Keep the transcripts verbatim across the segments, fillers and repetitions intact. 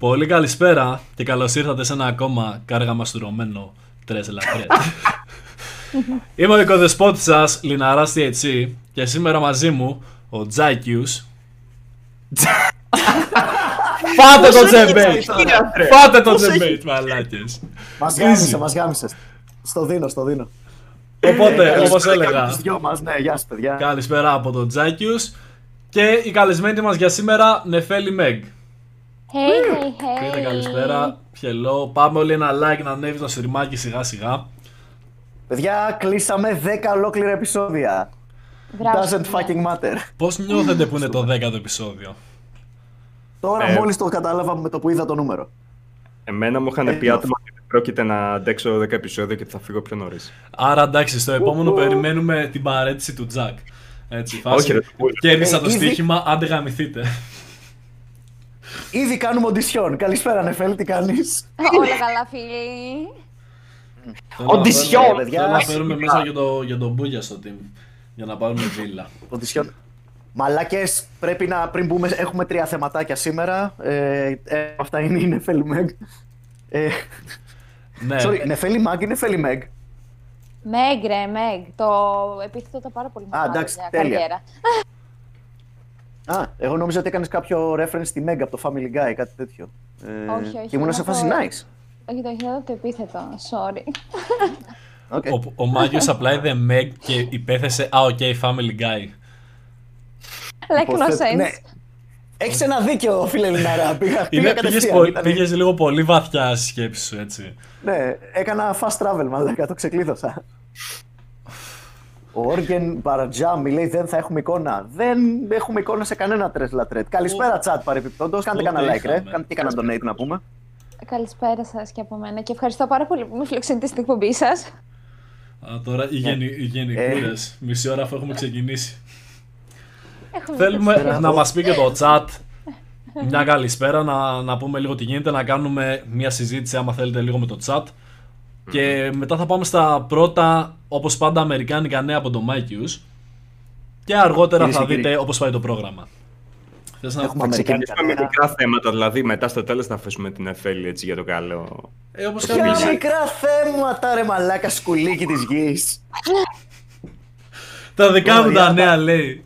Πολύ καλησπέρα και καλώς ήρθατε σε ένα ακόμα κάργα μαστουρωμένο τρες ελαφρές. Είμαι ο οικοδεσπότης σας, Λιναράς τι έιτς σι, και σήμερα μαζί μου ο Τζάικιου. Φάτε το τζεμπέιτ! Φάτε το τζεμπέιτ, μαλάκες! Μας γάμισε, μας γάμισε. Στο δίνω, στο δίνω. Οπότε, όπως έλεγα, καλησπέρα από τον Τζάικιου και η καλεσμένη μας για σήμερα, Νεφέλη Μέγ. Hey, hey, hey. Πήρε καλησπέρα, χελό, πάμε όλοι ένα like να ανέβει το στριμάκι σιγά σιγά. Παιδιά, κλείσαμε δέκα ολόκληρα επεισόδια. Doesn't fucking matter. Πώς νιώθετε που είναι το δέκατο επεισόδιο? Τώρα ε... μόλις το καταλάβαμε με το που είδα το νούμερο. Εμένα μου είχαν πει άτομα ότι δεν πρόκειται να αντέξω δέκα επεισόδια και θα φύγω πιο νωρίς. Άρα εντάξει, στο επόμενο περιμένουμε την παρέτηση του Τζακ. Έτσι, φάση. Κέρδισα το στοίχημα, άντε γαμηθείτε. Ήδη κάνουμε οντισιόν. Καλησπέρα, Νεφέλη, τι κάνεις? Όλα καλά, φίλοι. Οντισιόν, παιδιά. Θέλω να φέρουμε μέσα για τον Μπούγια στο team. Για να πάρουμε βίλα. Οντισιόν. Μαλάκες, πρέπει να πριν μπούμε, έχουμε τρία θεματάκια σήμερα. Αυτά είναι η Νεφέλη Μέγ. Sorry, Νεφέλη Μάγκ ή Νεφέλη Μέγ? Μέγ, ρε, Μέγ. Το επίθετο ήταν πάρα πολύ μεγάλο. Α, εντάξει, τέλεια. Α, εγώ νόμιζα ότι έκανες κάποιο reference στη Mega από το Family Guy, κάτι τέτοιο. Όχι, όχι. Και ήμουν σε φάση nice. Όχι, το όχι, δεν το επίθετο, sorry. Ο Μάγιος απλά είδε Meg και υπέθεσε, α, οκ, Family Guy. Like no sense. Έχεις ένα δίκιο, φίλε Λινάρα, πήγα κατευθείαν. Πήγες λίγο πολύ βαθιά στη σκέψη σου, έτσι. Ναι, έκανα fast travel, μαλάκα, το ξεκλείδωσα. Ο Όργεν Μπαρατζάμι λέει δεν θα έχουμε εικόνα. Δεν έχουμε εικόνα σε κανένα τρες λατρέτ. Καλησπέρα, τσάτ παρεπιπτόντως. Κάντε κανένα like, ρε. Κάντε και κανένα donate να πούμε. Καλησπέρα σας και από μένα. Και ευχαριστώ πάρα πολύ που με φιλοξενείτε στην εκπομπή σας. Α, τώρα οι γενικούρες. Μισή ώρα αφού έχουμε ξεκινήσει. Θέλουμε να μας πει και το chat μια καλησπέρα, να πούμε λίγο τι γίνεται, να κάνουμε μια συζήτηση άμα θέλετε λίγο με το chat. Και μετά θα πάμε στα πρώτα, όπως πάντα, αμερικάνικα νέα από τον Μάικιους. Και αργότερα Κύριε θα κύριοι. δείτε όπως πάει το πρόγραμμα. Θες να Έχουμε ξεκινήσουμε με μικρά θέματα, δηλαδή μετά στο τέλος να αφήσουμε την Εφέλη έτσι για το καλό. Ε, όπως Ποια μικρά θέματα, ρε μαλάκα, σκουλίκι της γης. Τα δικά μου τα νέα, λέει.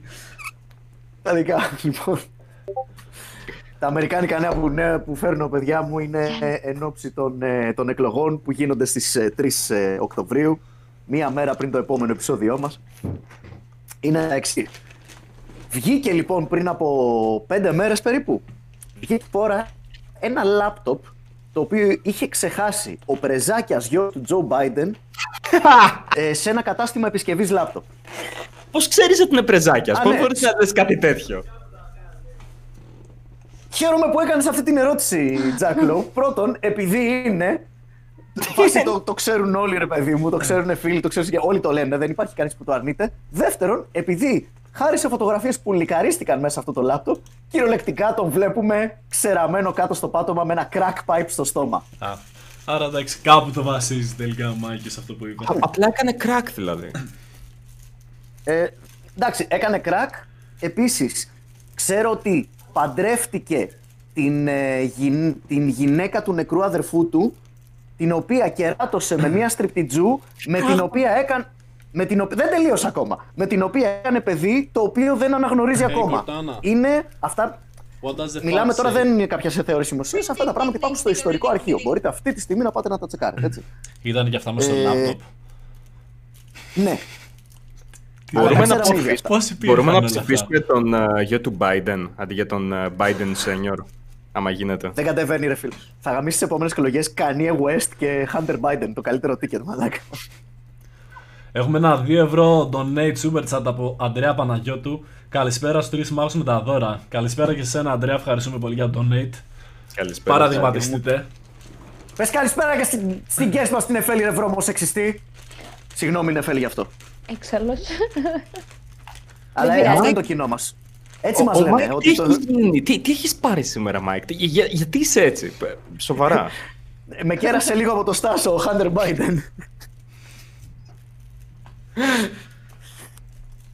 Τα δικά μου, λοιπόν. Τα αμερικάνικα νέα που, ναι, που φέρνω, παιδιά μου, είναι εν ώψη των, των εκλογών που γίνονται στις τρεις Οκτωβρίου, μία μέρα πριν το επόμενο επεισόδιό μας. Είναι εξής. Βγήκε λοιπόν πριν από πέντε μέρες περίπου, βγήκε τώρα ένα λάπτοπ το οποίο είχε ξεχάσει ο πρεζάκιας γιος του Τζο Μπάιντεν σε ένα κατάστημα επισκευής λάπτοπ. Πώς ξέρεις ότι είναι πρεζάκιας, πώς μπορείς να δεις κάτι τέτοιο? Χαίρομαι που έκανες αυτή την ερώτηση, Τζάκλο. Πρώτον, επειδή είναι. το, το ξέρουν όλοι, ρε παιδί μου, το ξέρουν φίλοι, το ξέρουν και όλοι το λένε, δεν υπάρχει κανείς που το αρνείται. Δεύτερον, επειδή χάρη σε φωτογραφίες που λικαρίστηκαν μέσα αυτό το λάπτοπ, κυριολεκτικά τον βλέπουμε ξεραμένο κάτω στο πάτωμα με ένα crack pipe στο στόμα. Α, άρα εντάξει, κάπου το βασίζει τελικά ο Μάκης αυτό που είπε. Α, απλά έκανε crack δηλαδή. Ε, εντάξει, έκανε crack. Επίσης, ξέρω ότι παντρεύτηκε την, ε, γυ, την γυναίκα του νεκρού αδερφού του, την οποία κεράτωσε με μία στριπτιτζού, με την οποία έκανε... Με την, δεν τελείωσε ακόμα. Με την οποία έκανε παιδί, το οποίο δεν αναγνωρίζει ακόμα. Είναι αυτά... Μιλάμε τώρα, δεν είναι κάποια σε θεώρηση μουσικής, αυτά τα πράγματα υπάρχουν στο ιστορικό αρχείο. Μπορείτε αυτή τη στιγμή να πάτε να τα τσεκάρετε, έτσι. Ήταν και αυτά μέσα στο λάπτοπ. Ναι. Μπορούμε να, Μπορούμε να ψηφίσουμε αυτά. τον uh, γιο του Biden αντί για τον uh, Biden Senior, άμα γίνεται. Δεν κατεβαίνει, ρε φίλε. Θα γαμίσει τις επόμενες εκλογές Kanye West και Hunter Biden, το καλύτερο ticket, μαλάκα. Έχουμε ένα δύο ευρώ donate super chat από Αντρέα Παναγιώτου. Καλησπέρα στους τρεις μάγους με τα δώρα. Καλησπέρα και σε σένα, Αντρέα, ευχαριστούμε πολύ για το donate. Καλησπέρα. Παραδειγματιστείτε. Πες καλησπέρα και στην, στην guest μας την Εφέλη, ρε βρώμο σεξιστή. Συγγνώμη, Εφέλη, γι' αυτό. Εξάλλου. Αλλά αυτό είναι το κοινό μας. Έτσι μας λένε. Τι έχεις πάρει σήμερα, Μάικ? Γιατί είσαι έτσι? Σοβαρά. Με κέρασε λίγο από το Στάσο ο Χάντερ Μπάιντεν.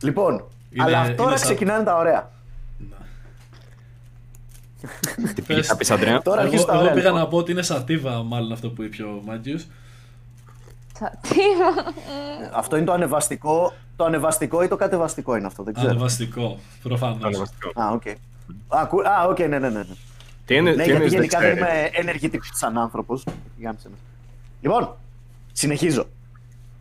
Λοιπόν, αλλά τώρα ξεκινάνε τα ωραία. Τι πήγες να πεις, Αντρέα? Τώρα εγώ, εγώ πήγα λοιπόν να πω ότι είναι σατίβα, μάλλον αυτό που είπε ο Μάγκιος. Σατίβα. Αυτό είναι το ανεβαστικό. Το ανεβαστικό ή το κατεβαστικό είναι αυτό, δεν ξέρω. Ανεβαστικό, προφανώς. Ανεβαστικό. Α, οκ. Okay. Α, οκ, okay, ναι, ναι, ναι. Τι είναι, ναι, τι γιατί είναι, γενικά δεν είμαι ενεργητικός σαν άνθρωπος. Λοιπόν, συνεχίζω.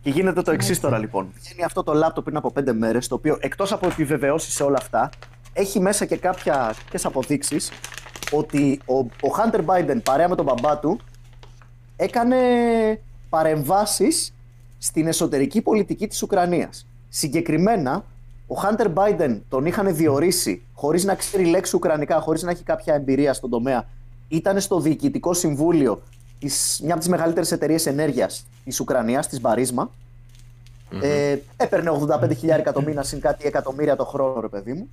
Και γίνεται το εξής τώρα λοιπόν. Βγαίνει αυτό το λάπτοπ πριν από πέντε μέρες, το οποίο εκτός από επιβεβαιώσεις σε όλα αυτά, έχει μέσα και κάποιες αποδείξεις ότι ο, ο Hunter Biden παρέα με τον μπαμπά του έκανε παρεμβάσεις στην εσωτερική πολιτική της Ουκρανίας. Συγκεκριμένα, ο Hunter Biden τον είχαν διορίσει χωρίς να ξέρει λέξη ουκρανικά, χωρίς να έχει κάποια εμπειρία στον τομέα. Ήταν στο διοικητικό συμβούλιο της, μια από τις μεγαλύτερες εταιρείες ενέργειας της Ουκρανίας, της Μπαρίσμα. Mm-hmm. Ε, έπαιρνε ογδόντα πέντε χιλιάρικα το μήνα, συν κάτι εκατομμύρια το χρόνο, ρε παιδί μου.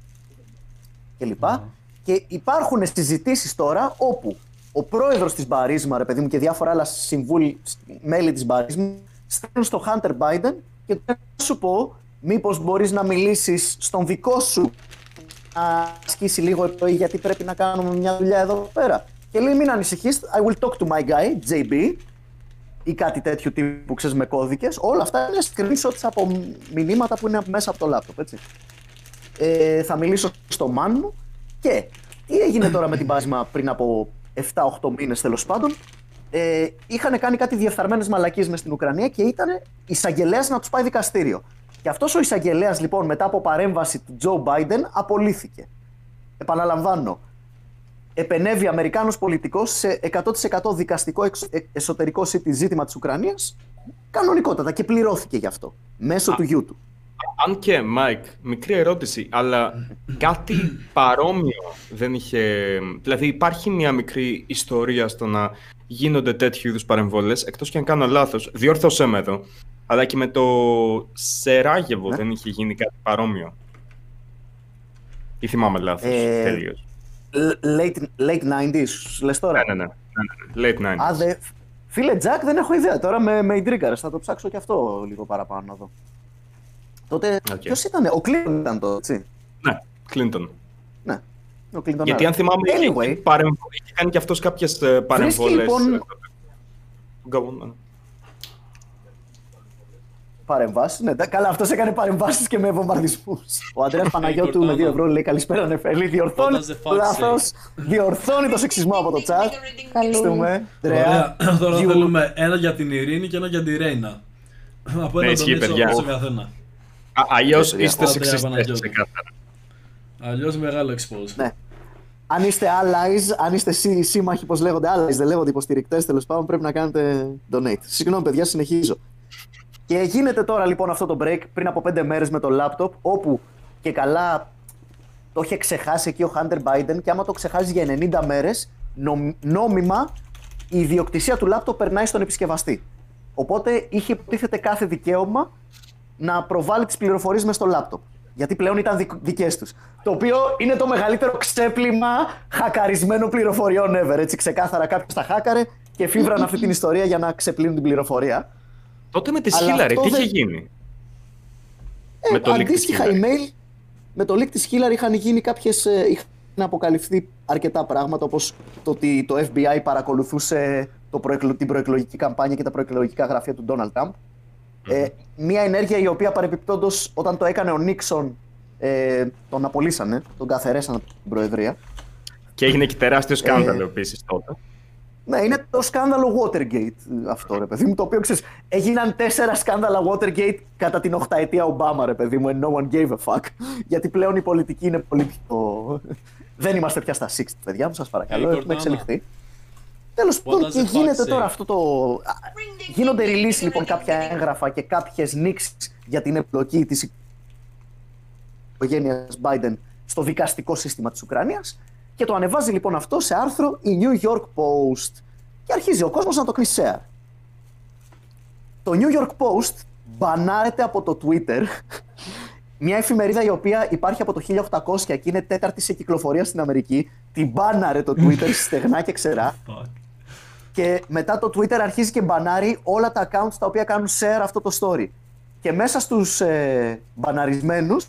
Και λοιπά. Mm-hmm. Και υπάρχουν συζητήσεις τώρα όπου ο πρόεδρος της Μπαρίσμα, ρε παιδί μου, και διάφορα άλλα συμβούλη, μέλη της Μπαρίσμα, στέλνουν στο Hunter Biden και του λένε να σου πω, μήπως μπορείς να μιλήσεις στον δικό σου να ασκήσει λίγο επιρροή, γιατί πρέπει να κάνουμε μια δουλειά εδώ πέρα. Και λέει, μην ανησυχείς, I will talk to my guy, τζέι μπι, ή κάτι τέτοιου τύπου, ξέρεις, με κώδικες. Όλα αυτά είναι screenshots από μηνύματα που είναι μέσα από το λάπτοπ, έτσι. Ε, θα μιλήσω στο man μου. Και τι έγινε τώρα με την Μπαρίσμα πριν από εφτά οχτώ μήνες, τέλος πάντων. Ε, είχαν κάνει κάτι διεφθαρμένες μαλακίες μες στην Ουκρανία και ήταν εισαγγελέας να τους πάει δικαστήριο. Και αυτός ο εισαγγελέας λοιπόν μετά από παρέμβαση του Τζο Μπάιντεν απολύθηκε. Επαναλαμβάνω, επενέβη Αμερικάνος πολιτικός σε εκατό τοις εκατό δικαστικό εσωτερικό ζήτημα της Ουκρανίας, κανονικότατα, και πληρώθηκε γι' αυτό μέσω Α, του γιού του. Αν και, Μάικ, μικρή ερώτηση, αλλά κάτι παρόμοιο δεν είχε. Δηλαδή, υπάρχει μια μικρή ιστορία στο να γίνονται τέτοιου είδους παρεμβολές, εκτός και αν κάνω λάθος, διόρθωσέ με εδώ. Αλλά και με το Σεράγεβο, ναι, δεν είχε γίνει κάτι παρόμοιο? Ή θυμάμαι λάθος, ε, τελείως. Late, late ενενήντα, λες τώρα. Ναι, ναι, ναι. Late ενενήντα. Α, δε... Φίλε Τζακ, δεν έχω ιδέα. Τώρα με, με ιντρίκαρες, θα το ψάξω και αυτό λίγο παραπάνω να δω. Τότε okay. Ποιος ήτανε, ο Κλίντον ήταν το, έτσι. Ναι, Κλίντον. Ναι, ο Κλίντον. Γιατί άρα, αν θυμάμαι, anyway, είχε, παρεμβολ, είχε κάνει και αυτός κάποιες παρεμβολές. Βρίσκει λοιπόν... Παρεμβάσεις, ναι. Καλά, αυτός έκανε παρεμβάσεις και με βομβαρδισμούς. Ο Αντρέας Παναγιώτου με δύο ευρώ λέει καλησπέρα Νεφέλη, διορθώνει λάθος, διορθώνει το σεξισμό από το chat. Ευχαριστούμε, Αντρέα. Τώρα θέλουμε ένα για την Ειρήνη και ένα για τη Ρέινα. Από ένα τον ίσο σε καθένα. Αλλιώς είστε σεξιστές ξεκάθαρα. Αλλιώς μεγάλο expose. Ναι. Αν είστε allies, αν είστε σύμμαχοι, πως λέγονται allies, δεν λέγονται υποστηρικτές, τέλος πάντων, πρέπει να κάνετε donate. Συγγνώμη παιδιά, συνεχίζω. Και γίνεται τώρα λοιπόν αυτό το break πριν από πέντε μέρες με το λάπτοπ, όπου και καλά το είχε ξεχάσει εκεί ο Hunter Biden και άμα το ξεχάσει για ενενήντα μέρες, νο, νόμιμα η ιδιοκτησία του λάπτοπ περνάει στον επισκευαστή. Οπότε είχε υποτίθεται κάθε δικαίωμα να προβάλλει τις πληροφορίες μες στο λάπτοπ, γιατί πλέον ήταν δικές τους. Το οποίο είναι το μεγαλύτερο ξέπλυμα χακαρισμένων πληροφοριών ever, έτσι ξεκάθαρα κάποιος τα χάκαρε και φίβραν αυτή την ιστορία για να ξεπλύνουν την πληροφορία. Τότε με τη Χίλαρι, τι είχε δε... γίνει? Ε, με το αντίστοιχα email, με το leak της Χίλαρι είχαν γίνει κάποιες, είχαν αποκαλυφθεί αρκετά πράγματα, όπως το ότι το εφ μπι άι παρακολουθούσε το προεκλο... την προεκλογική καμπάνια και τα προεκλογικά γραφεία του Donald Trump. Mm. Ε, μια ενέργεια η οποία παρεπιπτόντως όταν το έκανε ο Νίξον, ε, τον απολύσανε, τον καθαιρέσαν από την Προεδρία. Και έγινε και τεράστιο σκάνδαλο επίσης τότε. Ναι, είναι το σκάνδαλο Watergate αυτό, ρε παιδί μου, το οποίο ξέρεις, έγιναν τέσσερα σκάνδαλα Watergate κατά την οχταετία Ομπάμα, ρε παιδί μου, and no one gave a fuck, γιατί πλέον η πολιτική είναι πολύ πιο... Δεν είμαστε πια στα εξήντα, παιδιά μου, σας παρακαλώ, hey, έχουμε εξελιχθεί. Τέλος πάντων, και γίνεται τώρα αυτό το... Γίνονται release λοιπόν κάποια έγγραφα και κάποιες νίξεις για την εμπλοκή της οικογένειας Biden στο δικαστικό σύστημα της Ουκρανίας. Και το ανεβάζει λοιπόν αυτό σε άρθρο η New York Post. Και αρχίζει ο κόσμος να το κάνει share. Το New York Post μπανάρεται από το Twitter. Μια εφημερίδα η οποία υπάρχει από το χίλια οκτακόσια και είναι τέταρτη σε κυκλοφορία στην Αμερική. Την μπάναρε το Twitter στεγνά και ξερά. Και μετά το Twitter αρχίζει και μπανάρει όλα τα accounts τα οποία κάνουν share αυτό το story. Και μέσα στους ε, μπαναρισμένους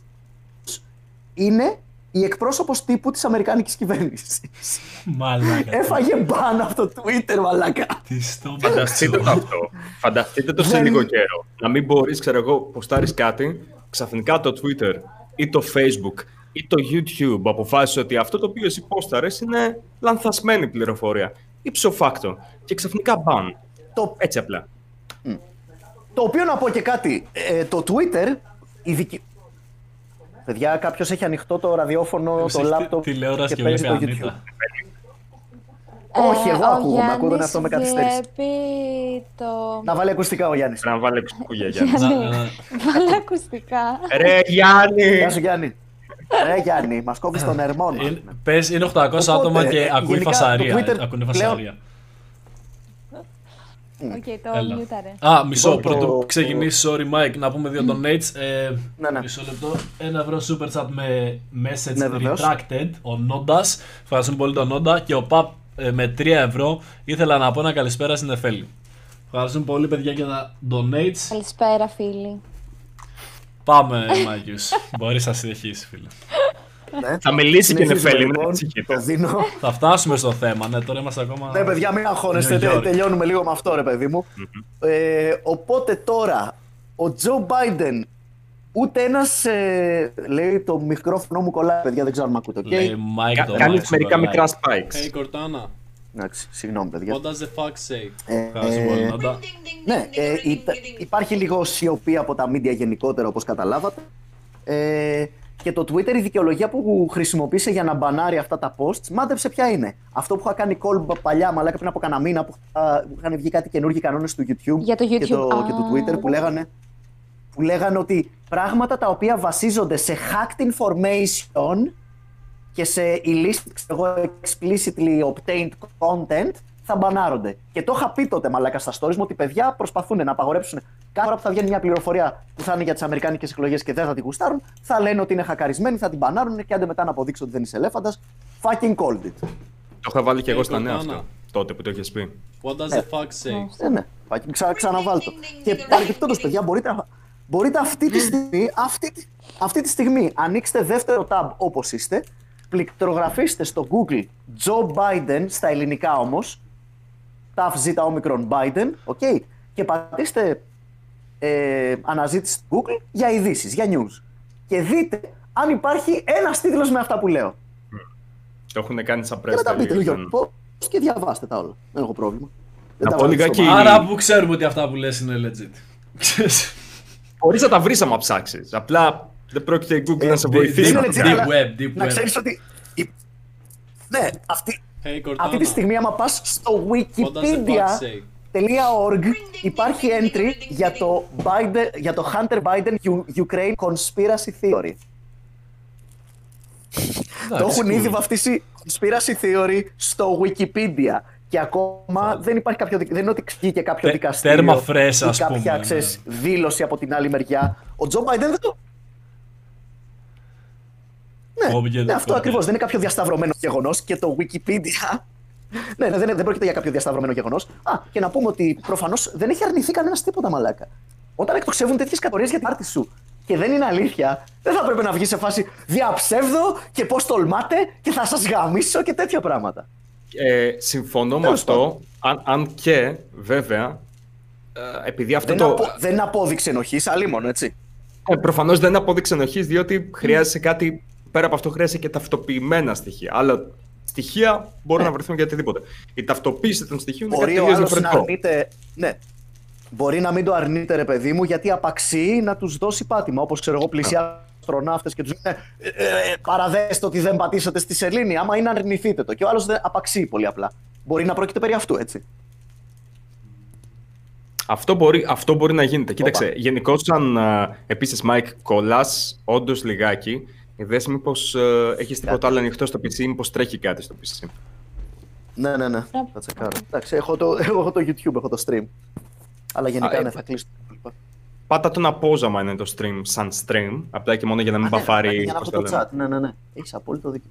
είναι η εκπρόσωπος τύπου της αμερικάνικης κυβέρνησης. Μαλάκα. Έφαγε μπαν από το Twitter, μαλάκα. Τι στο φανταστείτε το αυτό. Φανταστείτε το σε λίγο καιρό. Να μην μπορείς, ξέρω εγώ, ποστάρεις κάτι, ξαφνικά το Twitter ή το Facebook ή το YouTube αποφάσισε ότι αυτό το οποίο εσύ πόσταρες είναι λανθασμένη πληροφορία. Ύψο φάκτο. Και ξαφνικά μπαν. Το... Έτσι απλά. Mm. Το οποίο να πω και κάτι. Ε, το Twitter, η δικη... Παιδιά, κάποιος έχει ανοιχτό το ραδιόφωνο, εμείς το λάπτοπ και, και παίζει το YouTube. Ε, Όχι, εγώ ακούγομαι, ακούγομαι αυτό με καθυστέρηση. Το... Να βάλει ακουστικά ο Γιάννης. Να βάλει ακουστικά, Γιάννη. Βάλει ακουστικά. Ρε Γιάννη! Γεια σου, Γιάννη. Ρε Γιάννη, μας κόβεις τον ερμό μας. Πες, είναι οκτακόσια άτομα και ακούει φασαρία. Οκ, okay, το μιούταρε. Α, μισό, λοιπόν, πρωτού το... ξεκινήσει, sorry Mike, να πούμε δύο τον Nates. Ε, ναι, ναι. Μισό λεπτό, ένα ευρώ super chat με message ναι, retracted, ο Νόντας. Ευχαριστούμε πολύ τον Νόντα. Και ο Παπ ε, με τρία ευρώ ήθελα να πω ένα καλησπέρα στην Νεφέλη. Ευχαριστούμε πολύ παιδιά για τα donates. Καλησπέρα φίλοι. Πάμε Μάκιους, μπορείς να συνεχίσεις φίλε. Ναι. Θα μιλήσει και η Νεφέλη, λοιπόν, θα φτάσουμε στο θέμα, ναι, τώρα είμαστε ακόμα... Ναι παιδιά, μην αγχώνεστε, τελειώνουμε λίγο με αυτό ρε παιδί μου. Mm-hmm. Ε, οπότε τώρα, ο Τζο Μπάιντεν, ούτε ένας, ε, λέει το μικρόφωνο μου κολλάει παιδιά, δεν ξέρω αν μ' ακούτε, okay? Λέει, Mike, Κα- κάνεις μερικά like. Μικρά spikes. Hey Κορτάνα. Εντάξει, συγγνώμη παιδιά. What does the fuck say? Ναι, υπάρχει λίγο σιωπή από τα media γενικότερα όπως καταλάβατε. Και το Twitter, η δικαιολογία που χρησιμοποίησε για να μπανάρει αυτά τα posts, μάντεψε ποια είναι. Αυτό που είχα κάνει call παλιά, μαλάκα πριν από κανένα μήνα, που είχαν βγει κάτι καινούργιοι κανόνες του YouTube, για το YouTube. Και, το, ah. και του Twitter που λέγανε, που λέγανε ότι πράγματα τα οποία βασίζονται σε hacked information και σε illicit, explicitly obtained content θα μπανάρονται. Και το είχα πει τότε μαλάκα στα stories μου ότι παιδιά προσπαθούν να απαγορέψουν. Κάθε φορά που θα βγαίνει μια πληροφορία που θα είναι για τις αμερικάνικες εκλογές και δεν θα την γουστάρουν, θα λένε ότι είναι χακαρισμένη, θα την μπανάρουν και άντε μετά να αποδείξουν ότι δεν είσαι ελέφαντας. Fucking called it. Το είχα βάλει και εγώ στα νέα αυτό, τότε που το έχεις πει. What does the fuck say? Ναι, ξαναβάλτο. Και παρεμπιπτόντως, παιδιά, μπορείτε αυτή τη στιγμή, ανοίξτε δεύτερο tab όπως είστε, πληκτρογραφήστε στο Google Joe Biden, στα ελληνικά όμως, ταφ ζήτα όμικρον Biden, ok, και πατήστε Ε, αναζήτηση του Google για ειδήσεις, για news. Και δείτε αν υπάρχει ένας τίτλος με αυτά που λέω. Το έχουν κάνει σαν πρέσβη. Και μετά πείτε λίγο λοιπόν, και διαβάστε τα όλα. Δεν έχω πρόβλημα. Να πω λιγάκι. Άρα που ξέρουμε ότι αυτά που λες είναι legit. Μπορείς να τα βρεις άμα ψάξεις. Απλά δεν πρόκειται η Google ε, να σε βοηθήσει. Deep, deep web, deep web. Να ξέρεις ότι... Ναι, αυτή, hey, αυτή τη στιγμή άμα πας στο Wikipedia .org υπάρχει entry για το, Biden, για το Hunter Biden Ukraine Conspiracy Theory. Το έχουν ήδη βαφτίσει Conspiracy Theory στο Wikipedia και ακόμα δεν υπάρχει κάποιο, δεν είναι ότι βγήκε κάποιο δικαστήριο ή κάποια δήλωση από την άλλη μεριά. Ο Τζο Μπάιντεν δεν το... Ναι, αυτό ακριβώς, δεν είναι κάποιο διασταυρωμένο γεγονός και το Wikipedia... Ναι, ναι, δεν, δεν πρόκειται για κάποιο διασταυρωμένο γεγονός. Α, και να πούμε ότι προφανώς δεν έχει αρνηθεί κανένας τίποτα μαλάκα. Όταν εκτοξεύουν τέτοιες κατηγορίες για την πάρτι σου και δεν είναι αλήθεια, δεν θα πρέπει να βγει σε φάση διαψεύδω και πώς τολμάτε και θα σας γαμίσω και τέτοια πράγματα. Ε, συμφωνώ με αυτό. Αν, αν και βέβαια. Επειδή αυτό δεν, το... απο, δεν απόδειξε ενοχής, αλλήμον, έτσι. Ε, προφανώς δεν απόδειξε ενοχής, διότι χρειάζεται mm. κάτι. Πέρα από αυτό, χρειάζεται και ταυτοποιημένα στοιχεία. Αλλά στοιχεία μπορούν ναι. να βρεθούν για οτιδήποτε. Η ταυτοποίηση των στοιχείων μπορεί είναι κάτι τελείως διαφορετικό. Αρνείται... Ναι. Μπορεί να μην το αρνείται, ρε παιδί μου, γιατί απαξιεί να τους δώσει πάτημα. Όπως ξέρω εγώ, πλησιάζουν αστροναύτες και τους λένε ε, ε, παραδέστε ότι δεν πατήσατε στη σελήνη. Άμα είναι, αρνηθείτε το. Και ο άλλος δεν απαξιεί πολύ απλά. Μπορεί να πρόκειται περί αυτού, έτσι. Αυτό μπορεί, αυτό μπορεί να γίνεται. Κοίταξε, γενικώς, σαν επίσης, Mike, κολλάς όντως λιγάκι. Δες μήπως ε, έχεις τίποτα άλλο ανοιχτό στο πι σι ή μήπως τρέχει κάτι στο πι σι. Ναι, ναι, ναι. Θα τσεκάρω. Εντάξει, έχω το, έχω το YouTube, έχω το stream. Αλλά γενικά Α, ναι, θα κλείσω. Πάτα τον απόζαμα είναι το stream σαν stream. Απλά και μόνο για να μην μπαφάρει. Ναι, για να έχω το chat. Ναι, ναι, ναι. Έχεις απόλυτο δίκιο.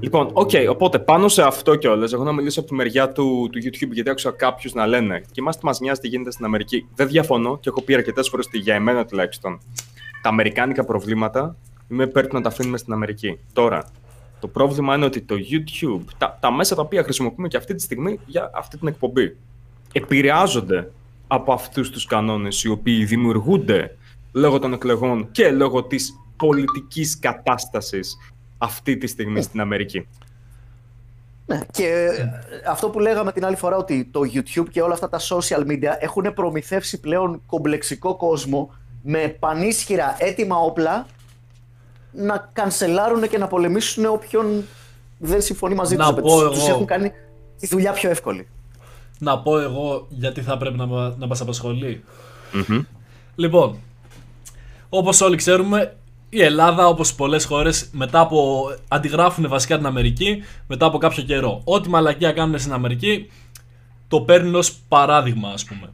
Λοιπόν, οκ. Okay, οπότε πάνω σε αυτό κιόλας, εγώ να μιλήσω από τη μεριά του, του YouTube, γιατί άκουσα κάποιους να λένε και μας νοιάζει τι γίνεται στην Αμερική. Δεν διαφωνώ και έχω πει αρκετές φορές ότι για εμένα τουλάχιστον τα αμερικάνικα προβλήματα Είμαι υπέρ του να τα αφήνουμε στην Αμερική. Τώρα, το πρόβλημα είναι ότι το YouTube, τα, τα μέσα τα οποία χρησιμοποιούμε και αυτή τη στιγμή για αυτή την εκπομπή, επηρεάζονται από αυτούς τους κανόνες οι οποίοι δημιουργούνται λόγω των εκλογών και λόγω της πολιτικής κατάστασης αυτή τη στιγμή στην Αμερική. Ναι, και αυτό που λέγαμε την άλλη φορά, ότι το YouTube και όλα αυτά τα social media έχουν προμηθεύσει πλέον κομπλεξικό κόσμο με πανίσχυρα έτοιμα όπλα να κανσελάρουν και να πολεμήσουν όποιον δεν συμφωνεί μαζί τους. Εγώ... τους έχουν κάνει τη δουλειά πιο εύκολη. Να πω εγώ γιατί θα πρέπει να, να μας απασχολεί. Mm-hmm. Λοιπόν, όπως όλοι ξέρουμε, η Ελλάδα, όπως πολλές χώρες, μετά από αντιγράφουν βασικά την Αμερική μετά από κάποιο καιρό. Ό,τι μαλακία κάνουν στην Αμερική το παίρνουν ως παράδειγμα, ας πούμε.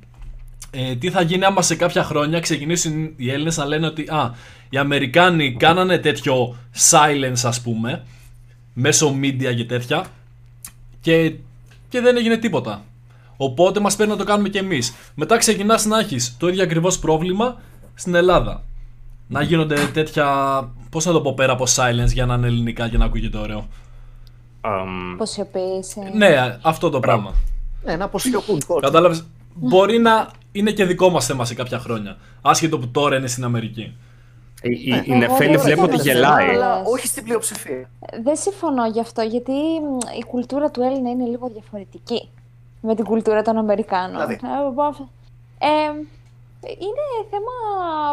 Ε, τι θα γίνει άμα σε κάποια χρόνια ξεκινήσουν οι Έλληνες να λένε ότι α, οι Αμερικάνοι κάνανε τέτοιο silence, ας πούμε, μέσω media και τέτοια, και, και δεν έγινε τίποτα. Οπότε μας παίρνει να το κάνουμε και εμείς. Μετά ξεκινάς να έχεις το ίδιο ακριβώς πρόβλημα στην Ελλάδα. Να γίνονται τέτοια, πώς να το πω, πέρα από silence για να είναι ελληνικά και να ακούγεται ωραίο. Um... Ποσιοποίηση. Ναι, αυτό το πράγμα. Ναι, να ποσιοποιούν. Κατάλαβες, μπορεί να είναι και δικό μας θέμα σε κάποια χρόνια. Άσχετο που τώρα είναι στην Αμερική. Η, η, η Νεφέλη βλέπω ότι γελάει. Αλλά όχι στην πλειοψηφία. Δεν συμφωνώ γι' αυτό, γιατί η κουλτούρα του Έλληνα είναι λίγο διαφορετική με την κουλτούρα των Αμερικάνων. Δηλαδή. Ε, Είναι θέμα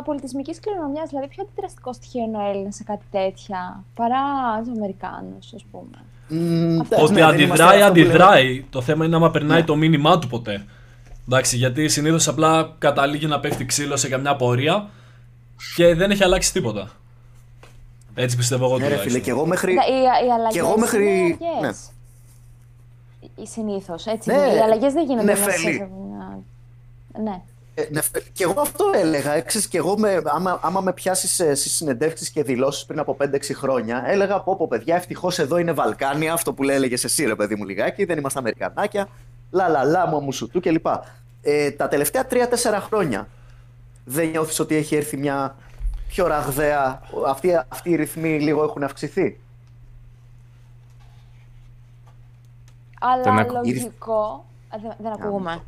πολιτισμικής κληρονομιάς, δηλαδή πιο αντιδραστικό στοιχείο είναι ο Έλληνας σε κάτι τέτοια παρά τους Αμερικάνους, ας πούμε. Mm, αυτό, ότι ναι, αντιδράει, αντιδράει. Το θέμα είναι άμα περνάει yeah. το μήνυμά του ποτέ. Εντάξει, γιατί συνήθως απλά καταλήγει να πέφτει ξύλο σε καμιά πορεία και δεν έχει αλλάξει τίποτα. Έτσι πιστεύω εγώ. Ναι, ρε φίλε, και εγώ μέχρι. Οι, οι αλλαγές είναι μέχρι... ναι. συνήθως. Έτσι, ναι. Οι αλλαγές δεν γίνονται μέσα. Ναι. Και εγώ αυτό έλεγα. Έξεις, και εγώ με, άμα, άμα με πιάσεις ε, στις συνεντεύξεις και δηλώσεις πριν από πέντε έξι χρόνια, έλεγα πω πω παιδιά, ευτυχώς εδώ είναι Βαλκάνια, αυτό που έλεγες εσύ ρε παιδί μου λιγάκι, δεν είμαστε Αμερικανάκια, λα λα λα μου αμουσουτού κλπ. Ε, τα τελευταία τρία τέσσερα χρόνια δεν νιώθεις ότι έχει έρθει μια πιο ραγδαία, αυτοί, αυτοί οι ρυθμοί λίγο έχουν αυξηθεί? Αλλά δεν λογικό, δεν, δεν ακούγουμε.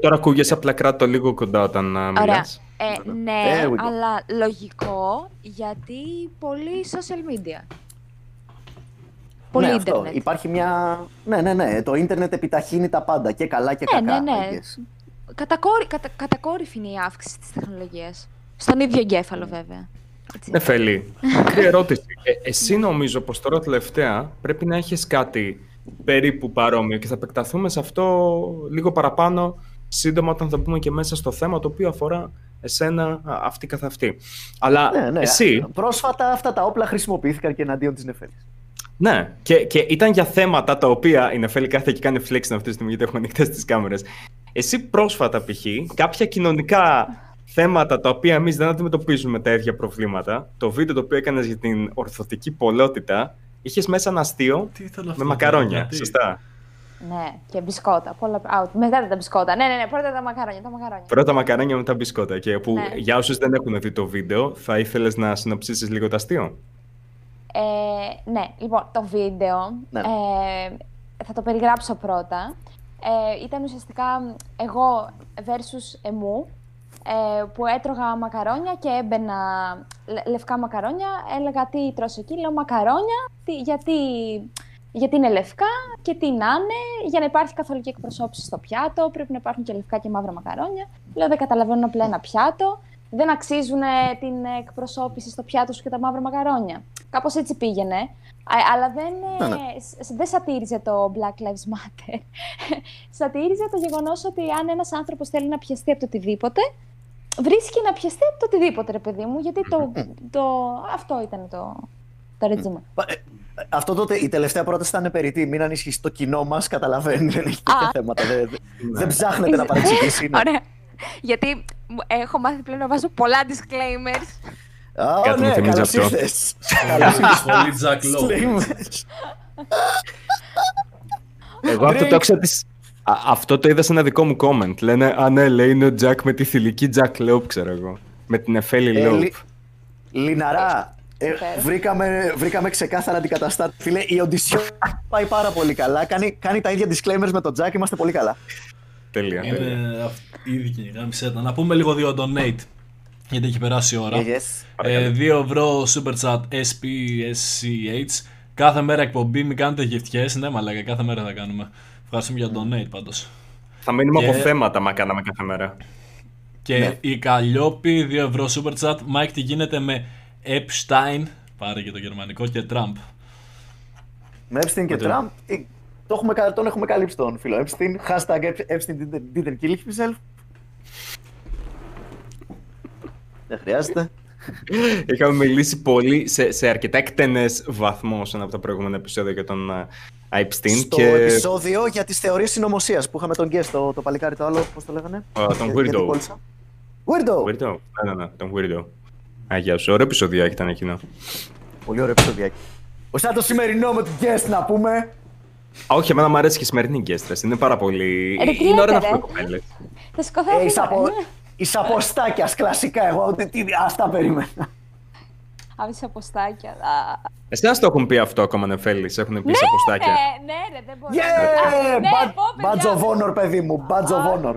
Τώρα ακούγεσαι απλά, κράτο λίγο κοντά όταν μιλάς. Ε, ναι, αλλά λογικό, γιατί πολύ social media. Πολύ ναι, ίντερνετ. Αυτό. Υπάρχει μια... Ναι, ναι, ναι. Το ίντερνετ επιταχύνει τα πάντα και καλά και ναι, κακά. Ναι, ναι. Κατακόρυ... Κατα... Κατακόρυφη είναι η αύξηση της τεχνολογίας. Στον ίδιο εγκέφαλο βέβαια. Νεφέλη, μικρή ερώτηση. Ε, εσύ νομίζω πως τώρα τελευταία πρέπει να έχεις κάτι περίπου παρόμοιο και θα επεκταθούμε σε αυτό λίγο παραπάνω σύντομα όταν θα μπούμε και μέσα στο θέμα το οποίο αφορά εσένα αυτή καθ' αυτή. Αλλά ναι, ναι. εσύ... Πρόσφατα αυτά τα όπλα χρησιμοποιήθηκαν και εναντίον της Νεφέλης. Ναι, και, και ήταν για θέματα τα οποία η Νεφέλη κάθε και κάνει flexing αυτή τη στιγμή γιατί έχουμε ανοιχτές τις κάμερες. Εσύ πρόσφατα π.χ. κάποια κοινωνικά θέματα τα οποία εμείς δεν αντιμετωπίζουμε τα ίδια προβλήματα, το βίντεο το οποίο έκανες για την ορθωτική πολλότητα, είχες μέσα ένα αστείο με μακαρόνια, γιατί? Σωστά. Ναι, και μπισκότα. Πολλά... Α, μετά τα μπισκότα. Ναι, ναι, ναι, πρώτα τα μακαρόνια. Τα μακαρόνια. Πρώτα μακαρόνια, μετά μπισκότα. Και που, ναι. Για όσους δεν έχουν δει το βίντεο, θα ήθελες να συνοψίσεις λίγο το αστείο. Ε, ναι, λοιπόν, το βίντεο. Ναι. Ε, θα το περιγράψω πρώτα. Ε, ήταν ουσιαστικά εγώ versus εμού. Που έτρωγα μακαρόνια και έμπαινα λευκά μακαρόνια. Έλεγα τι τρώσω εκεί, λέω μακαρόνια, γιατί, γιατί είναι λευκά και τι να είναι. Για να υπάρχει καθολική εκπροσώπηση στο πιάτο, πρέπει να υπάρχουν και λευκά και μαύρα μακαρόνια. Λέω δεν καταλαβαίνουν απλά ένα πιάτο, δεν αξίζουν την εκπροσώπηση στο πιάτο σου και τα μαύρα μακαρόνια. Κάπως έτσι πήγαινε. Αλλά δεν, ναι, ναι. δεν σατήριζε το Black Lives Matter. Σατήριζε το γεγονός ότι αν ένας άνθρωπος θέλει να πιαστεί από το οτιδήποτε, βρίσκει να πιαστεί από το οτιδήποτε, ρε παιδί μου, γιατί το, το, αυτό ήταν το, το ρετζίμα. Αυτό τότε, η τελευταία πρόταση ήταν περιττή. Μην ανησυχείς, το κοινό μας καταλαβαίνει, δεν έχει τέτοια θέματα. Δεν, δεν ψάχνετε να παρεξηγήσει. Ωραία, γιατί έχω μάθει πλέον να βάζω πολλά disclaimers. Α, ναι, καλώς ήρθες. Καλώς ήρθες, πολύ Τζακ Λόου. Εγώ αυτό το άκουσα της... Αυτό το είδα σε ένα δικό μου comment. Λένε, α ναι, λέει, είναι ο Τζακ με τη θηλυκή Τζακ Λόου, ξέρω εγώ. Με την Νεφέλη Λόου. Λιναρά, Ε, βρήκαμε, βρήκαμε ξεκάθαρα αντικαταστάτη. Φίλε, η Οντισιόν πάει πάρα πολύ καλά. Κάνει, κάνει τα ίδια disclaimers με τον Τζάκ, είμαστε πολύ καλά. Τέλεια. Είναι ήδη και γάμισέτα. Να πούμε λίγο δύο donate, γιατί έχει περάσει η ώρα. Yes. Ε, δύο ευρώ super chat ες πι ες σι έιτς. Κάθε μέρα εκπομπή, μην κάνετε γευτιές. Ναι, μαλάκα, κάθε μέρα θα κάνουμε. Ευχαριστούμε για donate πάντως. Θα μείνουμε και... από θέματα, μα κάναμε κάθε μέρα. Και ναι. Η Καλλιόπη, δύο ευρώ super chat. Μάικ, τι γίνεται με Epstein, πάρε και το γερμανικό, και Τραμπ? Με Epstein και Τραμπ, το έχουμε, τον έχουμε καλύψει τον φίλο Epstein. Hashtag Epstein didn't kill himself. Δεν χρειάζεται. Είχαμε μιλήσει πολύ σε, σε αρκετά εκτενές βαθμό σε ένα από τα προηγούμενα επεισόδια για τον uh, Epstein. Στο και... επεισόδιο για τις θεωρίες συνωμοσίας που είχαμε τον guest, το, το παλικάρι το άλλο, πώς το λέγανε? Uh, τον και, Weirdo. Weirdo! Weirdo, ναι, ναι, ναι, τον Weirdo. Αγιά σου, ωραίο επεισοδιάκι ήταν εκείνο. Πολύ ωραίο επεισοδιάκι. Όχι σαν το σημερινό με την guest να πούμε. Όχι, εμένα μου αρέσει και η σημερινή guest, είναι πάρα πολύ... Ε, είναι ώρα να πούμε κοπέλες. Θα σηκωθώ εγώ. Εις αποστάκιας, κλασικά εγώ, ας τα περίμενα. Απ' τις αποστάκια, εσάς το έχουν πει αυτό ακόμα, Νεφέλη, σε έχουν πει εις αποστάκια. Ναι, ναι, δεν μπορώ. Badge of honor, παιδί μου, badge of honor.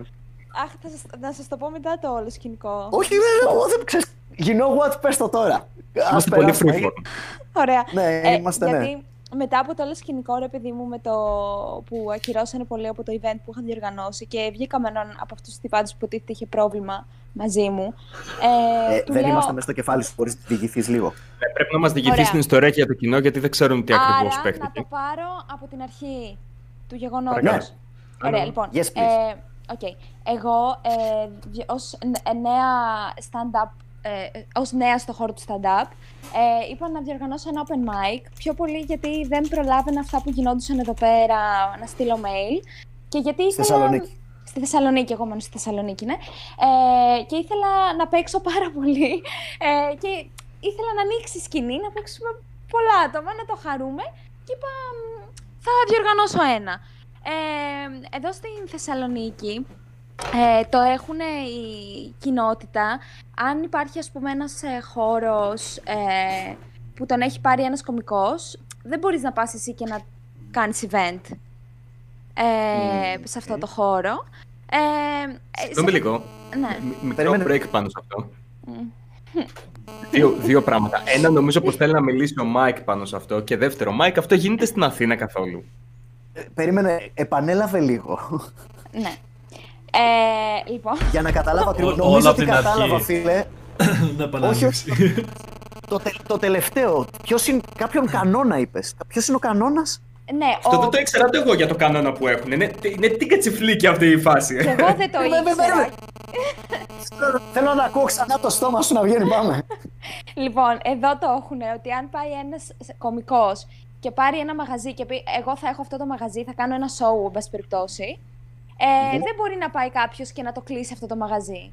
Αχ, να σας το πω μετά το όλο σκηνικό. Όχι, δεν ξέρεις. You know what, πες το τώρα. Είμαστε πολύ freeform. Ωραία. Ναι, ε, είμαστε, γιατί ναι. Μετά από το όλο σκηνικό, ρε παιδί μου, με το που ακυρώσανε πολύ από το event που είχαν διοργανώσει και βγήκαμε έναν από αυτούς τους τυπάτες που υποτίθεται είχε πρόβλημα μαζί μου. Ε, ε, δεν λέω... είμαστε μέσα στο κεφάλι σου, μπορείς να διηγηθείς λίγο. Ε, πρέπει να μας διηγηθείς την ιστορία και για το κοινό, γιατί δεν ξέρουν τι ακριβώς παίχτηκε. Άρα, να το πάρω από την αρχή του γεγονότος. Ωραία, λοιπόν. Yes, ε, okay. Εγώ, ε, ως νέα stand-up, Ε, ως νέα στο χώρο του stand-up, ε, είπα να διοργανώσω ένα open mic, πιο πολύ γιατί δεν προλάβαινα αυτά που γινόντουσαν εδώ πέρα, να στείλω mail. Και γιατί ήθελα... Θεσσαλονίκη. Στη Θεσσαλονίκη, εγώ μένω στη Θεσσαλονίκη, ναι. Ε, και ήθελα να παίξω πάρα πολύ ε, και ήθελα να ανοίξει σκηνή, να παίξουμε πολλά άτομα, να το χαρούμε. Και είπα, θα διοργανώσω ένα. Ε, εδώ στην Θεσσαλονίκη, Ε, το έχουν η κοινότητα. Αν υπάρχει, ας πούμε, ένας ε, χώρος ε, που τον έχει πάρει ένας κωμικός, δεν μπορείς να πας εσύ και να κάνεις event ε, mm. σε αυτό το χώρο. Ε, ε, Συγγνώμη λίγο. Ναι. Μικρό break πάνω σε αυτό. Mm. Δύο, δύο πράγματα. Ένα, νομίζω πως θέλει να μιλήσει ο Μάικ πάνω σε αυτό. Και δεύτερο, Μάικ, αυτό γίνεται στην Αθήνα καθόλου? Ε, περίμενε, επανέλαβε λίγο. Ναι. Ε, λοιπόν. Για να καταλάβα ότι νομίζω ότι κατάλαβα, φίλε. Να παραδείξει. Το, τε, το τελευταίο, ποιος είναι, κάποιον κανόνα είπες. Ποιος είναι ο κανόνας? Ναι, αυτό ο... δεν το ήξερα εγώ για το κανόνα που έχουν. Είναι, είναι τι κατσιφλίκια αυτή η φάση. Και εγώ δεν το ήξερα. Θέλω να ακούω ξανά το στόμα σου να βγαίνει, πάμε. Λοιπόν, εδώ το έχουν, ότι αν πάει ένας κωμικός και πάρει ένα μαγαζί και πει εγώ θα έχω αυτό το μαγαζί, θα κάνω ένα show, εν πάση περιπτώσει. Ε, mm-hmm. Δεν μπορεί να πάει κάποιος και να το κλείσει αυτό το μαγαζί.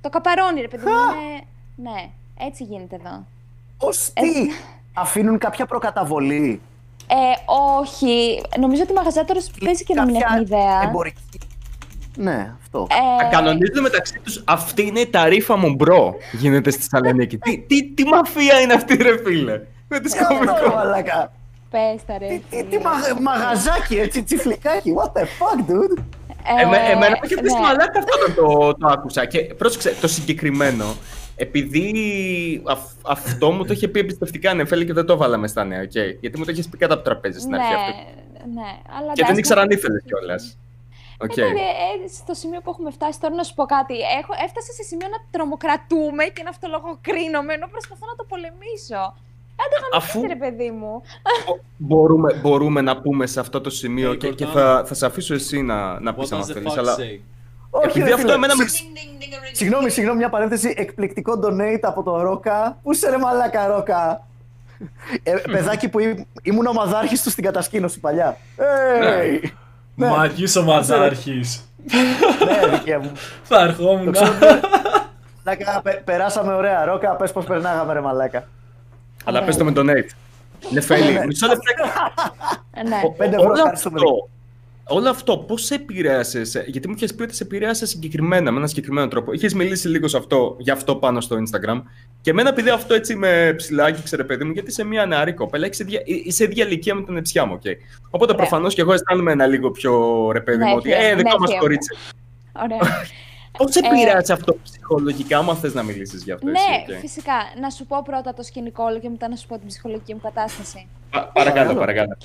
Το καπαρώνει, ρε παιδί μου. Ναι, έτσι γίνεται εδώ. Ως τι, αφήνουν κάποια προκαταβολή? Ε, όχι. Νομίζω ότι η μαγαζάτορος παίζει και να μην έχουν ιδέα. Εμπορική. Ναι, αυτό. Ε... Κανονίζονται μεταξύ τους. Αυτή είναι η ταρήφα μου, μπρο. Γίνεται στη Θεσσαλονίκη. τι, τι, τι μαφία είναι αυτή, ρε φίλε. Με τις κωμικό. Πες τα, ρε. Τι, τι, τι μα, μαγαζάκι, έτσι, τσιφλικάκι. What the fuck, dude. Ε, ε, εμένα μου είχε πει στη μαλάκα αυτό το, το άκουσα και πρόσεξε το συγκεκριμένο, επειδή α, αυτό μου το είχε πει εμπιστευτικά Νεφέλη και δεν το βάλαμε στα νέα, okay, γιατί μου το είχε πει κάτω από το τραπέζι στην αρχή αυτό. Ναι, αλλά και δεν ήξερα αν ήθελες κιόλας. Okay. Ε, στο σημείο που έχουμε φτάσει, τώρα να σου πω κάτι. Έχω, έφτασα σε σημείο να τρομοκρατούμε και να αυτολογοκρίνομαι ενώ προσπαθώ να το πολεμήσω. Αφού ρε παιδί μου. Μπορούμε, μπορούμε να πούμε σε αυτό το σημείο και, και θα, θα σε αφήσω εσύ να, να πεις άμα θέλεις, αλλά... Όχι, επειδή αυτό εμένα... Συγγνώμη, συγγνώμη, μια παρένθεση, εκπληκτικό donate από τον Ρόκα. Πού είσαι ρε μαλάκα, Ρόκα? ε, παιδάκι που ήμουν ομαδάρχης του στην κατασκήνωση παλιά. Hey, ναι. Μαγής ομαδάρχης. Ναι, δικαί μου. Θα ερχόμουν. Περάσαμε ωραία, Ρόκα, πες πως περνάγαμε ρε μαλάκα. Αλλά πες το με τον Νέιτ. Νεφέλη, μισό λεπτό. Όλα αυτό όλο αυτό πώς σε επηρέασε, γιατί μου είχες πει ότι σε επηρέασε συγκεκριμένα, με έναν συγκεκριμένο τρόπο. Είχες μιλήσει λίγο σε αυτό, γι' αυτό πάνω στο Instagram. Και εμένα, επειδή αυτό έτσι με ψηλάκι, ξέρε παιδί μου, γιατί είσαι μια νεαρή κοπέλα, είσαι ίδια ηλικία με την εψιά μου. Okay. Οπότε προφανώς και εγώ αισθάνομαι ένα λίγο πιο ρε παιδί μου, ότι ε, δικό μας κορίτσι. Ωραία. Πώς σε επηρέασε αυτό ψυχολογικά, άμα θες να μιλήσεις γι' αυτό? Ναι, εσύ, okay. Φυσικά. Να σου πω πρώτα το σκηνικό όλο και μετά να σου πω την ψυχολογική μου κατάσταση. Παρακάτω, παρακάτω.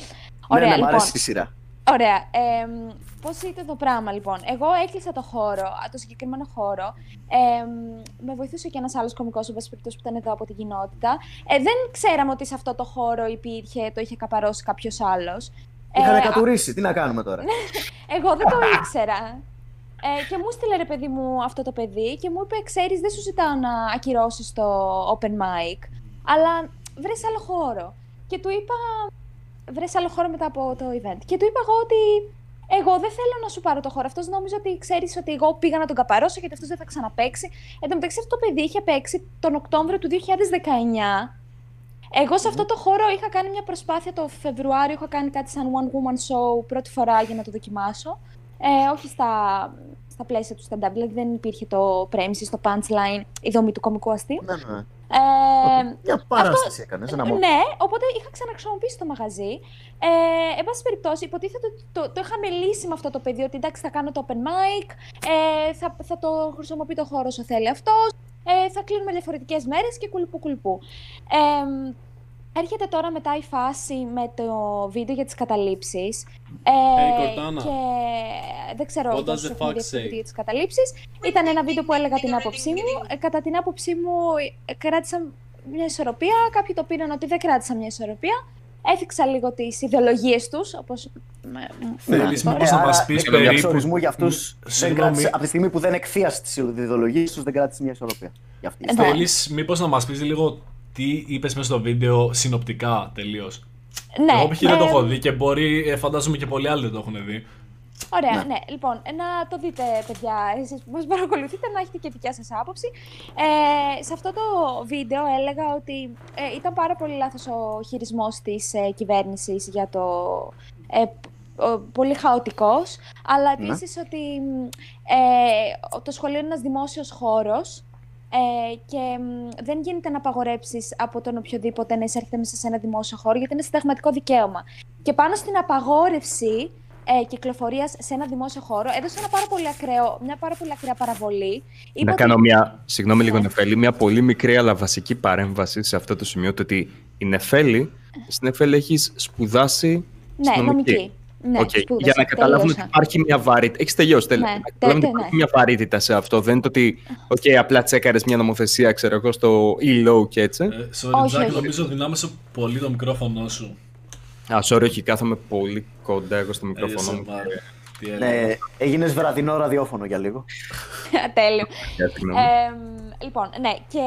Ωραία, ναι, λοιπόν. Μ' αρέσει η σειρά. Ωραία. Ε, πώς ήταν το πράγμα, λοιπόν? Εγώ έκλεισα το χώρο, το συγκεκριμένο χώρο. Ε, με βοηθούσε και ένας άλλος κωμικός, ο Βασιπτός, που ήταν εδώ από την κοινότητα. Ε, δεν ξέραμε ότι σε αυτό το χώρο υπήρχε, το είχε καπαρώσει κάποιος άλλος. Είχανε ε, κατουρίσει, α... τι να κάνουμε τώρα. Εγώ δεν το ήξερα. Ε, και μου στείλε, ρε παιδί μου, αυτό το παιδί και μου είπε: «Ξέρεις, δεν σου ζητάω να ακυρώσεις το open mic, αλλά βρες άλλο χώρο». Και του είπα: «Βρες άλλο χώρο μετά από το event». Και του είπα εγώ ότι εγώ δεν θέλω να σου πάρω το χώρο. Αυτός νόμιζε ότι ξέρεις ότι εγώ πήγα να τον καπαρώσω γιατί αυτός δεν θα ξαναπαίξει. Εν τω μεταξύ, αυτό το παιδί είχε παίξει τον Οκτώβριο του δύο χιλιάδες δεκαεννιά. Εγώ σε αυτό το χώρο είχα κάνει μια προσπάθεια το Φεβρουάριο. Είχα κάνει κάτι σαν one woman show πρώτη φορά για να το δοκιμάσω. Ε, όχι στα, στα πλαίσια του stand-up, δηλαδή δεν υπήρχε το premise, το punchline, η δομή του κωμικού αστείου. Ναι, ναι. Ε, μια παράσταση έκανε. Ναι, οπότε είχα ξαναχρησιμοποιήσει το μαγαζί. Ε, εν πάση περιπτώσει, υποτίθεται ότι το, το είχαμε λύσει με αυτό το παιδί, ότι εντάξει, θα κάνω το open mic, ε, θα, θα το χρησιμοποιεί το χώρο όσο θέλει αυτός, ε, θα κλείνουμε διαφορετικές μέρες και κουλουπού κουλουπού. Ε, Έρχεται τώρα μετά η φάση με το βίντεο για τις καταλήψεις. Hey, Κορτάνα. Και δεν ξέρω what does the fuck say για τις καταλήψεις. Ήταν ένα βίντεο που έλεγα την άποψή μου. Κατά την άποψή μου κράτησα μια ισορροπία. Κάποιοι το πήραν ότι δεν κράτησα μια ισορροπία. Έθιξα λίγο τις ιδεολογίες τους, όπως... Θέλεις να μας πεις περίπου... για αυτούς, από τη στιγμή που δεν εκθίασες τις ιδεολογίες τους, δεν κράτησες μια ισορροπία. Θέλεις μήπως να μας πεις λίγο τι είπες μέσα στο βίντεο συνοπτικά τελείως? Ναι. Εγώ π.χ. δεν το έχω δει και μπορεί, φαντάζομαι και πολλοί άλλοι δεν το έχουν δει. Ωραία, ναι. ναι. Λοιπόν, να το δείτε, παιδιά, εσείς που μας παρακολουθείτε, να έχετε και δικιά σας άποψη. Ε, σε αυτό το βίντεο έλεγα ότι ε, ήταν πάρα πολύ λάθος ο χειρισμός της ε, κυβέρνησης για το... Ε, πολύ χαοτικός, αλλά επίσης ναι. ότι ε, το σχολείο είναι ένας δημόσιος χώρος. Ε, και μ, δεν γίνεται να απαγορέψεις από τον οποιοδήποτε να εισέρχεται μέσα σε ένα δημόσιο χώρο, γιατί είναι συνταγματικό δικαίωμα. Και πάνω στην απαγόρευση ε, κυκλοφορίας σε ένα δημόσιο χώρο, έδωσε ένα πάρα πολύ ακραίο, μια πάρα πολύ ακραία παραβολή. Να κάνω ότι... μια, συγγνώμη λίγο Νεφέλη, μια πολύ μικρή αλλά βασική παρέμβαση σε αυτό το σημείο, το ότι η Νεφέλη, στην Νεφέλη έχεις σπουδάσει ναι, νομική. Ναι, okay. σπούδες, για να καταλάβουμε ότι υπάρχει μια βαρύτητα. Έχεις τελειώσει, ναι, τελειώσει. Ναι, ναι. Υπάρχει μια βαρύτητα σε αυτό. Δεν είναι το ότι okay, απλά τσέκαρες μια νομοθεσία, ξέρω εγώ, στο e-low και έτσι. Sorry, Τζάκη, νομίζω δυνάμεσα πολύ το μικρόφωνο σου. Α, sorry, όχι, κάθομαι πολύ κοντά εγώ στο μικρόφωνο μου. Ναι, έγινες βραδινό ραδιόφωνο για λίγο. Τέλειο. ε, λοιπόν, ναι, και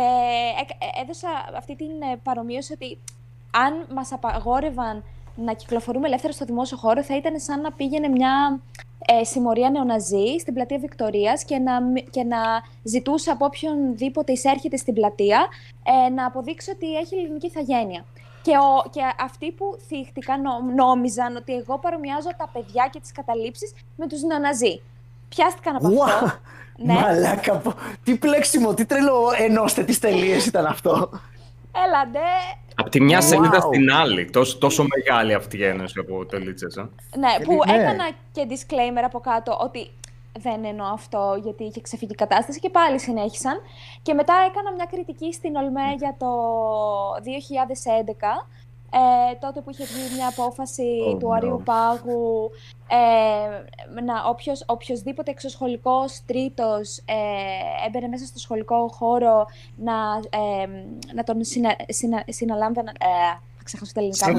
έδωσα αυτή την παρομοίωση ότι αν μας απαγόρευαν να κυκλοφορούμε ελεύθερα στο δημόσιο χώρο, θα ήταν σαν να πήγαινε μια ε, συμμορία νεοναζί στην πλατεία Βικτορίας και να, και να ζητούσε από οποιονδήποτε εισέρχεται στην πλατεία ε, να αποδείξει ότι έχει ελληνική ηθαγένεια. Και, ο, και αυτοί που θύχτηκαν νο, νόμιζαν ότι εγώ παρομοιάζω τα παιδιά και τις καταλήψεις με τους νεοναζί. Πιάστηκαν από wow. αυτό. Ναι. Μαλάκα, τι πλέξιμο, τι τρελό ενώστε τις τελείες ήταν αυτό. Έλαντε. Από τη μια wow. σελίδα στην άλλη. Τόσο, τόσο μεγάλη αυτή η ένωση από το Λίτσες. Ναι, που ναι. έκανα και disclaimer από κάτω ότι δεν εννοώ αυτό γιατί είχε ξεφύγει η κατάσταση και πάλι συνέχισαν. Και μετά έκανα μια κριτική στην ΟΛΜΕ mm. για το δύο χιλιάδες έντεκα. Ε, τότε που είχε βγει μια απόφαση oh, του Άριου no. Πάγου ε, να όποιος, οποιοσδήποτε εξωσχολικός τρίτος ε, έμπαινε μέσα στο σχολικό χώρο να, ε, να τον συνα, συνα, συναλάμβαναν... Ε, ξέχασα τα ελληνικά μου.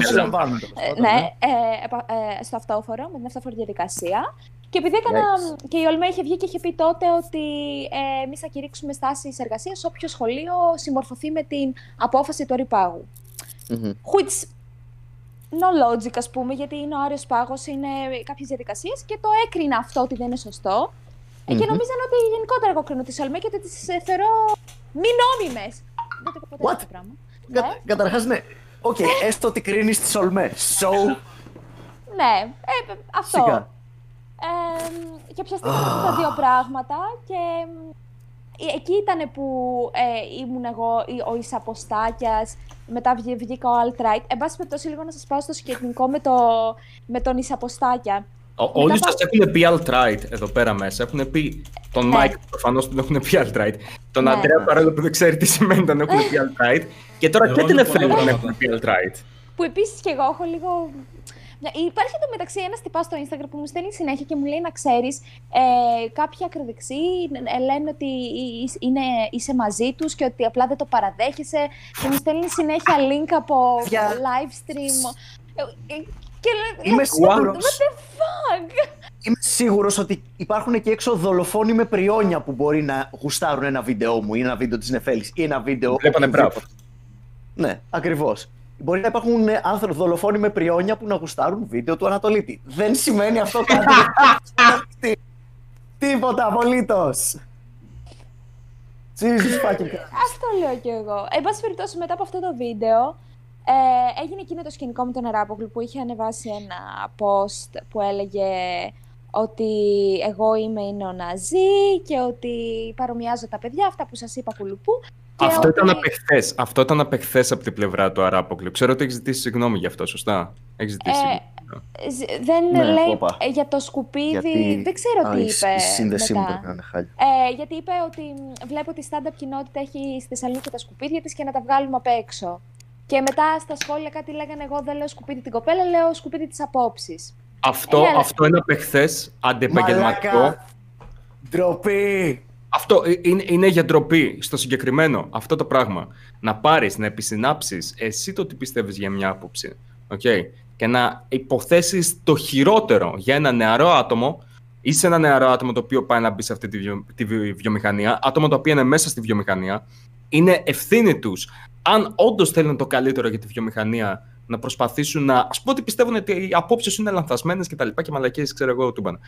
Ε, ναι, ε, ε, ε, στο αυτόφορο, με την αυτόφορη διαδικασία. Και επειδή έκανα, yes. και η ΟΛΜΕ είχε βγει και είχε πει τότε ότι ε, εμείς θα κηρύξουμε στάσεις εργασίας όποιο σχολείο συμμορφωθεί με την απόφαση του Άριου Πάγου. Mm-hmm. Which, no logic, ας πούμε, γιατί είναι ο Άριος Πάγος, είναι κάποιες διαδικασίες και το έκρινα αυτό ότι δεν είναι σωστό. Mm-hmm. Και νομίζαν ότι γενικότερα εγώ κρίνω τις ΟΛΜΕ και ότι τις θεωρώ μη νόμιμες. Δεν το είπα ποτέ αυτό το πράγμα. Κα, ναι. Καταρχάς, ναι. Οκ, okay, έστω ότι κρίνεις τις ΟΛΜΕ. So. Ναι, ε, αυτό. Σιγά. Ε, και πιαστήκαμε ah. τα δύο πράγματα και εκεί ήταν που ε, ήμουν εγώ ο Ισαποστάκιας, μετά βγήκα ο alt-right. Εν πάση περιπτώσει, λίγο να σας πάω στο σκηνικό με, το, με τον Ισαποστάκια. Όλοι μετά... σας έχουν πει alt-right εδώ πέρα μέσα. Έχουν πει τον Μάικ, ναι. προφανώς τον έχουν πει alt-right. Τον ναι. Αντρέα, παρόλο που δεν ξέρει τι σημαίνει, τον έχουν πει alt-right. Και τώρα και την Εφέλη τον έχουν πει alt-right. Που επίσης και εγώ έχω λίγο. Υπάρχει εδώ μεταξύ ένας τυπάς στο Instagram που μου στέλνει συνέχεια και μου λέει να ξέρεις ε, κάποιοι ακροδεξιοί λένε ότι είναι, είσαι μαζί τους και ότι απλά δεν το παραδέχεσαι και μου στέλνει συνέχεια link από yeah. live stream και λέει what the fuck. Είμαι σίγουρος ότι υπάρχουν και έξω δολοφόνοι με πριόνια που μπορεί να γουστάρουν ένα βίντεο μου ή ένα βίντεο της Νεφέλης ή ένα βίντεο... Βλέπανε μπράβο. Ναι, ακριβώς. Μπορεί να υπάρχουν άνθρωποι δολοφόνοι με πριόνια που να γουστάρουν βίντεο του Ανατολίτη. Δεν σημαίνει αυτό κάτι. Τίποτα απολύτως. Jesus fucking Christ. Αυτό λέω κι εγώ. Εν πάση περιπτώσει, μετά από αυτό το βίντεο, ε, έγινε εκείνο το σκηνικό με τον Αράπογλ που είχε ανεβάσει ένα post που έλεγε ότι εγώ είμαι η νεοναζί και ότι παρομοιάζω τα παιδιά, αυτά που σας είπα κουλουπού. Αυτό, ότι... ήταν απεχθές. αυτό ήταν απεχθές από την πλευρά του Αράπογλου. Ξέρω ότι έχεις ζητήσει συγγνώμη γι' αυτό, σωστά. Έχεις ζητήσει ε, συγγνώμη. Δεν ναι, λέει όπα. Για το σκουπίδι, γιατί... δεν ξέρω τι είπε. Η σύνδεσή μου πρέπει να είναι χάλια. Ε, γιατί είπε ότι βλέπω ότι η stand-up κοινότητα έχει στη Θεσσαλονίκη τα σκουπίδια της και να τα βγάλουμε απ' έξω. Και μετά στα σχόλια κάτι λέγανε εγώ δεν λέω σκουπίδι την κοπέλα, λέω σκουπίδι της απόψης. Αυτό, ε, αυτό είναι απεχθές, αντιεπαγγελματικό. Ντροπή! Αυτό είναι, είναι για ντροπή στο συγκεκριμένο αυτό το πράγμα. Να πάρεις, να επισυνάψεις εσύ το τι πιστεύεις για μια άποψη. Okay. Και να υποθέσεις το χειρότερο για ένα νεαρό άτομο ή σε ένα νεαρό άτομο το οποίο πάει να μπει σε αυτή τη, βιο, τη βιομηχανία, άτομα τα οποία είναι μέσα στη βιομηχανία, είναι ευθύνη τους. Αν όντως θέλουν το καλύτερο για τη βιομηχανία, να προσπαθήσουν να. Ας πούμε ότι πιστεύουν ότι οι απόψεις είναι λανθασμένες και τα λοιπά και μαλακίες, ξέρω εγώ, τούμπανα.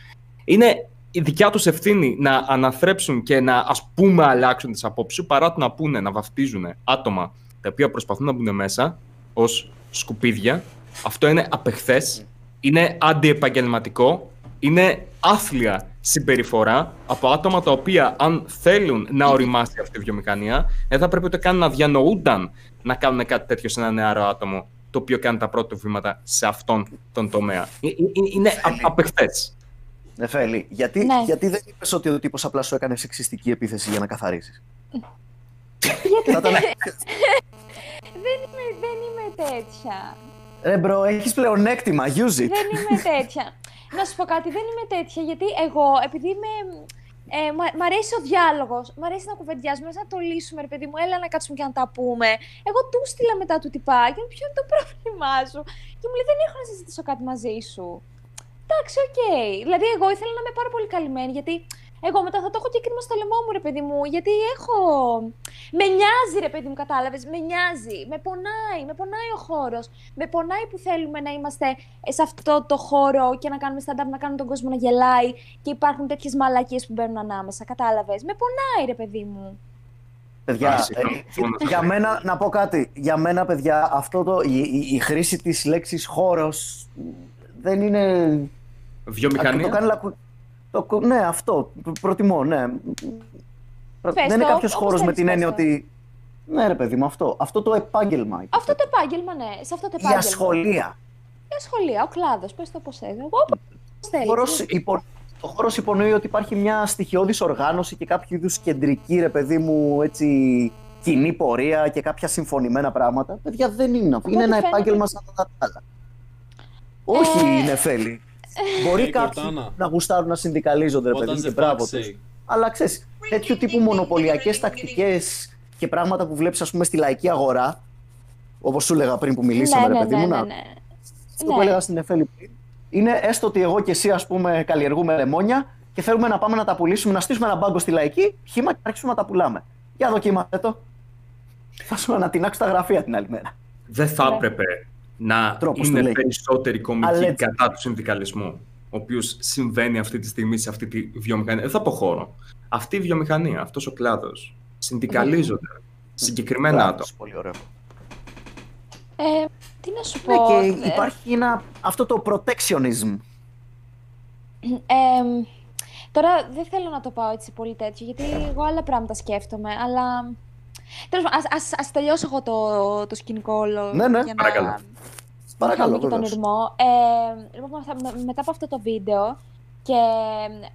Είναι η δικιά τους ευθύνη να αναθρέψουν και να, ας πούμε, αλλάξουν τις απόψεις, παρά το να πούνε, να βαφτίζουν άτομα τα οποία προσπαθούν να μπουν μέσα ως σκουπίδια. Αυτό είναι απεχθές, είναι αντιεπαγγελματικό, είναι άθλια συμπεριφορά από άτομα τα οποία, αν θέλουν να οριμάσει αυτή τη βιομηχανία, δεν θα πρέπει ούτε καν να διανοούνταν να κάνουν κάτι τέτοιο σε ένα νεαρό άτομο το οποίο κάνει τα πρώτα βήματα σε αυτόν τον τομέα. Είναι απεχθές. Νεφέλη, γιατί, ναι. γιατί δεν είπες ότι ο τύπος απλά σου έκανε σεξιστική επίθεση για να καθαρίσεις. Γιατί δεν, είμαι, δεν είμαι τέτοια. Ρε μπρο, έχεις πλεονέκτημα, use it. Δεν είμαι τέτοια. Να σου πω κάτι, δεν είμαι τέτοια, γιατί εγώ, επειδή είμαι... Ε, μ' αρέσει ο διάλογος, μ' αρέσει να κουβεντιάζουμε, να το λύσουμε, ρε παιδί μου, έλα να κάτσουμε και να τα πούμε. Εγώ του στείλα μετά του τυπά, και ποιο είναι το πρόβλημά σου. Και μου λέει, δεν έχω να συζητήσω κάτι μαζί σου. Εντάξει, οκ. Okay. Δηλαδή, εγώ ήθελα να είμαι πάρα πολύ καλυμμένη, γιατί εγώ μετά θα το έχω και κρύμα στο λαιμό μου, ρε παιδί μου, γιατί έχω... Με νοιάζει, ρε παιδί μου, κατάλαβες, με νοιάζει, με πονάει, με πονάει ο χώρος, με πονάει που θέλουμε να είμαστε σε αυτό το χώρο και να κάνουμε stand-up, να κάνουμε τον κόσμο να γελάει και υπάρχουν τέτοιες μαλακίες που μπαίνουν ανάμεσα, κατάλαβες, με πονάει, ρε παιδί μου. Παιδιά, ε, για μένα, να πω κάτι, για μένα, παιδιά, αυτό το, η, η, η χρήση της λέξης χώρος δεν είναι... Βιομηχανία. Το κάνει λακου... το... Ναι, αυτό. Προτιμώ, ναι. Φες δεν το, είναι κάποιος χώρος με την έννοια ότι... Ναι ρε παιδί μου, αυτό. Αυτό το επάγγελμα. Αυτό το επάγγελμα, ναι. Σε αυτό το επάγγελμα. Η ασχολία. Η ασχολία, ο κλάδος. Πες το πώς έγινε. Υπο... Ο χώρος υπονοεί ότι υπάρχει μια στοιχειώδης οργάνωση και κάποιο είδους κεντρική, ρε παιδί μου, έτσι, κοινή πορεία και κάποια συμφωνημένα πράγματα. Παιδιά, δεν είναι. Είναι δεν ένα φαίνεται. Επάγγελμα σαν τα άλλα. Όχι, ε... Νεφέλη. Μπορεί hey, κάποιοι Κορτάνα. Να γουστάρουν να συνδικαλίζονται, ρε παιδί, και μπράβο τους. Αλλά ξέρεις, τέτοιου τύπου μονοπωλιακές τακτικές και πράγματα που βλέπεις, ας πούμε, στη λαϊκή αγορά, όπως σου έλεγα πριν που μιλήσαμε, ναι, ρε παιδί μου, ναι, ναι, ναι. Αυτό ναι. που έλεγα στην Εφέλη πριν, είναι έστω ότι εγώ και εσύ, ας πούμε, καλλιεργούμε λεμόνια και θέλουμε να πάμε να τα πουλήσουμε, να στήσουμε ένα μπάγκο στη λαϊκή, χύμα και αρχίσουμε να τα πουλάμε. Για δοκίμαστε το. Θα σου ανατινάξω τα γραφεία την άλλη μέρα. Δεν θα έπρεπε. Να είναι περισσότεροι κομικοί κατά του συνδικαλισμού, ο οποίος συμβαίνει αυτή τη στιγμή σε αυτή τη βιομηχανία. Δεν θα πω χώρο. Αυτή η βιομηχανία, αυτός ο κλάδος, συνδικαλίζονται mm. συγκεκριμένα mm. άτομα. Πολύ ωραίο. Ε, τι να σου πω... Ναι, και ε... υπάρχει ένα, αυτό το protectionism. Ε, τώρα δεν θέλω να το πάω έτσι πολύ τέτοιο, γιατί εγώ άλλα πράγματα σκέφτομαι, αλλά... Τέλος πάντων, ας, ας, ας τελειώσω εγώ το, το σκηνικό όλο. Ναι, ναι, για να... παρακαλώ. Παρακαλώ, τον ηρμό. Ε, λοιπόν, μετά από αυτό το βίντεο, και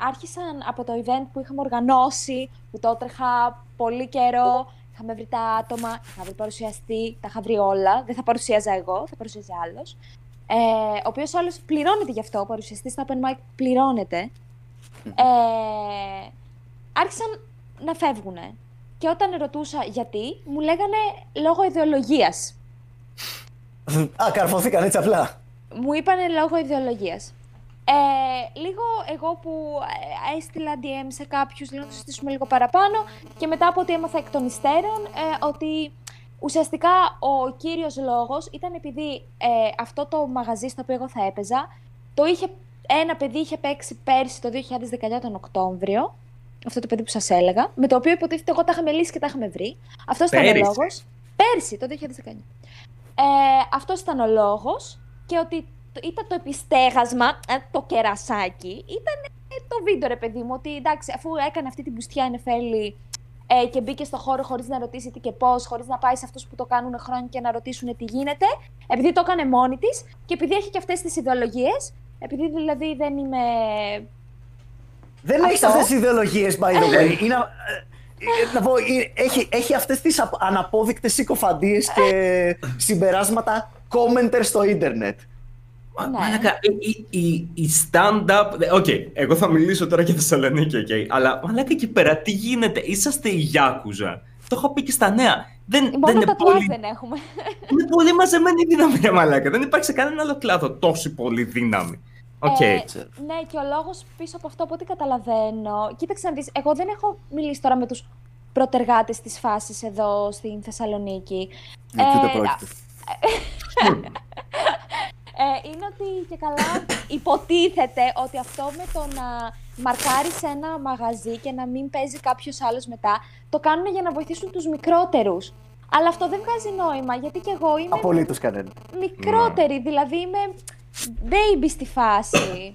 άρχισαν από το event που είχαμε οργανώσει, που το έτρεχα πολύ καιρό, είχαμε βρει τα άτομα, είχαμε βρει παρουσιαστή, τα είχα βρει όλα, δεν θα παρουσίαζα εγώ, θα παρουσίαζε άλλος. Ε, ο οποίος άλλος πληρώνεται γι' αυτό, ο παρουσιαστής στα open mic πληρώνεται. Ε, άρχισαν να φεύγουνε. Και όταν ρωτούσα γιατί, μου λέγανε λόγω ιδεολογίας. Α, καρφωθήκαν έτσι απλά. Μου είπανε λόγω ιδεολογίας. Ε, λίγο εγώ που έστειλα ντι εμ σε κάποιους, λέω να το συζητήσουμε λίγο παραπάνω, και μετά από ό,τι έμαθα εκ των υστέρων, ε, ότι ουσιαστικά ο κύριος λόγος ήταν επειδή ε, αυτό το μαγαζί στο οποίο εγώ θα έπαιζα, το είχε, ένα παιδί είχε παίξει πέρσι το δύο χιλιάδες δεκαεννιά τον Οκτώβριο, αυτό το παιδί που σας έλεγα, με το οποίο υποτίθεται εγώ τα είχαμε λύσει και τα είχαμε βρει. Αυτός ήταν ο λόγος. Πέρσι, το δύο χιλιάδες δεκαεννιά. Ε, αυτός ήταν ο λόγος, και ότι ήταν το επιστέγασμα, το κερασάκι, ήταν το βίντεο, ρε παιδί μου, ότι εντάξει, αφού έκανε αυτή την πουστιά η Νεφέλη ε, και μπήκε στο χώρο χωρίς να ρωτήσει τι και πώς, χωρίς να πάει σε αυτούς που το κάνουν χρόνια και να ρωτήσουν τι γίνεται, επειδή το έκανε μόνη της και επειδή έχει και αυτές τις ιδεολογίες, επειδή δηλαδή δεν είμαι... Δεν έχεις αυτές τις ιδεολογίες, by the way. Είναι... Να πω, έχει, έχει αυτές τις αναπόδεικτες συκοφαντίες και συμπεράσματα commenter στο ίντερνετ. Μαλάκα, η, η, η stand-up... Οκ, okay, εγώ θα μιλήσω τώρα και Θεσσαλονίκη, okay, αλλά μαλάκα εκεί πέρα, τι γίνεται, είσαστε η Γιάκουζα. Το έχω πει και στα νέα. Δεν, δεν είναι πολύ... δεν έχουμε. Είναι πολύ μαζεμένη η δύναμη, μαλάκα. Δεν υπάρχει σε κανένα άλλο κλάδο τόση πολύ δύναμη. Okay. Ε, ναι, και ο λόγος πίσω από αυτό, από ό,τι καταλαβαίνω... Κοίταξε να δεις, εγώ δεν έχω μιλήσει τώρα με τους πρωτεργάτες της φάσης εδώ στην Θεσσαλονίκη. Ναι, ε, ούτε πρόκειται. ε, είναι ότι και καλά υποτίθεται ότι αυτό με το να μαρκάρεις ένα μαγαζί και να μην παίζει κάποιος άλλος μετά, το κάνουν για να βοηθήσουν τους μικρότερους. Αλλά αυτό δεν βγάζει νόημα, γιατί και εγώ είμαι... Απολύτως κανένα. Μικρότερη, no. Δηλαδή είμαι... baby στη φάση.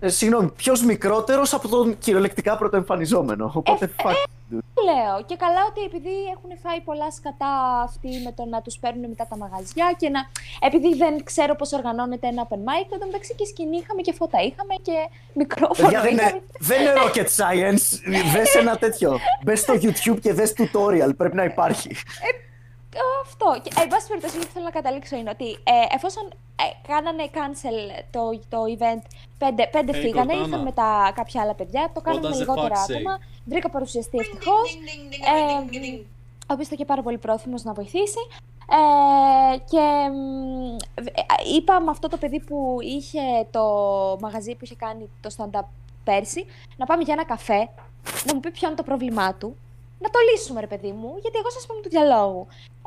Ε, συγγνώμη, ποιος μικρότερος από τον κυριολεκτικά πρωτοεμφανιζόμενο. Οπότε, ε, fuck. Ε, λέω. Και καλά ότι επειδή έχουν φάει πολλά σκατά αυτοί με το να τους παίρνουν μετά τα μαγαζιά και να... Επειδή δεν ξέρω πώς οργανώνεται ένα open mic, εδώ μεταξύ και σκηνή είχαμε και φώτα είχαμε και μικρόφωνο. Παιδιά, δεν, είναι, δεν είναι rocket science. Δες ένα τέτοιο. Μπες στο YouTube και δες tutorial. Πρέπει να υπάρχει. Ε, Αυτό. Και, εν πάση περιπτώσει, που θέλω να καταλήξω είναι ότι ε, εφόσον ε, κάνανε cancel το, το event, πέντε, πέντε hey, φύγανε, ήρθαν μετά κάποια άλλα παιδιά, το κάνανε με λιγότερα άτομα. Βρήκα παρουσιαστή ευτυχώς. Ο οποίος ήταν και πάρα πολύ πρόθυμος να βοηθήσει. Ε, και ε, είπα με αυτό το παιδί που είχε το μαγαζί που είχε κάνει το stand-up πέρσι, να πάμε για ένα καφέ, να μου πει ποιο είναι το πρόβλημά του. Να το λύσουμε, ρε παιδί μου, γιατί εγώ σας είπαμε του διαλόγου.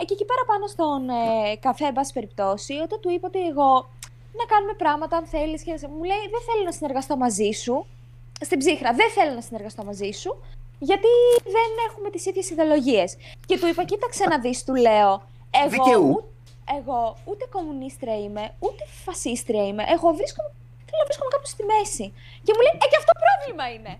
Και εκεί πέρα πάνω στον ε, καφέ, εν πάση περιπτώσει, όταν του είπα ότι εγώ να κάνουμε πράγματα, αν θέλεις, και μου λέει δεν θέλω να συνεργαστώ μαζί σου. Στην ψύχρα, δεν θέλω να συνεργαστώ μαζί σου, γιατί δεν έχουμε τις ίδιες ιδεολογίες. Και του είπα, κοίταξε να δεις, του λέω, εγώ, εγώ ούτε κομμουνίστρια είμαι, ούτε φασίστρια είμαι. Εγώ βρίσκομαι, θέλω να βρίσκομαι κάπου στη μέση. Και μου λέει, ε, και αυτό πρόβλημα είναι.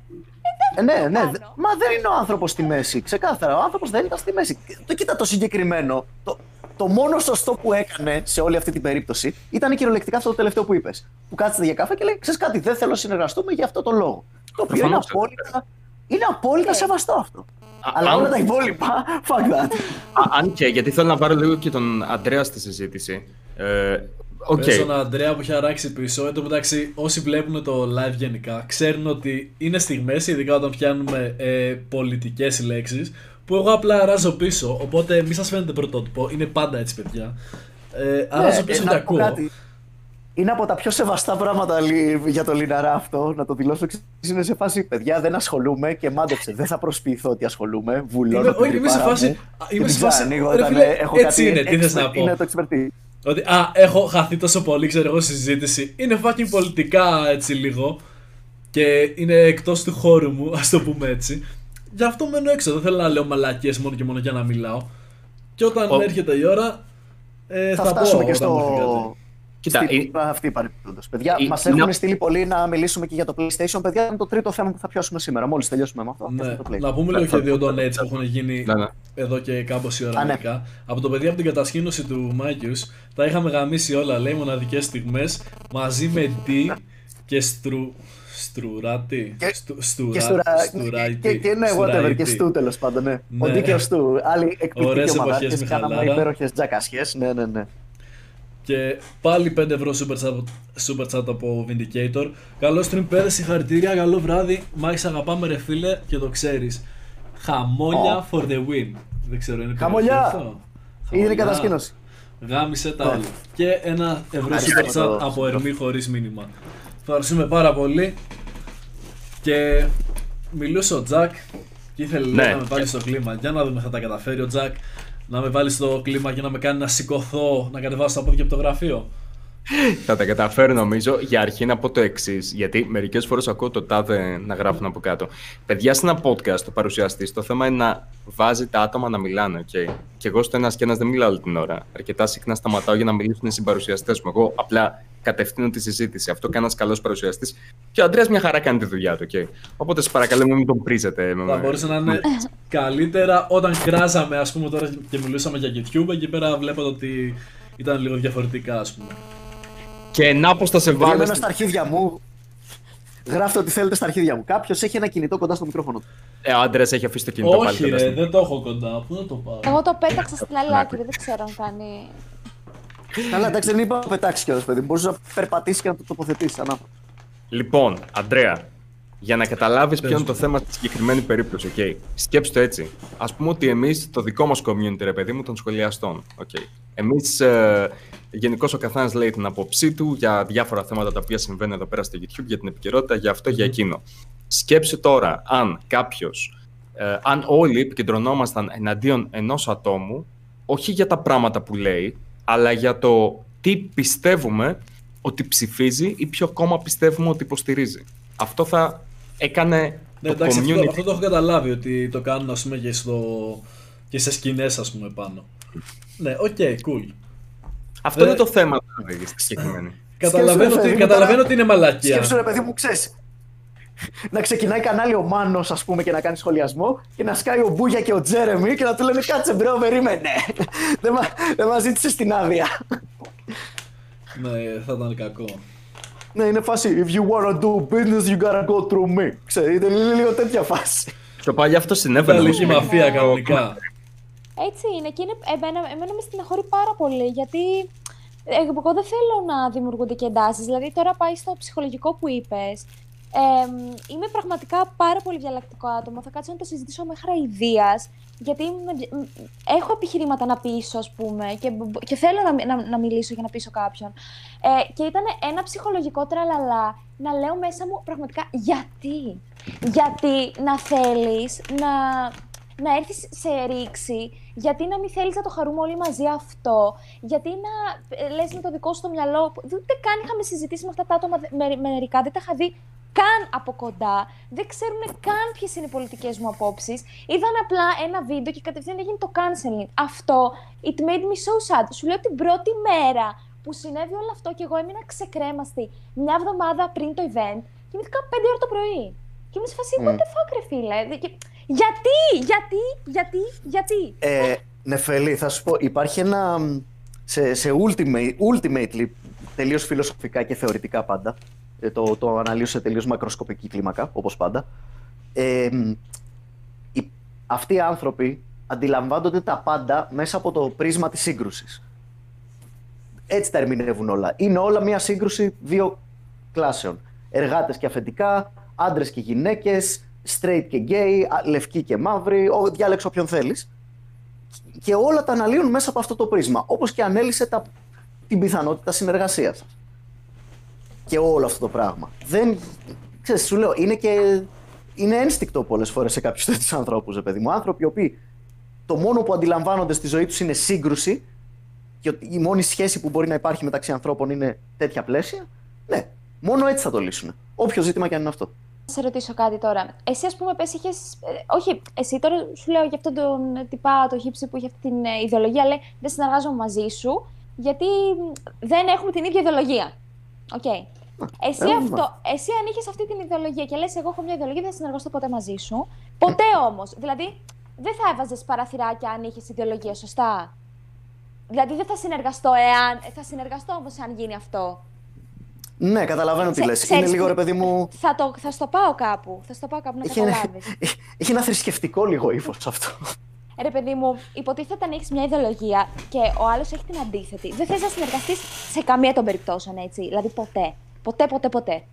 Ε, ναι, ναι, ναι. Μα δεν είναι ο άνθρωπος στη μέση. Ξεκάθαρα, ο άνθρωπος δεν ήταν στη μέση. Το κοίτα το συγκεκριμένο. Το, το μόνο σωστό που έκανε σε όλη αυτή την περίπτωση ήταν κυριολεκτικά αυτό το τελευταίο που είπες. Που κάθεται για καφέ και λέει: ξέρεις κάτι, δεν θέλω να συνεργαστούμε για αυτό το λόγο. Το οποίο είναι απόλυτα, είναι απόλυτα yeah. σεβαστό αυτό. Α, αλλά όλα τα υπόλοιπα, fuck that. Αν και, γιατί θέλω να πάρω λίγο και τον Αντρέα στη συζήτηση. Ε, Okay. Στον Αντρέα που είχε αράξει πίσω. Εν τω μεταξύ, όσοι βλέπουν το live γενικά ξέρουν ότι είναι στιγμές, ειδικά όταν πιάνουμε ε, πολιτικές λέξεις, που εγώ απλά αράζω πίσω. Οπότε μην σας φαίνεται πρωτότυπο, είναι πάντα έτσι, παιδιά. Ε, αράζω ναι, πίσω και τα ακούω. Κάτι. Είναι από τα πιο σεβαστά πράγματα για το Λιναρά αυτό, να το δηλώσω. Είναι σε φάση, παιδιά, δεν ασχολούμαι και μάντεψε. Δεν θα προσποιηθώ ότι ασχολούμαι. Βουλώνω την τρυπάρα μου. Είμαι σε φάση. Είμαι σε φάση. Έτσι είναι, τι θες να πω. Είναι το εξυπηρετή. Ότι, α, έχω χαθεί τόσο πολύ, ξέρω εγώ, συζήτηση. Είναι fucking πολιτικά έτσι λίγο. Και είναι εκτός του χώρου μου, ας το πούμε έτσι. Γι' αυτό μένω έξω. Δεν θέλω να λέω μαλακίες μόνο και μόνο για να μιλάω. Και όταν oh. έρχεται η ώρα, ε, θα, θα πω. Και στο... Κοίτα, η... αυτή παρεμπιπτόντως. Παιδιά, η... μας έχουν η... στείλει πολύ να μιλήσουμε και για το PlayStation. Παιδιά, είναι το τρίτο θέμα που θα πιάσουμε σήμερα. Μόλις τελειώσουμε με αυτό. Ναι. Το να πούμε λίγο και δύο donates που έχουν γίνει ναι, ναι. εδώ και κάμποση ώρα. Α, ναι. Από το παιδί από την κατασκήνωση του Μάκιους, τα είχαμε γαμίσει όλα. Λέει μοναδικές στιγμές μαζί με D και στρου. Στουράτη. Και στουράτη. Και είναι whatever και στου τέλος πάντων. Ναι. Ο D και ο στου. Άλλοι εκπληκτικοί ομαδάκες. Κάναμε υπέροχες τζακασιές. Ναι, ναι, ναι. Και πάλι πέντε ευρώ super chat, super chat από Vindicator. Καλό stream, πέρα, συγχαρητήρια, καλό βράδυ. Μάχης, αγαπάμε ρε φίλε και το ξέρεις. Χαμόλια oh. for the win. Δεν ξέρω, είναι Χαμόλια! Είναι κατασκήνωση. Γάμισε τα όλα. Yeah. Και ένα ευρώ super chat από Ερμή χωρίς μήνυμα. Ευχαριστούμε πάρα πολύ. Και μιλούσε ο Τζακ και ήθελε ναι. να με πάλι στο κλίμα. Για να δούμε θα τα καταφέρει ο Τζακ. Να με βάλει στο κλίμα και να με κάνει να σηκωθώ, να κατεβάσω τα πόδια από το γραφείο. Θα τα καταφέρω νομίζω. Για αρχή να πω το εξής, γιατί μερικές φορές ακούω το τάδε να γράφουν από κάτω. Παιδιά, σε ένα podcast, το παρουσιαστής, το θέμα είναι να βάζει τα άτομα να μιλάνε. Okay. Και εγώ στο ένας και ένας δεν μιλάω όλη την ώρα. Αρκετά συχνά σταματάω για να μιλήσουν οι συμπαρουσιαστές μου. Εγώ απλά κατευθύνω τη συζήτηση. Αυτό κάνει ένας καλός παρουσιαστής. Και ο Αντρέας μια χαρά κάνει τη δουλειά του. Okay. Οπότε σας παρακαλώ μην τον πρίζετε. Θα μπορούσε να είναι καλύτερα όταν κράζαμε, ας πούμε, τώρα και μιλούσαμε για YouTube. Εκεί πέρα βλέπω ότι ήταν λίγο διαφορετικά, ας πούμε. Και να πως θα σε βάλω. Γράφτε στα αρχίδια μου. Γράφτε ό,τι θέλετε στα αρχίδια μου. Κάποιος έχει ένα κινητό κοντά στο μικρόφωνο του. Ε, ο Άντρας έχει αφήσει το κινητό. Όχι, πάλι ρε, κοντά. Δεν το έχω κοντά. Πού να το πάω. Εγώ το πέταξα στην άλλη άκρη. Δεν ξέρω αν κάνει. Καλά, εντάξει, δεν είπα να πετάξει κιόλας, παιδί. Μπορείς να περπατήσεις και να το τοποθετήσεις. Λοιπόν, Αντρέα, για να καταλάβεις ποιο είναι το θέμα στη συγκεκριμένη περίπτωση. Okay. Σκέψτε έτσι. Ας πούμε ότι εμείς το δικό μας community, ρε παιδί μου, των σχολιαστών. Okay. Εμείς. Ε, Γενικώς ο καθένας λέει την απόψή του για διάφορα θέματα τα οποία συμβαίνουν εδώ πέρα στο YouTube, για την επικαιρότητα, για αυτό, για εκείνο. Σκέψου τώρα αν κάποιος, ε, αν όλοι επικεντρωνόμασταν εναντίον ενός ατόμου, όχι για τα πράγματα που λέει, αλλά για το τι πιστεύουμε ότι ψηφίζει ή ποιο κόμμα πιστεύουμε ότι υποστηρίζει. Αυτό θα έκανε ναι, το εντάξει, community. Αυτό, αυτό το έχω καταλάβει ότι το κάνουν ας πούμε, και, στο, και σε σκηνές ας πούμε πάνω. Ναι, οκ, okay, cool. Αυτό Δε... είναι το θέμα που λέγει στη συγκεκριμένη. Καταλαβαίνω, ότι, καταλαβαίνω ότι είναι μαλακία. Σκέψου ρε παιδί μου, ξέρεις. Να ξεκινάει κανάλι ο Μάνος, ας πούμε, και να κάνει σχολιασμό και να σκάει ο Μπούγια και ο Τζέρεμι και να του λένε κάτσε μπρο, περίμενε. Δεν μα, μα ζήτησε την άδεια. Ναι, θα ήταν κακό. Ναι, είναι φάση. If you wanna do business, you gotta go through me. Ξέρετε, είναι λίγο τέτοια φάση. Στο παλιά αυτό συνέβαινε. Ήταν λίγη μαφία κανονικά. Έτσι είναι και είναι, εμένα, εμένα με στεναχωρεί πάρα πολύ γιατί εγώ δεν θέλω να δημιουργούνται και εντάσεις. Δηλαδή τώρα πάει στο ψυχολογικό που είπες. Ε, είμαι πραγματικά πάρα πολύ διαλλακτικό άτομο. Θα κάτσω να το συζητήσω μέχρι αηδείας γιατί με, έχω επιχειρήματα να πείσω, ας πούμε, και, και θέλω να, να, να μιλήσω για να πείσω κάποιον. Ε, και ήταν ένα ψυχολογικό τραλαλά να λέω μέσα μου πραγματικά γιατί. Γιατί να θέλεις να... να έρθεις σε ρήξη, γιατί να μην θέλεις να το χαρούμε όλοι μαζί αυτό, γιατί να λες με το δικό σου το μυαλό. Ούτε καν είχαμε συζητήσει με αυτά τα άτομα με, μερικά, δεν τα είχα δει καν από κοντά, δεν ξέρουν καν ποιες είναι οι πολιτικές μου απόψεις. Είδαν απλά ένα βίντεο και κατευθείαν έγινε το canceling. Αυτό, it made me so sad. Σου λέω την πρώτη μέρα που συνέβη όλο αυτό και εγώ έμεινα ξεκρέμαστη μια εβδομάδα πριν το event, κοιμήθηκα πέντε ώρα το πρωί. Και είμαι σε φάση, what the fuck, ρε φίλε. Γιατί, γιατί, γιατί, γιατί. Ε, Νεφέλη, θα σου πω, υπάρχει ένα, σε, σε ultimate, ultimately, τελείως φιλοσοφικά και θεωρητικά πάντα, το, το αναλύω σε τελείως μακροσκοπική κλίμακα, όπως πάντα, ε, οι, αυτοί οι άνθρωποι αντιλαμβάνονται τα πάντα μέσα από το πρίσμα της σύγκρουσης. Έτσι τα ερμηνεύουν όλα. Είναι όλα μια σύγκρουση δύο κλάσεων. Εργάτες και αφεντικά, άντρες και γυναίκες, straight και gay, λευκοί και μαύροι, διάλεξε όποιον θέλεις. Και όλα τα αναλύουν μέσα από αυτό το πρίσμα, όπως και ανέλυσε τα... την πιθανότητα συνεργασίας. Και όλο αυτό το πράγμα. Δεν, ξέρεις, σου λέω, είναι και... είναι ένστικτο πολλές φορές σε κάποιους τέτοιους ανθρώπους, παιδί μου. Άνθρωποι οι οποίοι το μόνο που αντιλαμβάνονται στη ζωή τους είναι σύγκρουση και ότι η μόνη σχέση που μπορεί να υπάρχει μεταξύ ανθρώπων είναι τέτοια πλαίσια. Ναι, μόνο έτσι θα το λύσουν. Όποιο ζήτημα κι αν είναι αυτό. Θα σε ρωτήσω κάτι τώρα. Εσύ, ας πούμε, πες είχες. Ε, όχι, εσύ τώρα σου λέω για αυτόν τον τυπά, το χύψη που είχε αυτή την ε, ιδεολογία. Λέει δεν συνεργάζομαι μαζί σου. γιατί δεν έχουμε την ίδια ιδεολογία. Okay. Εσύ, αυτό, εσύ αν είχες αυτή την ιδεολογία και λες εγώ έχω μια ιδεολογία, δεν θα συνεργαστώ ποτέ μαζί σου. Ποτέ όμως. Δηλαδή δεν θα έβαζες παραθυράκια αν είχες ιδεολογία, σωστά. Δηλαδή δεν θα συνεργαστώ εάν. Θα συνεργαστώ όμως αν γίνει αυτό. Ναι, καταλαβαίνω τι λες. Είναι λίγο ρε παιδί μου. Θα, το, θα στο πάω κάπου. Θα στο πάω κάπου να καταλάβεις. Είχε ένα θρησκευτικό λίγο ύφος αυτό. Ρε παιδί μου, υποτίθεται αν έχεις μια ιδεολογία και ο άλλος έχει την αντίθετη, δεν θες να συνεργαστείς σε καμία των περιπτώσεων, έτσι. Δηλαδή ποτέ. Ποτέ, ποτέ, ποτέ.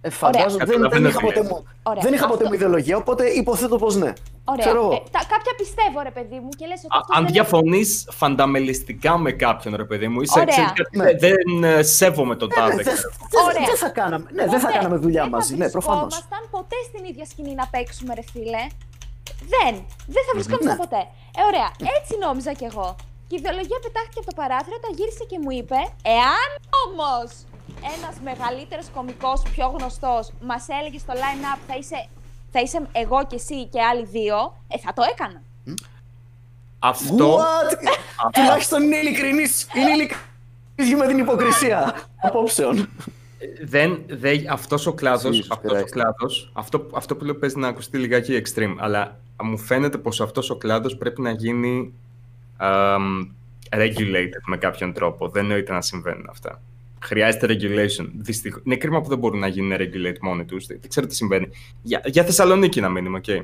Ε, φαντάζομαι. Δεν, δεν είχα ποτέ μου, δεν είχα ποτέ μου ιδεολογία, οπότε υποθέτω πως ναι. Ωραία. Ε, τα, κάποια πιστεύω, ρε παιδί μου, και λες ότι. Α, αν διαφωνείς είναι... φανταμελιστικά με κάποιον, ρε παιδί μου, είσαι εξαιρετικά. Ναι. Δεν σέβομαι τον τάδε. Ναι, δεν δε θα κάναμε, ναι, ποτέ, δε θα κάναμε δουλειά δεν μαζί. Δεν θα βρισκόμασταν ποτέ στην ίδια σκηνή να παίξουμε, ρε φίλε. Δεν. Δεν θα βρισκόμασταν ναι. ποτέ. Ε, ωραία. Έτσι νόμιζα κι εγώ. Και η ιδεολογία πετάχτηκε από το παράθυρο, τα γύρισε και μου είπε, εάν όμως ένας μεγαλύτερος κωμικός, πιο γνωστός, μας έλεγε στο line-up θα είσαι. Θα είσαι εγώ και εσύ και άλλοι δύο, ε, θα το έκανα. Αυτό... Τουλάχιστον είναι ειλικρινής, είναι ειλικρινής με την υποκρισία απόψεων. Δεν, δε, αυτός ο κλάδος, αυτός ο κλάδος, αυτό, αυτό που λέω παίζει να ακουστεί λιγάκι extreme, αλλά μου φαίνεται πως αυτός ο κλάδος πρέπει να γίνει um, regulated με κάποιον τρόπο. Δεν νοείται να συμβαίνουν αυτά. Χρειάζεται regulation. Δυστυχώς. Είναι κρίμα που δεν μπορούν να γίνουν regulate μόνοι τους. Δεν ξέρω τι συμβαίνει. Για, για Θεσσαλονίκη να μείνουμε, okay.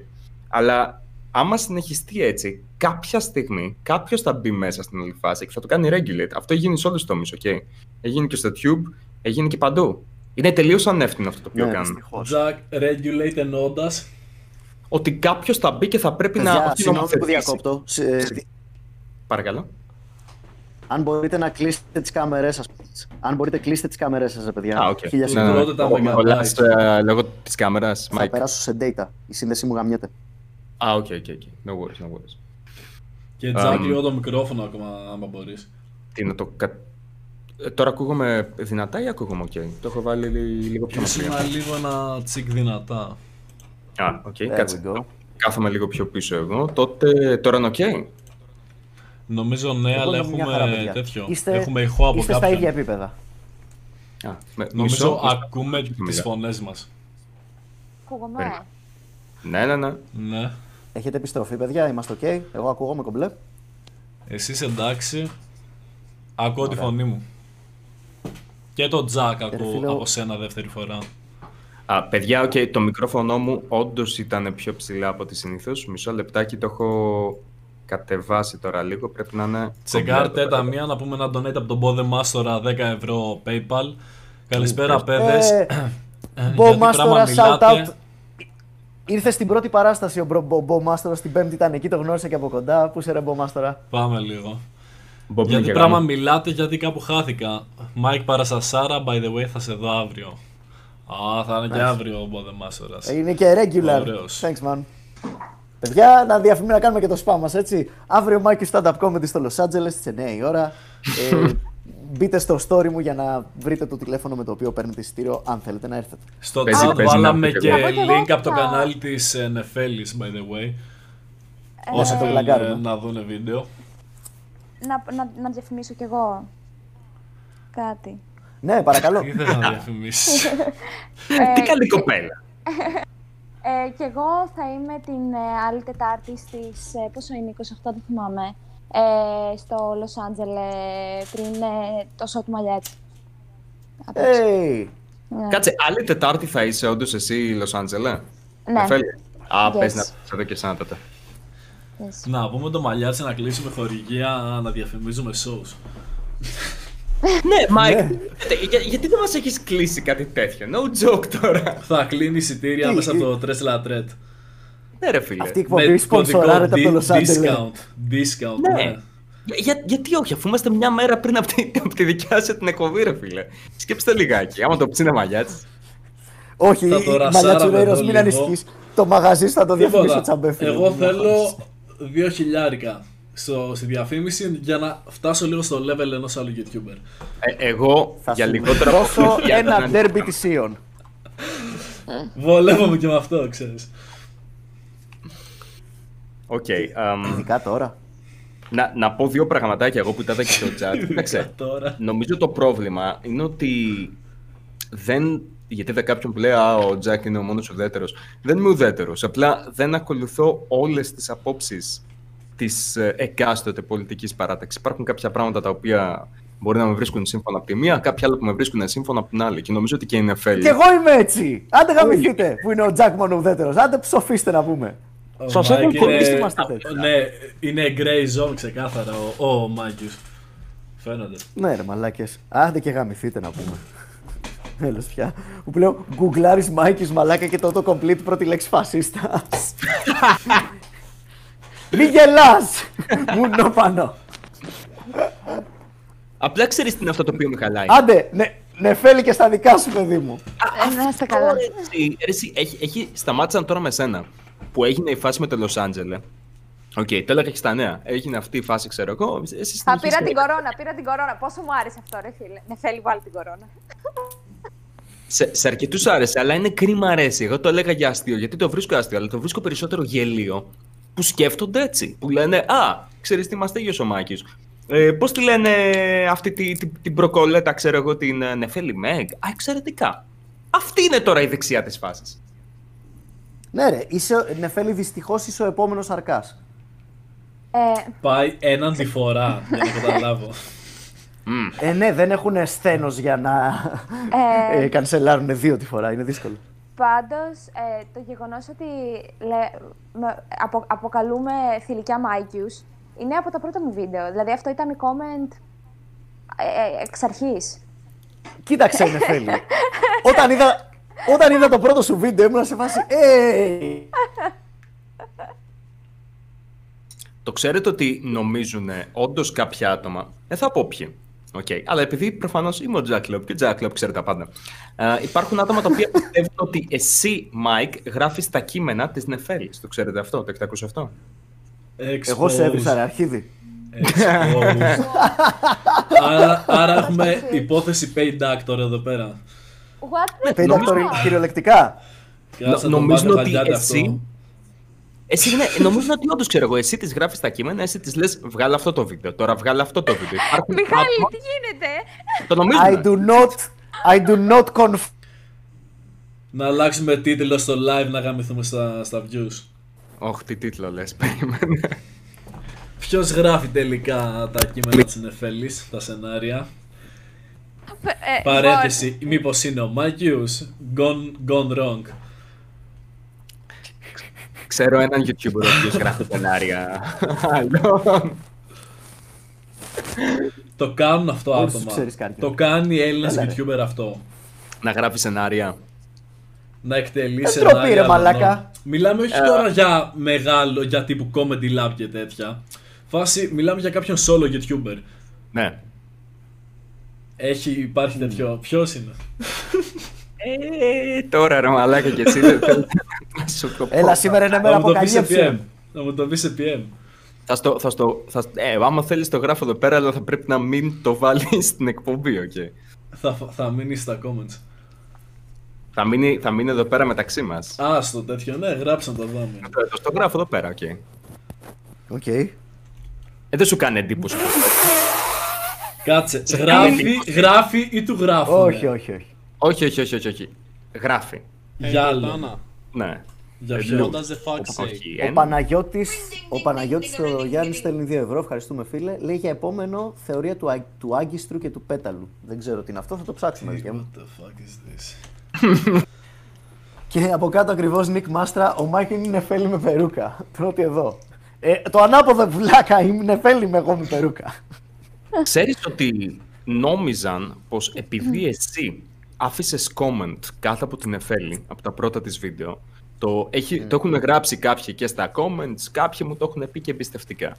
Αλλά άμα συνεχιστεί έτσι, κάποια στιγμή κάποιος θα μπει μέσα στην όλη φάση και θα το κάνει regulate. Αυτό γίνει σε όλους τους τομείς, okay. Έγινε και στο Tube, έγινε και παντού. Είναι τελείως ανεύθυνο αυτό το οποίο yeah, κάνουμε. Ζακ, regulate εννοώντας ότι κάποιος θα μπει και θα πρέπει yeah, να. Συγγνώμη που διακόπτω. Παρακαλώ. Αν μπορείτε να κλείσετε τις κάμερές σας. Αν μπορείτε, κλείστε τις κάμερές σας, παιδιά. Α, οκ. Χίλια λόγω της κάμερας. Θα περάσω σε data. Η σύνδεση μου γαμιέται. Α, οκ, οκ, no worries, no worries. Και Τζακ, λίγο το μικρόφωνο ακόμα, άμα μπορείς. Τι να το... Τώρα ακούγομαι δυνατά ή ακούγομαι οκ? Το έχω βάλει λίγο πιο μακριά. Ήσουν λίγο ένα τσικ δυνατά. Α, οκ, κάτσε. Κάθομαι λίγο πιο πίσω εγώ. Τότε, τώρα είναι οκ? Νομίζω ναι, αλλά έχουμε χαρά, τέτοιο. Είστε, έχουμε ηχό από είστε κάποιον. Είστε στα ίδια επίπεδα. Α, με, νομίζω μισό, ακούμε μισό. τις φωνές μας. Ακούγομαι. Ναι, ναι, ναι, ναι. Έχετε επιστροφή, παιδιά, είμαστε ok. Εγώ ακούγομαι κομπλέ. Εσείς εντάξει. Ακούω ωραία τη φωνή μου. Και το Τζακ ακούω φίλο... από σένα δεύτερη φορά. Α, παιδιά, okay, το μικρόφωνο μου όντως ήταν πιο ψηλά από τη συνήθως. Μισό λεπτάκι το έχω... κατεβάσει τώρα λίγο, πρέπει να είναι... Τσεκάρτε τα μία, να πούμε ένα donate από τον Μποδεμάστορα, δέκα ευρώ PayPal. Καλησπέρα παιδες, Μποδεμάστορα, shout out. Ήρθε στην πρώτη παράσταση ο Μποδεμάστορα, στην πέμπτη ήταν εκεί, το γνώρισα και από κοντά. Πού είσαι ρε Μποδεμάστορα? Πάμε λίγο. Γιατί πράγμα μιλάτε, γιατί κάπου χάθηκα. Mike Παρασασάρα, by the way, θα σε δω αύριο. Α, θα είναι και αύριο ο Μποδεμάστορας. Είναι και regular, thanks man. Παιδιά, να διαφημίσουμε να κάνουμε και το σπά μας, έτσι. Αύριο Μάκη Stand Up Comedy στο Los Angeles, στις εννιά η ώρα. Ε, μπείτε στο story μου για να βρείτε το τηλέφωνο με το οποίο παίρνετε εισιτήριο, αν θέλετε να έρθετε. Στο chat βάλαμε και link από το κανάλι της Νεφέλης, by the way. Όσοι θέλουν να δουν βίντεο. Να, να, να διαφημίσω κι εγώ κάτι. Ναι, παρακαλώ. Τι ήθελα να διαφημίσεις. Τι καλή κοπέλα. Ε, και εγώ θα είμαι την ε, άλλη Τετάρτη στις, ε, πόσο είναι, είκοσι οκτώ, δεν θυμάμαι, ε, στο Λος Άντζελε, πριν ε, το show του Μαλιάτσι. Hey. Ναι. Κάτσε, άλλη Τετάρτη θα είσαι όντως εσύ Λος Άντζελε? Ναι. Α, yes. Πες να εδώ και εσένα τότε. Yes. Να πούμε το Μαλιάτσι να κλείσουμε χορηγία, να διαφημίζουμε shows. Ναι, Μάικ, για, γιατί δεν μας έχεις κλείσει κάτι τέτοιο, no joke τώρα. Θα κλείνει εισιτήρια μέσα από το τρες λατρέτ. Ναι ρε φίλε. Αυτή η εκπομπή σπονσοράρεται από το Los Angeles. Discount, ναι. Γιατί όχι, αφού είμαστε μια μέρα πριν από τη δικιά σου την εκπομπή ρε φίλε. Σκέψτε λιγάκι, άμα το ψήνε μαγιάτς. Όχι, μαγιάτσου ρέιρος, μην ανησυχείς, το μαγαζί θα το διαφημίσω τσαμπέφιλε. Εγώ θέλω δύο χιλιάρικα. Στο, στη διαφήμιση για να φτάσω λίγο στο level ενός άλλου YouTuber. Ε, εγώ θα για λιγότερο δώσω ένα derby της Σίων. Βολεύομαι και με αυτό, ξέρεις. Οκ. Okay, um... Ειδικά τώρα. Να, να πω δύο πραγματάκια εγώ που ήταν και στο chat. Νομίζω το πρόβλημα είναι ότι δεν. Γιατί είδα κάποιον που λέει «Α, ο Τζακ είναι ο μόνος ουδέτερος». Δεν είμαι ουδέτερος. Απλά δεν ακολουθώ όλες τις απόψεις της εκάστοτε πολιτικής παράταξης. Υπάρχουν κάποια πράγματα τα οποία μπορεί να με βρίσκουν σύμφωνα από τη μία, κάποια άλλα που με βρίσκουν σύμφωνα από την άλλη. Και νομίζω ότι και η Νεφέλη. Και εγώ είμαι έτσι. Άντε γαμηθείτε που είναι ο Τζακ μόνο ουδέτερος. Άντε ψοφίστε να πούμε. Σας έχουν κολλήσει μας τα τέτοια. Ναι, είναι grey zone ξεκάθαρα ο, ο Μάγκης. Φαίνονται. Ναι, ρε μαλάκες. Άντε και γαμηθείτε να πούμε. Έλος πια, που πλέον γκουγκλάρεις Μάικης μαλάκα και το auto-complete πρώτη λέξη φασίστας. Μη γελάς, μου νοπανώ. Απλά ξέρεις τι είναι αυτό το οποίο με χαλάει. Άντε, ναι, Νεφέλη και στα δικά σου παιδί μου. Να είστε καλά. Σταμάτησαν τώρα με σένα, που έγινε η φάση με το Λος Άντζελε. Οκ, okay, τέλα και στα νέα. Έγινε αυτή η φάση, ξέρω εγώ. Εσείς θα πήρα την κορώνα, πήρα την κορώνα. Πόσο μου άρεσε αυτό, ρε φίλε. Νεφέλη, βάλει την κορώνα. Σε, σε αρκετούς άρεσε, αλλά είναι κρίμα αρέσει. Εγώ το έλεγα για αστείο, γιατί το βρίσκω αστείο, αλλά το βρίσκω περισσότερο γελίο που σκέφτονται έτσι. Που λένε «Α, ξέρεις τι, είμαστε ήγιος ο Μάκης. Ε, πώς τη λένε αυτή τη, τη, την προκολέτα, ξέρω εγώ, την Νεφέλη Μέγ. Α, εξαιρετικά. Αυτή είναι τώρα η δεξιά της φάσης». Ναι, ρε, είσαι, Νεφέλη, δυστυχώς είσαι ο επόμενος αρκάς. Ε... Πάει έναν τη φορά, δεν το καταλάβω. Mm. Ε, ναι, δεν έχουν σθένος για να ε, ε, κανσελάρουν δύο τη φορά, είναι δύσκολο. Πάντως, ε, το γεγονός ότι λέ, με, απο, αποκαλούμε θηλυκιά Μάικιους είναι από τα πρώτα μου βίντεο. Δηλαδή, αυτό ήταν comment ε, ε, εξ αρχής. Κοίταξε, Νεφέλη. όταν, είδα, όταν είδα το πρώτο σου βίντεο, ήμουν σε φάση «Hey!» Το ξέρετε ότι νομίζουν όντως κάποια άτομα, δεν θα πω ποιοι. Okay. Αλλά επειδή προφανώς είμαι ο Jack Lop και Jack Lop ξέρει τα πάντα. Ε, υπάρχουν άτομα τα οποία πιστεύουν ότι εσύ, Mike, γράφεις τα κείμενα της Νεφέλης. Το ξέρετε αυτό, το επτακόσια οχτώ. Εγώ σε έβρισα, ρε αρχίδι. άρα, άρα έχουμε υπόθεση paid actor εδώ πέρα. What the... Paid actor κυριολεκτικά. Νομίζω ότι εσύ... Εσύ, ναι, νομίζω ότι όντως ξέρω εγώ, εσύ τις γράφεις τα κείμενα, εσύ τις λες βγάλε αυτό το βίντεο, τώρα βγάλε αυτό το βίντεο. Μιχάλη, τι γίνεται! Το νομίζουμε. I do not, I do not conf... Να αλλάξουμε τίτλο στο live να γαμηθούμε στα, στα views. Όχι, τι τίτλο λες, περίμενε. Ποιος γράφει τελικά τα κείμενα της Νεφέλης, τα σενάρια. Ε, Παρένθεση, ε, μήπως είναι ο Μάκιους, gone, gone wrong. Ξέρω έναν YouTuber ο οποίος γράφει σενάρια. Το κάνουν αυτό άτομα. Το κάνει Έλληνας YouTuber αυτό. Να γράφει σενάρια. Να εκτελεί σενάρια. Μιλάμε όχι τώρα για μεγάλο, για τύπου comedy lab και τέτοια. Φάση, μιλάμε για κάποιον solo YouTuber. Ναι. Έχει, υπάρχει τέτοιο. Ποιος είναι? Ε, τώρα ρε μαλάκα και εσύ δεν θέλετε να σου το πω. Έλα σήμερα είναι μέρα αποκαλύψε. Να μου το πεις σε πι εμ. Θα στο, θα στο, θα, ε, άμα θέλεις το γράφω εδώ πέρα, αλλά θα πρέπει να μην το βάλεις στην εκπομπή, οκ. Okay. Θα, θα μείνει στα comments. Θα μείνει, θα μείνει εδώ πέρα μεταξύ μας. Α, στο τέτοιο, ναι, γράψα το δάμε. Θα το γράφω εδώ πέρα, οκ. Okay. Οκ. Okay. Ε, δεν σου κάνει εντύπωση. Κάτσε, γράφει, γράφει ή του γράφουνε. Όχι, όχι, όχι. Όχι, όχι, όχι, όχι, όχι. Γράφει. Hey, για άλλο. Ναι. Για ποιον. Ο Παναγιώτης, ο Παναγιώτης ο Γιάννης στέλνει δύο ευρώ, ευχαριστούμε φίλε. Λέει για επόμενο θεωρία του, α, του άγκιστρου και του πέταλου. Δεν ξέρω τι είναι αυτό, θα το ψάξουμε. Hey, what the fuck is this? Και από κάτω ακριβώς Νίκ Μάστρα, ο Μάικ είναι Νεφέλη με περούκα. Πρώτη εδώ. Ε, το ανάποδο βλάκα, είναι Νεφέλη με εγώ με περούκα. Ξέρεις ότι νόμιζαν πως επειδή εσύ άφησες comment κάτω από την Νεφέλη, από τα πρώτα της βίντεο, το, έχει, mm. το έχουν γράψει κάποιοι και στα comments, κάποιοι μου το έχουν πει και εμπιστευτικά.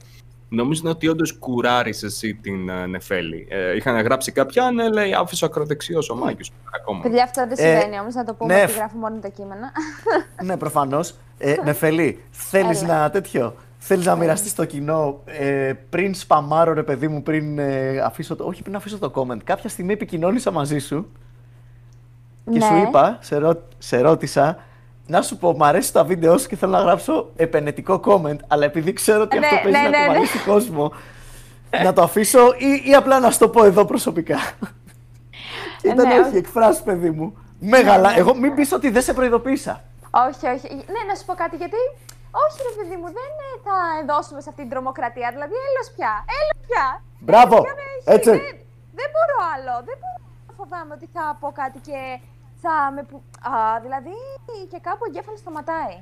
Νομίζω ότι όντως κουράρεις εσύ την uh, Νεφέλη. Ε, είχαν γράψει κάποια, ναι, λέει, άφησε ο ακροδεξιός ο Μάγκης. Mm. Παιδιά, αυτό δεν συμβαίνει ε, όμως, να το πούμε, ναι, ότι γράφουν μόνο τα κείμενα. Ναι, προφανώς. Ε, Νεφέλη, θέλεις να τέτοιο, θέλεις να μοιραστείς το κοινό, ε, πριν σπαμάρω, ρε παιδί μου, πριν, ε, αφήσω το, όχι, πριν αφήσω το comment. Κάποια στιγμή επικοινώνησα μαζί σου. Και ναι, σου είπα, σε, ρω... σε ρώτησα, Να σου πω, μου αρέσει τα βίντεο σου και θέλω να γράψω επενετικό comment, αλλά επειδή ξέρω ότι ναι, αυτό παίζει ναι, να ναι, κουβαλήσει ναι. κόσμο, να το αφήσω ή, ή απλά να σου το πω εδώ προσωπικά. Και ήταν ναι, όχι, εκφράσου παιδί μου. Μεγάλα, ναι, εγώ μην πεις ότι δεν σε προειδοποίησα. Όχι, όχι. Ναι, να σου πω κάτι, γιατί όχι ρε παιδί μου, δεν θα δώσουμε σε αυτή την τρομοκρατία, δηλαδή έλος πια, έλος πια. Μπράβο, έλος πια, έτσι. Δεν, δεν μπορώ άλλο, δεν μπορώ να φοβάμαι ότι θα πω κάτι και... Θα με που... Α, δηλαδή και κάπου ο εγκέφαλος σταματάει.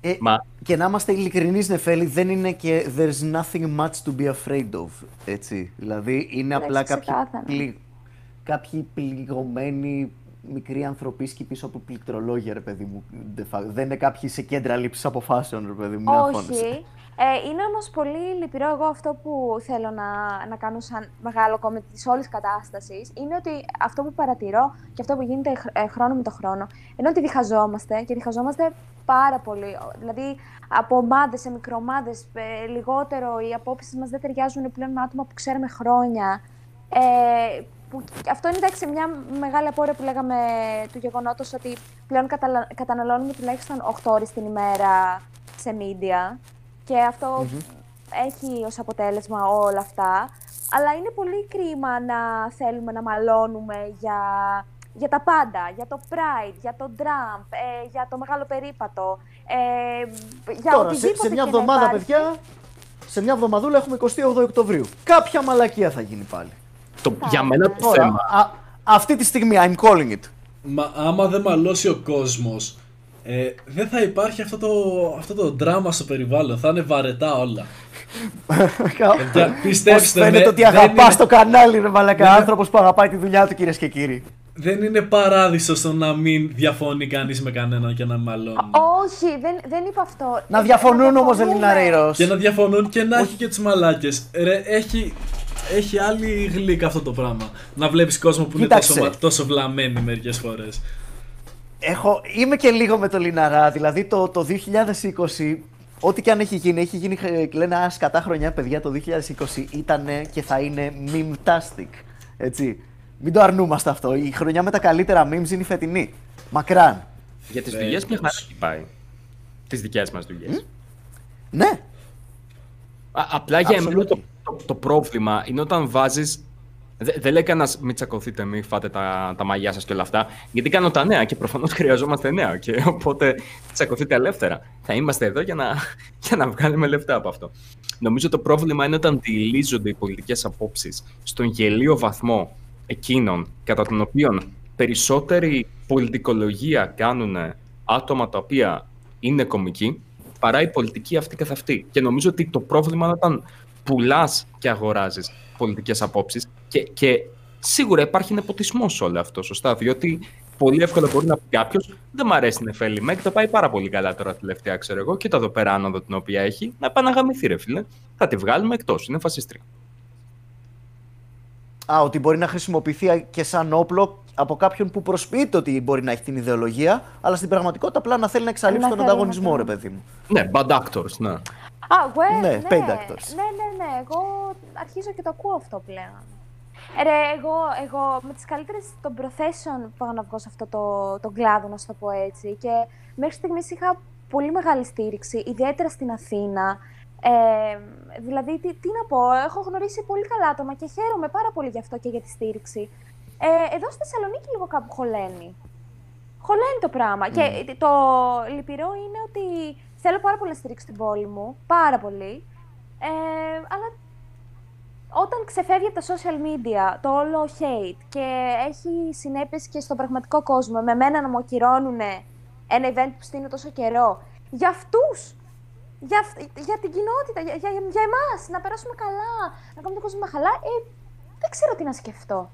Ε, Μα... Και να είμαστε ειλικρινείς, Νεφέλη, δεν είναι και there's nothing much to be afraid of, έτσι. Δηλαδή είναι Λέξε απλά κάποιοι, πλη... κάποιοι πληγωμένοι μικροί ανθρωπίσκοι πίσω από πληκτρολόγια, ρε παιδί μου. Δεν είναι κάποιοι σε κέντρα λήψης αποφάσεων, ρε παιδί μου. Όχι. Ε, είναι όμως πολύ λυπηρό, εγώ αυτό που θέλω να, να κάνω σαν μεγάλο κόμμα της όλης κατάστασης, είναι ότι αυτό που παρατηρώ και αυτό που γίνεται χρόνο με το χρόνο, ενώ ότι διχαζόμαστε και διχαζόμαστε πάρα πολύ, δηλαδή από ομάδες σε μικροομάδες, λιγότερο οι απόψεις μας δεν ταιριάζουν πλέον με άτομα που ξέρουμε χρόνια. Ε, Που, αυτό είναι εντάξει, μια μεγάλη απόρρεια που λέγαμε του γεγονότος ότι πλέον κατα, καταναλώνουμε τουλάχιστον οκτώ ώρες την ημέρα σε media και αυτό mm-hmm. έχει ως αποτέλεσμα όλα αυτά, αλλά είναι πολύ κρίμα να θέλουμε να μαλώνουμε για, για τα πάντα, για το Pride, για τον Trump, ε, για το μεγάλο περίπατο, ε, για Τώρα, οτιδήποτε σε, σε μια εβδομάδα, παιδιά, σε μια εβδομαδούλα έχουμε εικοστή όγδοη Οκτωβρίου. Κάποια μαλακία θα γίνει πάλι. Το, για μένα το θέμα. Α, αυτή τη στιγμή, I'm calling it. Μα άμα δεν μαλώσει ο κόσμος, ε, δεν θα υπάρχει αυτό το, αυτό το δράμα στο περιβάλλον. Θα είναι βαρετά όλα. Παιδιά, πιστέψτε με. Φαίνεται ότι αγαπάς είναι... το κανάλι, ρε μαλακά. Άνθρωπος που αγαπάει τη δουλειά του, κυρίες και κύριοι. Δεν είναι παράδεισο το να μην διαφωνεί κανείς με κανέναν και να μαλώνει. Όχι, δεν, δεν είπα αυτό. Να διαφωνούν όμως, δεν είναι αραίρος. Και να διαφωνούν και να έχει και τις μαλάκες. Ρε, έχει. Έχει άλλη γλύκα αυτό το πράγμα. Να βλέπεις κόσμο που Κοίταξε. είναι τόσο, τόσο βλαμμένοι μερικές φορές. Έχω, είμαι και λίγο με το Λιναρά. Δηλαδή το, το είκοσι είκοσι, ό,τι και αν έχει γίνει, έχει γίνει λένε ασκατά χρονιά, παιδιά. Το είκοσι είκοσι ήταν και θα είναι meme-tastic. Έτσι. Μην το αρνούμαστε αυτό. Η χρονιά με τα καλύτερα memes είναι η φετινή. Μακράν. Για τις δουλειές μια χαρά έχει πάει. Τις δικές μας δουλειές. Mm? Ναι. Α, απλά για εμένα το, το, το πρόβλημα είναι όταν βάζεις. Δεν δε λέει κανένας μην τσακωθείτε, μην φάτε τα, τα μαγιά σας και όλα αυτά. Γιατί κάνω τα νέα και προφανώς χρειαζόμαστε νέα. Και οπότε τσακωθείτε ελεύθερα. Θα είμαστε εδώ για να, για να βγάλουμε λεφτά από αυτό. Νομίζω το πρόβλημα είναι όταν διηλίζονται οι πολιτικές απόψεις στον γελίο βαθμό εκείνων κατά τον οποίο περισσότερη πολιτικολογία κάνουν άτομα τα οποία είναι κωμικοί, παρά η πολιτική αυτή καθ' αυτή. Και νομίζω ότι το πρόβλημα είναι όταν πουλάς και αγοράζεις πολιτικές απόψεις και, και σίγουρα υπάρχει νεποτισμός σε όλο αυτό, σωστά, διότι πολύ εύκολα μπορεί να πει κάποιος δεν μ' αρέσει η Νεφέλη Μέγ, τα πάει πάρα πολύ καλά τώρα τελευταία, ξέρω εγώ, και τα εδώ πέρα άνοδο την οποία έχει, να πάει να γαμηθεί ρε φίλε, θα τη βγάλουμε εκτός, είναι φασίστρια. Α, ότι μπορεί να χρησιμοποιηθεί και σαν όπλο από κάποιον που προσποιείται ότι μπορεί να έχει την ιδεολογία, αλλά στην πραγματικότητα απλά να θέλει να εξαλείψει τον ανταγωνισμό, ρε παιδί μου. Ναι, bad actors, ναι. Α, well, ναι, ναι, paid actors. Ναι, ναι, ναι, εγώ αρχίζω και το ακούω αυτό πλέον. Ρε, εγώ, εγώ με τις καλύτερες των προθέσεων πάω να βγω σε αυτό το, τον κλάδο, να σου το πω έτσι, και μέχρι στιγμής είχα πολύ μεγάλη στήριξη, ιδιαίτερα στην Αθήνα. Ε, δηλαδή, τι, τι να πω, έχω γνωρίσει πολύ καλά άτομα και χαίρομαι πάρα πολύ γι' αυτό και για τη στήριξη. Ε, εδώ στη Θεσσαλονίκη λίγο κάπου χωλαίνει. Χωλαίνει το πράγμα. Mm. Και το λυπηρό είναι ότι θέλω πάρα πολύ να στηρίξω την πόλη μου, πάρα πολύ. Ε, αλλά όταν ξεφεύγει από τα social media το όλο hate και έχει συνέπειες και στον πραγματικό κόσμο, με μένα να μου ακυρώνουν ένα event που στείνω τόσο καιρό, για αυτούς! Για, για την κοινότητα, για, για, για εμάς, να περάσουμε καλά, να κάνουμε τον κόσμο χαλά, ε, δεν ξέρω τι να σκεφτώ.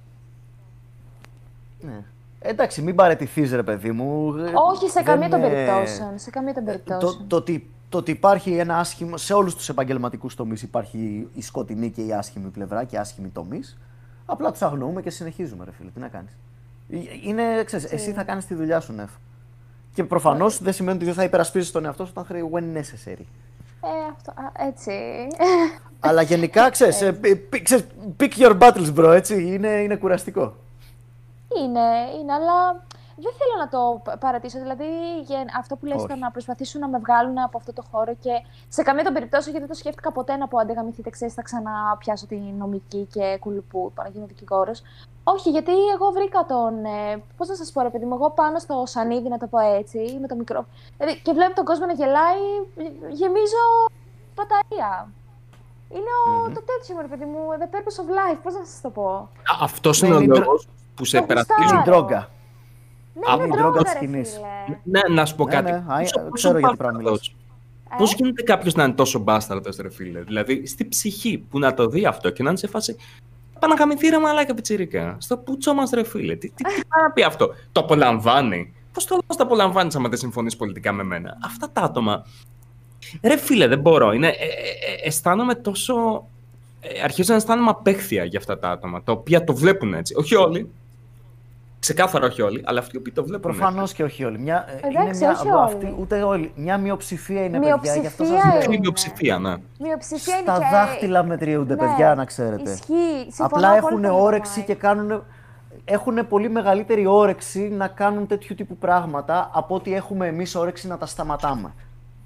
Ναι. Εντάξει, μην παραιτηθείς ρε παιδί μου. Όχι, σε καμία των περιπτώσεων. Σε καμία των περιπτώσεων. Το, το, ότι, το ότι υπάρχει ένα άσχημο, σε όλους τους επαγγελματικούς τομείς υπάρχει η σκοτεινή και η άσχημη πλευρά και οι άσχημοι τομείς. Απλά τους αγνοούμε και συνεχίζουμε ρε φίλε, τι να κάνεις. Είναι, ξέρεις, εσύ θα κάνεις τη δουλειά σου, Νεφ. Και προφανώς δεν σημαίνει ότι δεν θα υπερασπίζεις τον εαυτό σου όταν χρειάζεται when necessary. Ε, αυτό, α, έτσι. Αλλά γενικά, ξέρεις, pick your battles, bro, έτσι, είναι, είναι κουραστικό. Είναι, είναι, αλλά Δεν θέλω να το παρατήσω. Δηλαδή, αυτό που λες ήταν να προσπαθήσουν να με βγάλουν από αυτό το χώρο και σε καμία των περιπτώσεων, γιατί δεν το σκέφτηκα ποτέ να πω αντεγαμηθείτε, ξέρεις, θα ξαναπιάσω τη νομική και κουλουπού, να γίνω δικηγόρος. Όχι, γιατί εγώ βρήκα τον. Ε, πώς να σας πω, ρε παιδί μου, εγώ πάνω στο σανίδι, να το πω έτσι, με το μικρό. Δηλαδή, και βλέπω τον κόσμο να γελάει, γεμίζω παταρία. Είναι ο, mm-hmm. το τέτοιο, ρε παιδί μου, the purpose of life, πώς να σας το πω. Αυτός είναι ο λόγος που σε περατίζουν. Ντρόγκα. Ναι, είναι ντρόγκα της σκηνής. Ναι, να σου πω κάτι. Ναι, ναι. Πόσο, ξέρω για ε? Πώς γίνεται κάποιος να είναι τόσο μπάσταρτος, ρε φίλε. Δηλαδή, στη ψυχή που να το δει αυτό και να είναι σε φάση. Πάμε να γαμηθεί ρε μαλάκα πιτσιρίκα. Στο πουτσό μας, ρε φίλε. Τι πάει να πει αυτό. Το απολαμβάνει. Πώς το λόγος το απολαμβάνει άμα δεν συμφωνείς πολιτικά με μένα. Αυτά τα άτομα. Ρε φίλε, δεν μπορώ. Είναι, ε, ε, αισθάνομαι τόσο. Ε, αρχίζω να αισθάνομαι απέχθεια για αυτά τα άτομα τα οποία το βλέπουν έτσι. Όχι όλοι. Ξεκάθαρα όχι όλοι, αλλά αυτοί που το βλέπουν. Προφανώς και όχι όλοι. Μια, εντάξει, είναι μια, όχι αυτή, όλοι. Ούτε όλοι. Μια μειοψηφία είναι μειοψηφία παιδιά. Μειοψηφία είναι. Είναι μειοψηφία, ναι. Μειοψηφία είναι. Στα και... δάχτυλα μετριούνται, ναι, παιδιά, να ξέρετε. Ισχύει. Απλά έχουν όρεξη και κάνουν. Έχουν πολύ μεγαλύτερη όρεξη να κάνουν τέτοιου τύπου πράγματα από ότι έχουμε εμείς όρεξη να τα σταματάμε.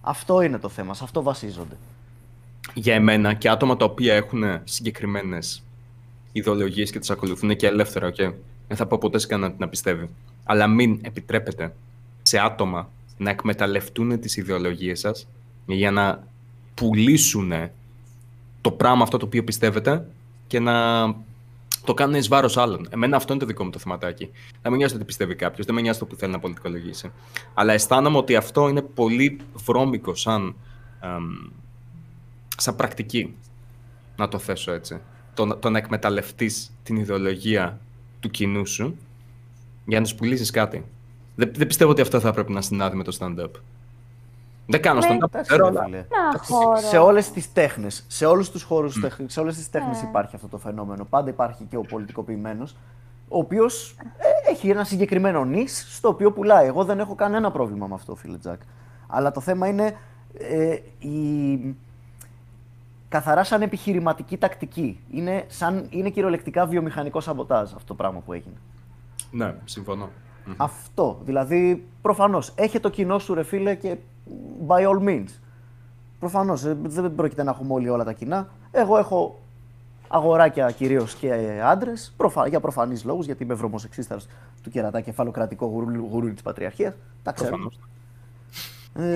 Αυτό είναι το θέμα, σε αυτό βασίζονται. Για εμένα και άτομα τα οποία έχουν συγκεκριμένες ιδεολογίες και τις ακολουθούν και ελεύθερα, okay. Δεν θα πω ποτέ σε κανέναν να πιστεύει. Αλλά μην επιτρέπετε σε άτομα να εκμεταλλευτούν τις ιδεολογίες σας για να πουλήσουν το πράγμα αυτό το οποίο πιστεύετε και να το κάνουν εις βάρος άλλων. Εμένα αυτό είναι το δικό μου το θεματάκι. Να με νοιάζει ότι πιστεύει κάποιος, δεν με νοιάζει το που θέλει να πολιτικολογήσει. Αλλά αισθάνομαι ότι αυτό είναι πολύ βρώμικο σαν, εμ, σαν πρακτική, να το θέσω έτσι. Το, το να εκμεταλλευτείς την ιδεολογία του κοινού σου για να σου πουλήσεις κάτι. Δεν, δεν πιστεύω ότι αυτό θα πρέπει να συνάδει με το stand-up. Δεν κάνω stand-up, ξέρω. Σε όλες τις τέχνες, σε όλους τους χώρους, mm. τέχνη, σε όλες τις τέχνες yeah. υπάρχει αυτό το φαινόμενο. Πάντα υπάρχει και ο πολιτικοποιημένος, ο οποίος ε, έχει ένα συγκεκριμένο νης στο οποίο πουλάει. Εγώ δεν έχω κανένα πρόβλημα με αυτό, φίλε Τζακ. Αλλά το θέμα είναι ε, η... καθαρά σαν επιχειρηματική τακτική. Είναι, σαν, είναι κυριολεκτικά βιομηχανικό σαμποτάζ αυτό το πράγμα που έγινε. Ναι, συμφωνώ. Αυτό. Δηλαδή, προφανώς, έχει το κοινό σου, ρε φίλε, και by all means. Προφανώς, δεν πρόκειται να έχουμε όλοι όλα τα κοινά. Εγώ έχω αγοράκια κυρίως και άντρες, προφα... για προφανείς λόγους, γιατί είμαι βρωμοσεξίσταρος του κερατά κεφαλοκρατικό γουρούλι γουρού της Πατριαρχίας. Τα ξέρω. Ε,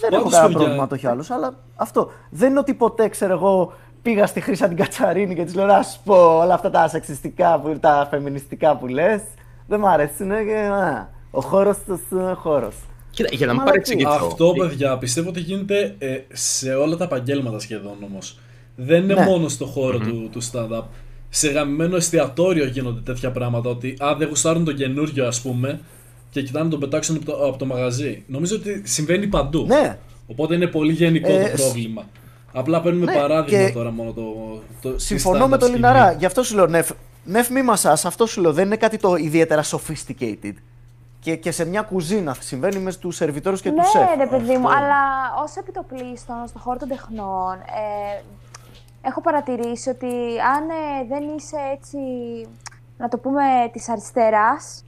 Δεν έχω κανένα πρόβλημα να το έχει άλλος, αλλά αυτό. Δεν είναι ότι ποτέ, ξέρω εγώ, πήγα στη Χρύσα την Κατσαρίνη και της λέω να σου πω όλα αυτά τα σεξιστικά, τα φεμινιστικά που λες. Δεν μ' αρέσουν και α, ο χώρος είναι ο χώρος. Κοίτα, για να μην παρεξηγηθώ. Αυτό, παιδιά, πιστεύω ότι γίνεται ε, σε όλα τα επαγγέλματα σχεδόν όμως. Δεν είναι ναι. μόνο στο χώρο mm-hmm. του, του stand-up. Σε γαμμένο εστιατόριο γίνονται τέτοια πράγματα, ότι α, δεν γουστάρουν το καινούριο, ας πούμε, και κοιτάνε να τον πετάξουν από το, από το μαγαζί. Νομίζω ότι συμβαίνει παντού. Ναι. Οπότε είναι πολύ γενικό ε, το πρόβλημα. Απλά παίρνουμε ναι, παράδειγμα τώρα μόνο το. το συμφωνώ με τον Λιναρά. Γι' αυτό σου λέω, Νεφ, νεφ μη μασάς, αυτό σου λέω. Δεν είναι κάτι το ιδιαίτερα sophisticated. Και, και σε μια κουζίνα συμβαίνει με τους σερβιτόρους και ναι, τους σεφ. Ναι, ρε παιδί μου, αυτό. Αλλά ως επιτοπλίστων στον χώρο των τεχνών, ε, έχω παρατηρήσει ότι αν ε, δεν είσαι έτσι, να το πούμε, της αριστεράς.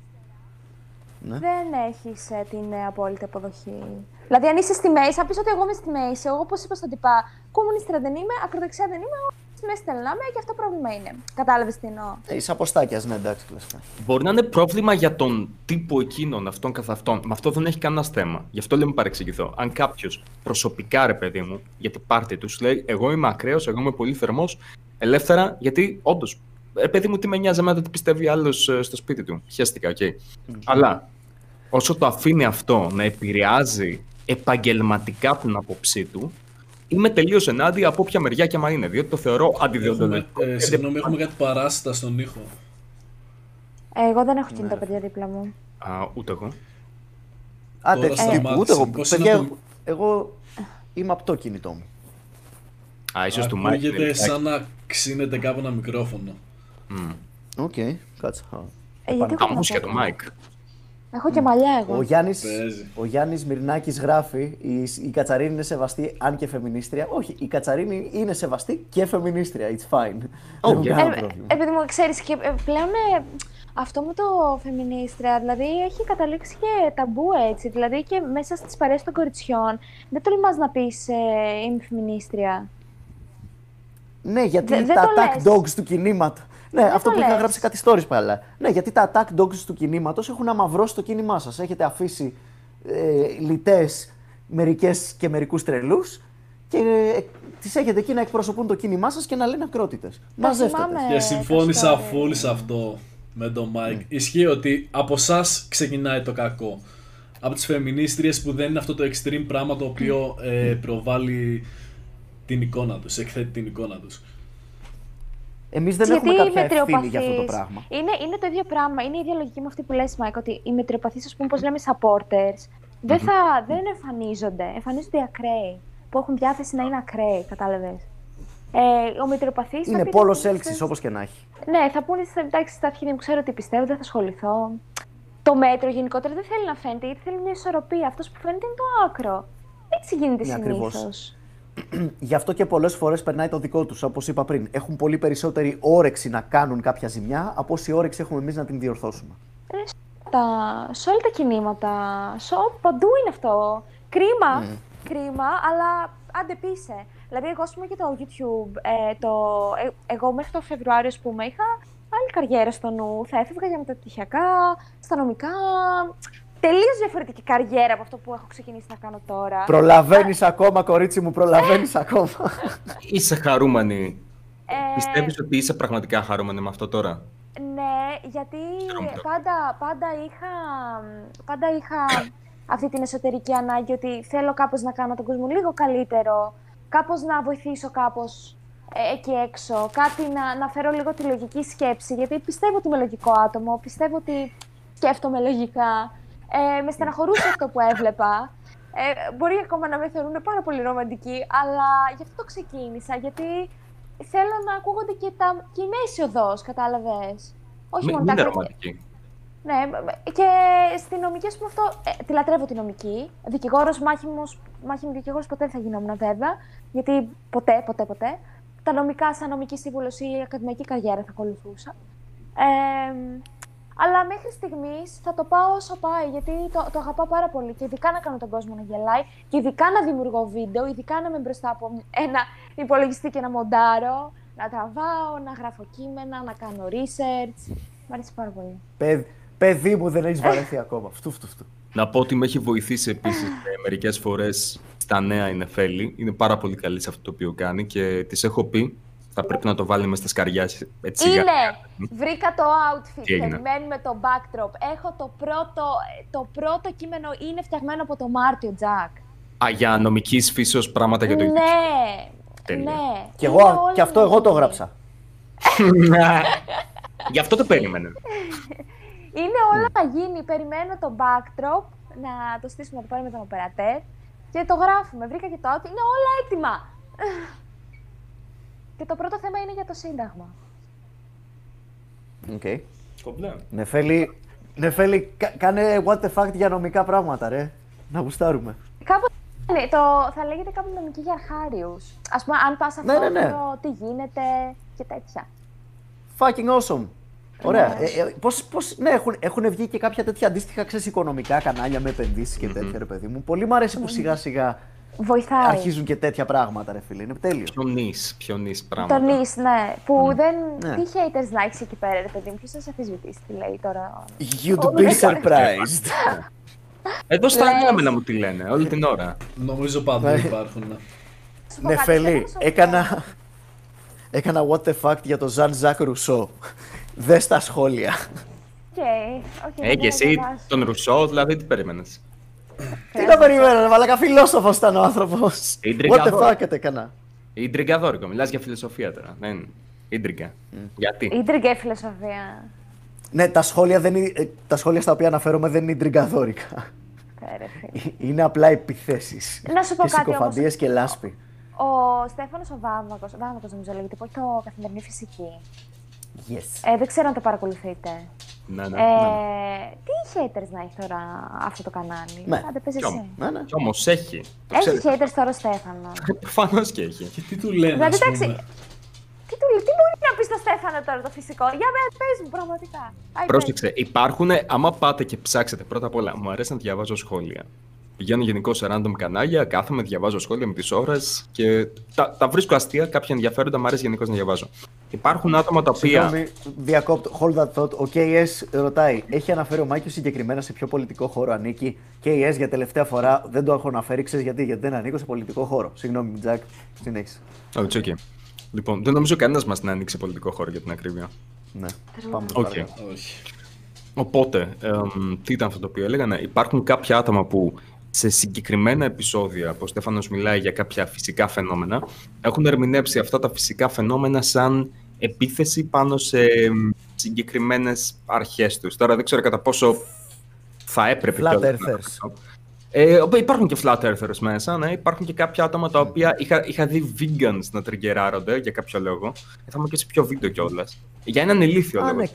Ναι. Δεν έχεις ε, την ε, απόλυτη αποδοχή. Δηλαδή, αν είσαι στη μέση, θα πεις ότι εγώ είμαι στη μέση. Εγώ, όπως είπα στον τυπά, κομμουνίστρα δεν είμαι, ακροδεξιά δεν είμαι, εγώ στη μέση θέλω να είμαι και αυτό πρόβλημα είναι. Κατάλαβες τι εννοώ. Είσαι αποστάκιας, ναι, εντάξει, κλασικά. Μπορεί να είναι πρόβλημα για τον τύπο εκείνον, αυτόν καθ' αυτόν. Με αυτό δεν έχει κανένα θέμα. Γι' αυτό λέμε παρεξηγηθώ. Αν κάποιος προσωπικά, ρε παιδί μου, για την πάρτη του, λέει εγώ είμαι ακραίος, εγώ είμαι πολύ θερμός, ελεύθερα, γιατί όντως. Ε, παιδί μου, τι με νοιάζει εμένα ότι πιστεύει άλλος στο σπίτι του. Χαίστηκα, οκ. Okay. Mm-hmm. Αλλά όσο το αφήνει αυτό να επηρεάζει επαγγελματικά την άποψή του, είμαι τελείως ενάντια από όποια μεριά και άμα είναι. Διότι το θεωρώ αντιδιοντολογικό. Ε, Συγγνώμη, έχουμε κάτι παράσιτα στον ήχο. Ε, εγώ δεν έχω κινητό, ναι. παιδιά, δίπλα μου. Α, ούτε εγώ. Άντε, ε, ούτε εγώ. Παιδιά, το... εγώ είμαι από το κινητό μου. Α, ίσως του Μάικ. Ακούγεται σαν να ξύνεται κάπου ένα μικρόφωνο. Οκ, mm. okay, κάτσε. Αμούς για το Μάικ. Έχω και μαλλιά εγώ. Ο Γιάννης, ο Γιάννης Μυρνάκης γράφει, η, η Κατσαρίνη είναι σεβαστή αν και φεμινίστρια. Όχι, η Κατσαρίνη είναι σεβαστή και φεμινίστρια, it's fine. Okay. ε, ε, επειδή μου ξέρεις, και, ε, πλέον ε, αυτό με το φεμινίστρια, δηλαδή, έχει καταλήξει και ταμπού έτσι. Δηλαδή, και μέσα στις παρέες των κοριτσιών δεν τολμάς να πεις ε, είμαι φεμινίστρια. Ναι, γιατί Δε, τα attack dogs του κινήματος. Ναι, δεν αυτό που είχα γράψει κάτι stories πάλι. Ναι, γιατί τα attack dogs του κινήματος έχουν αμαυρώσει το κίνημά σας. Έχετε αφήσει ε, λιτές μερικές και μερικούς τρελούς και ε, τις έχετε εκεί να εκπροσωπούν το κίνημά σας και να λένε ακρότητες. Μαζεύτετε. Και συμφώνησα φουλ σε αυτό με τον Μάικ. Mm. Ισχύει ότι από εσάς ξεκινάει το κακό. Από τις φεμινίστριες που δεν είναι αυτό το extreme πράγμα το οποίο ε, προβάλλει την εικόνα τους, εκθέτει την εικόνα τους. Εμείς δεν γιατί έχουμε κάποια ευθύνη για αυτό το πράγμα. Είναι, είναι το ίδιο πράγμα, είναι η ίδια λογική με αυτή που λες, Μάικ, ότι οι μετριοπαθείς, ας πούμε, πώς λέμε supporters, δεν, θα, mm-hmm. δεν εμφανίζονται, εμφανίζονται οι ακραίοι, που έχουν διάθεση να είναι ακραίοι, κατάλαβες. Ε, ο μετριοπαθής... Είναι πόλος έλξης, όπως και να έχει. Ναι, θα πούνε, εντάξει, στα αρχή μου ξέρω τι πιστεύω, δεν θα ασχοληθώ. Το μέτρο γενικότερα δεν θέλει να φαίνεται, γιατί θέλει μια ισορροπία. Αυτός που φαίνεται είναι το άκρο. Έτσι γίνεται συνήθως. Γι' αυτό και πολλές φορές περνάει το δικό τους, όπως είπα πριν. Έχουν πολύ περισσότερη όρεξη να κάνουν κάποια ζημιά από όση όρεξη έχουμε εμείς να την διορθώσουμε. Ε, σε όλα τα κινήματα, σε παντού είναι αυτό. Κρίμα, mm. κρίμα, αλλά άντε πείσε. Δηλαδή, εγώ, ας πούμε, και το YouTube, ε, το, ε, εγώ μέχρι το Φεβρουάριο, ας πούμε, είχα άλλη καριέρα στο νου. Θα έφευγα για μεταπτυχιακά, στα νομικά. Τελείως διαφορετική καριέρα από αυτό που έχω ξεκινήσει να κάνω τώρα. Προλαβαίνεις ακόμα, κορίτσι μου, προλαβαίνεις ακόμα. Είσαι χαρούμενη. Ε... Πιστεύεις ότι είσαι πραγματικά χαρούμενη με αυτό τώρα? Ναι, γιατί πάντα, πάντα, είχα, πάντα είχα αυτή την εσωτερική ανάγκη ότι θέλω κάπως να κάνω τον κόσμο λίγο καλύτερο, κάπως να βοηθήσω κάπως ε, εκεί έξω, κάτι να, να φέρω λίγο τη λογική σκέψη, γιατί πιστεύω ότι είμαι λογικό άτομο, πιστεύω ότι σκέφτομαι λογικά. Ε, με στεναχωρούσε αυτό που έβλεπα. Ε, μπορεί ακόμα να με θεωρούν πάρα πολύ ρομαντική, αλλά γι' αυτό το ξεκίνησα, γιατί θέλω να ακούγονται και, τα, και η μέση οδός, κατάλαβες. Όχι Μ, μόνο τα ρομαντική. Ναι, και στη νομική, ας πούμε, αυτό. Ε, τη λατρεύω τη νομική. Δικηγόρος, μάχημος, μάχημος δικηγόρος ποτέ δεν θα γινόμουν, βέβαια. Γιατί ποτέ, ποτέ, ποτέ. Τα νομικά, σαν νομική σύμβουλος ή ακαδημαϊκή καριέρα θα ακολουθούσα. Ε, Αλλά μέχρι στιγμής θα το πάω όσο πάει, γιατί το, το αγαπάω πάρα πολύ. Και ειδικά να κάνω τον κόσμο να γελάει, και ειδικά να δημιουργώ βίντεο, ειδικά να είμαι μπροστά από ένα υπολογιστή και να μοντάρω, να τραβάω, να γράφω κείμενα, να κάνω research. Μ' αρέσει πάρα πολύ. Παιδ, παιδί μου, δεν έχεις βαρεθεί ακόμα. Φτου, φτου, φτου. Να πω ότι με έχει βοηθήσει επίσης μερικές φορές στα νέα η Νεφέλη. Είναι πάρα πολύ καλή σε αυτό το οποίο κάνει και της έχω πει. Θα πρέπει να το βάλει μες στα σκαριά. Έτσι, είναι! Βρήκα το outfit, περιμένουμε το backdrop. Έχω το πρώτο, το πρώτο κείμενο, είναι φτιαγμένο από το Μάρτιο, Τζακ. Α, για νομικής φύσεως πράγματα για το YouTube. Ναι, τέλεια. Ναι. Και, εγώ, και αυτό εγώ το γράψα. Γι' αυτό το περίμενα. Είναι όλα να γίνει, περιμένω το backdrop, να το στήσουμε, να το πάρουμε τον οπερατέρ και το γράφουμε. Βρήκα και το outfit, είναι όλα έτοιμα. Και το πρώτο θέμα είναι για το Σύνταγμα. Οκ. Okay. Νεφέλη, Νεφέλη, κα, κάνε what the fuck για νομικά πράγματα, ρε. Να γουστάρουμε. Κάποτε, ναι, το, θα λέγεται κάποτε νομική για αρχάριους. Ας πούμε, αν πας αυτό, ναι, ναι, ναι. Το, τι γίνεται και τέτοια. Fucking awesome. Ωραία. Ναι, ε, ε, πώς, πώς, ναι έχουν, έχουν βγει και κάποια τέτοια αντίστοιχα, ξέρεις, οικονομικά κανάλια με επενδύσεις και τέτοια, ρε παιδί μου. Πολύ μου αρέσει που σιγά σιγά... Βοηθάει. Αρχίζουν και τέτοια πράγματα, ρε φίλε. Είναι τέλειο. Πιο νης, πιο νης πράγματα. Το νης, ναι. Που mm. δεν. Ναι. Τι haters να έχεις εκεί πέρα, ρε παιδί μου, ποιος θα σε αφισβητήσει, τι λέει τώρα. You'd be surprised. Εδώ στα γράμμενα μου τη λένε, όλη την ώρα. Νομίζω παντού υπάρχουν. Νεφέλη, έκανα. Έκανα what the fuck για τον Ζαν Ζακ Ρουσό. Δες τα σχόλια. Οκ. Και εσύ τον Ρουσό, δηλαδή τι περίμενες? Τι να περιμένω, μαλάκα, φιλόσοφος ήταν ο άνθρωπος. What the fuck έκανα. Ιντριγκαδόρικο, μιλάς για φιλοσοφία τώρα. Ιντριγκα. Γιατί? Ιντριγκα φιλοσοφία. Ναι, τα σχόλια, δεν είναι, τα σχόλια στα οποία αναφέρομαι δεν είναι ιντριγκαδόρικα. Είναι απλά επιθέσεις. Να σου πω και κάτι όμως, και λάσπη. Ο Στέφανος ο Βάμβακος, ο Βάμβακος νομίζω λέγεται, που έχει το Καθημερινή Φυσική. Yes. Ε, δεν ξέρω αν το παρακολουθείτε. Ναι, ναι, ε, ναι. Τι haters να έχει τώρα αυτό το κανάλι. Ναι. Άντε, πες εσύ. Ναι, ναι. Κι όμως έχει. Έχει haters τώρα ο Στέφανος. Προφανώς και έχει. Και τι του λένε, δηλαδή, ας πούμε. Εντάξει, τι, του, τι μπορεί Τι να πει στο Στέφανο τώρα το φυσικό, για μένα πες μου πραγματικά. Πρόσεξε, υπάρχουν, άμα πάτε και ψάξετε πρώτα απ' όλα, μου αρέσει να διαβάζω σχόλια. Πηγαίνω γενικώ σε random κανάλια, κάθομαι, διαβάζω σχόλια με τις ώρες και τα, τα βρίσκω αστεία, κάποια ενδιαφέροντα, μου αρέσει γενικώ να διαβάζω. Υπάρχουν άτομα τα οποία. Συγγνώμη, διακόπτω. Hold that thought. Ο κέι ες ρωτάει, έχει αναφέρει ο Μάικος συγκεκριμένα σε ποιο πολιτικό χώρο ανήκει. κέι ες για τελευταία φορά δεν το έχω αναφέρει, ξέρεις γιατί, γιατί δεν ανήκω σε πολιτικό χώρο. Συγγνώμη, Τζακ, συνέχισε. Όχι, okay. Λοιπόν, δεν νομίζω κανένα μα να ανήκει σε πολιτικό χώρο για την ακρίβεια. Ναι, πάμε okay. Οπότε, εμ, τι ήταν αυτό το οποίο έλεγα, ναι, υπάρχουν κάποια άτομα που. Σε συγκεκριμένα επεισόδια, που ο Στέφανος μιλάει για κάποια φυσικά φαινόμενα, έχουν ερμηνεύσει αυτά τα φυσικά φαινόμενα σαν επίθεση πάνω σε συγκεκριμένες αρχές τους. Τώρα δεν ξέρω κατά πόσο θα έπρεπε. Flat earthers. Ε, υπάρχουν και flat earthers μέσα, ναι. Υπάρχουν και κάποια άτομα τα οποία είχα, είχα δει vegans να τριγκεράρονται για κάποιο λόγο. Θα είμαι και σε πιο βίντεο κιόλας. Για έναν ηλίθιο λόγο.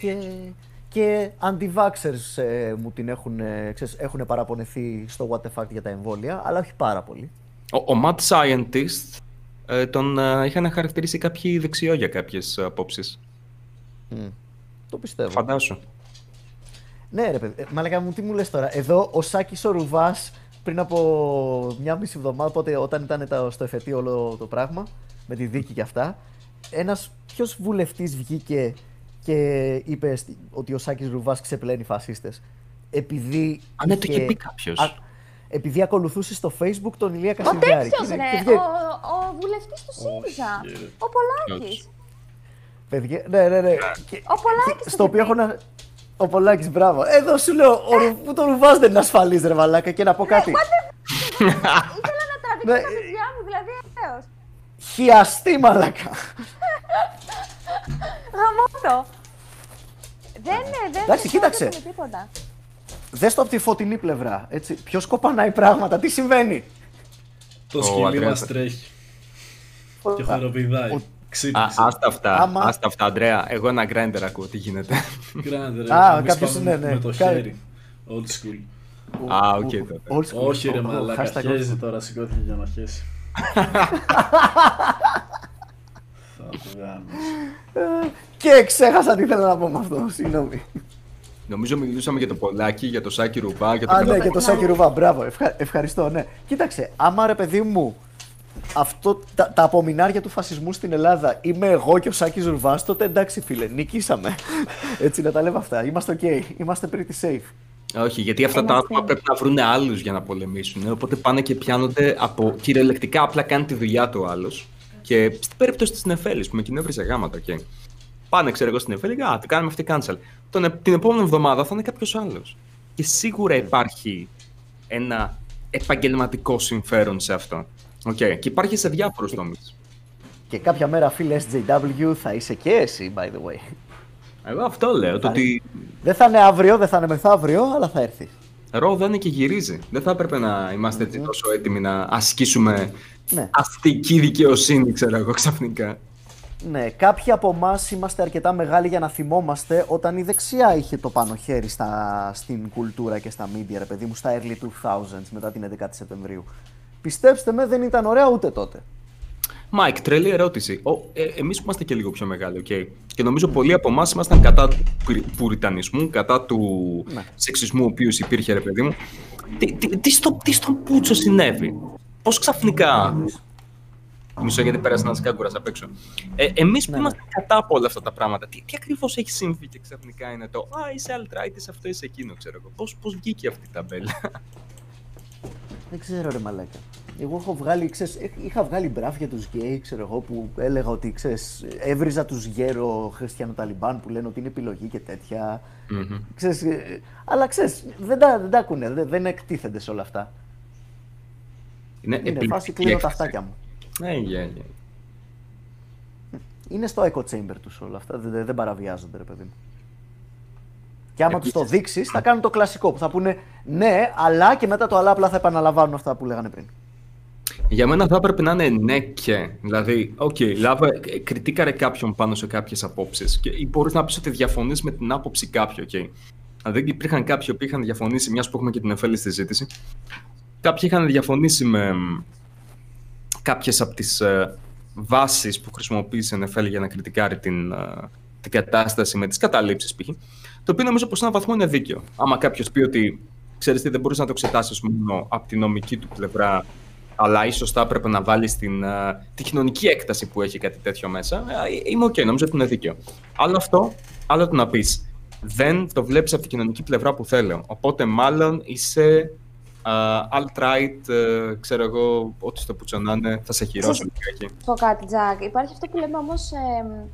Και anti-vaxxers ε, μου την έχουν, ε, ξέρεις, έχουν παραπονεθεί στο what the fuck για τα εμβόλια, αλλά όχι πάρα πολύ. Ο, ο mad scientist ε, τον ε, είχαν χαρακτηρίσει κάποιοι δεξιό για κάποιες απόψεις. Mm. Το πιστεύω. Φαντάσου. Ναι ρε παιδί, μαλάκα μου, τι μου λες τώρα. Εδώ ο Σάκης ο Ρουβάς πριν από μια μισή εβδομάδα, πότε, όταν ήταν τα, στο εφετείο όλο το πράγμα, με τη δίκη και αυτά, ένας ποιος βουλευτής βγήκε και είπε ότι ο Σάκης Ρουβάς ξεπλένει φασίστες. Επειδή. Αν δεν το είχε πει κάποιος. Επειδή ακολουθούσε στο Facebook τον Ηλία Κασιδιάρη. Ο τέτοιος, ναι. Και... Ο, ο βουλευτής του ΣΥΡΙΖΑ. Oh, ο Πολάκης. Παιδιά, ναι, ναι, ναι. Και... Ο Πολάκης. Στο οποίο έχω να. Ο Πολάκης, μπράβο. Εδώ σου λέω, που τον Ρουβάς δεν είναι ασφαλής, ρε μαλάκα, και να πω κάτι. Ήθελα να τραβήξω τα παιδιά μου, δηλαδή ευθέως. Χιαστή, μαλάκα. Γαμώτο. Δεν είναι τίποτα. Δες το από τη φωτεινή πλευρά. Ποιος κοπανάει πράγματα, τι συμβαίνει. Το σκυλί μας τρέχει. Και χοροπηδάει. Άστα αυτά, άστα αυτά, Αντρέα. Εγώ ένα grinder ακούω, τι γίνεται. Grinder, εμείς πάμε με το χέρι. Old school. Α, οκ τότε. Όχι ρε μαλάκα, χέζει τώρα, σηκώθηκε για να χέσει. Και ξέχασα τι ήθελα να πω με αυτό, συγγνώμη. Νομίζω μιλούσαμε για το Πολάκι, για το Σάκη Ρουβά. Για το Α, ναι, για το Σάκη Ρουβά, μπράβο, ευχα... ευχαριστώ, ναι. Κοίταξε, άμα ρε παιδί μου, αυτό, τα, τα απομεινάρια του φασισμού στην Ελλάδα είμαι εγώ και ο Σάκης Ρουβάς, τότε εντάξει φίλε, νικήσαμε. Έτσι να τα λέμε αυτά, είμαστε ok, είμαστε pretty safe. Όχι, γιατί αυτά τα άτομα πρέπει να βρουν άλλους για να πολεμήσουν, οπότε πάνε και πιάνονται από κυριολεκτικά, απλά κάνει τη δουλειά του άλλος. Και στην περίπτωση της Νεφέλης που με κυνεύριζε γάματα, okay. Πάνε, ξέρω εγώ, στην Νεφέλη, α, την κάνουμε αυτή cancel. Τον, την επόμενη εβδομάδα θα είναι κάποιος άλλος. Και σίγουρα υπάρχει ένα επαγγελματικό συμφέρον σε αυτό. Okay. Και υπάρχει σε διάφορους τομείς. Και κάποια μέρα, φίλε ες τζέι ντάμπλιου, θα είσαι και εσύ, by the way. Εγώ αυτό λέω. Το ότι... Δεν θα είναι αύριο, δεν θα είναι μεθαύριο, αλλά θα έρθει. Ρόδα είναι και γυρίζει. Δεν θα έπρεπε να είμαστε έτσι τόσο έτοιμοι να ασκήσουμε ναι. αστική δικαιοσύνη, ξέρω εγώ, ξαφνικά. Ναι, κάποιοι από εμάς είμαστε αρκετά μεγάλοι για να θυμόμαστε όταν η δεξιά είχε το πάνω χέρι στα, στην κουλτούρα και στα media, ρε παιδί μου, στα early δύο χιλιάδες μετά την έντεκα Σεπτεμβρίου. Πιστέψτε με, δεν ήταν ωραία ούτε τότε. Μάικ, τρελή ερώτηση. Ε, εμείς που είμαστε και λίγο πιο μεγάλοι, okay. Και νομίζω πολλοί από εμάς ήμασταν κατά του πουριτανισμού, κατά του ναι. σεξισμού ο οποίος υπήρχε, ρε παιδί μου. Τι, τι, τι, στο, τι στον πούτσο συνέβη, πώς ξαφνικά. Μισό γιατί πέρασε ένας κάγκουρας απ' έξω. Ε, εμείς που είμαστε κατά από όλα αυτά τα πράγματα, τι, τι ακριβώς έχει συμβεί και ξαφνικά είναι το «Α, είσαι alt-right, είσαι αυτό, είσαι εκείνο», ξέρω εγώ. Πώς, πώς βγήκε αυτή η ταμπέλα. Δεν ξέρω ρε μαλάκα. Εγώ έχω βγάλει, ξέρεις, είχα βγάλει μπράφ για τους γκέι, ξέρω εγώ, που έλεγα ότι, ξέρεις, έβριζα τους γέρο χριστιανοταλιμπάν που λένε ότι είναι επιλογή και τέτοια. Mm-hmm. Ξέρεις, αλλά ξέρεις, δεν τα, δεν τα ακούνε, δεν, δεν εκτίθενται σε όλα αυτά. Είναι, είναι φάση, κλείνω τα αυτάκια μου. Ναι, ναι, ναι. Είναι στο echo chamber τους όλα αυτά, δεν, δεν παραβιάζονται ρε παιδί μου. Και άμα Επίσης. τους το δείξεις, θα κάνουν το κλασικό που θα πούνε ναι, αλλά και μετά το αλλά απλά θα επαναλαμβάνουν αυτά που λέγανε πριν. Για μένα θα έπρεπε να είναι ναι και. Δηλαδή, οκ, okay, κριτήκαρε κάποιον πάνω σε κάποιες απόψεις. Ή μπορείς να πεις ότι διαφωνείς με την άποψη κάποιου, okay. Αν δεν υπήρχαν κάποιοι που είχαν διαφωνήσει, μιας που έχουμε και την Νεφέλη στη ζήτηση, κάποιοι είχαν διαφωνήσει με κάποιες από τις βάσεις που χρησιμοποίησε η Νεφέλη για να κριτικάρει την, την κατάσταση με τις καταλήψεις π.χ. Το οποίο νομίζω πως σε έναν βαθμό είναι δίκαιο. Άμα κάποιος πει ότι ξέρεις τι, δεν μπορείς να το εξετάσεις μόνο από τη νομική του πλευρά, αλλά ίσως θα έπρεπε να βάλεις την, την κοινωνική έκταση που έχει κάτι τέτοιο μέσα, είμαι οκ, okay, νομίζω ότι είναι δίκαιο. Άλλο αυτό, άλλο το να πεις. Δεν το βλέπεις από την κοινωνική πλευρά που θέλω. Οπότε μάλλον είσαι uh, alt-right, uh, ξέρω εγώ, ό,τι στο πουτσονάνε, θα σε χειρώσουν εκεί. Θα πω κάτι, Τζακ. Υπάρχει αυτό που λέμε όμως ε,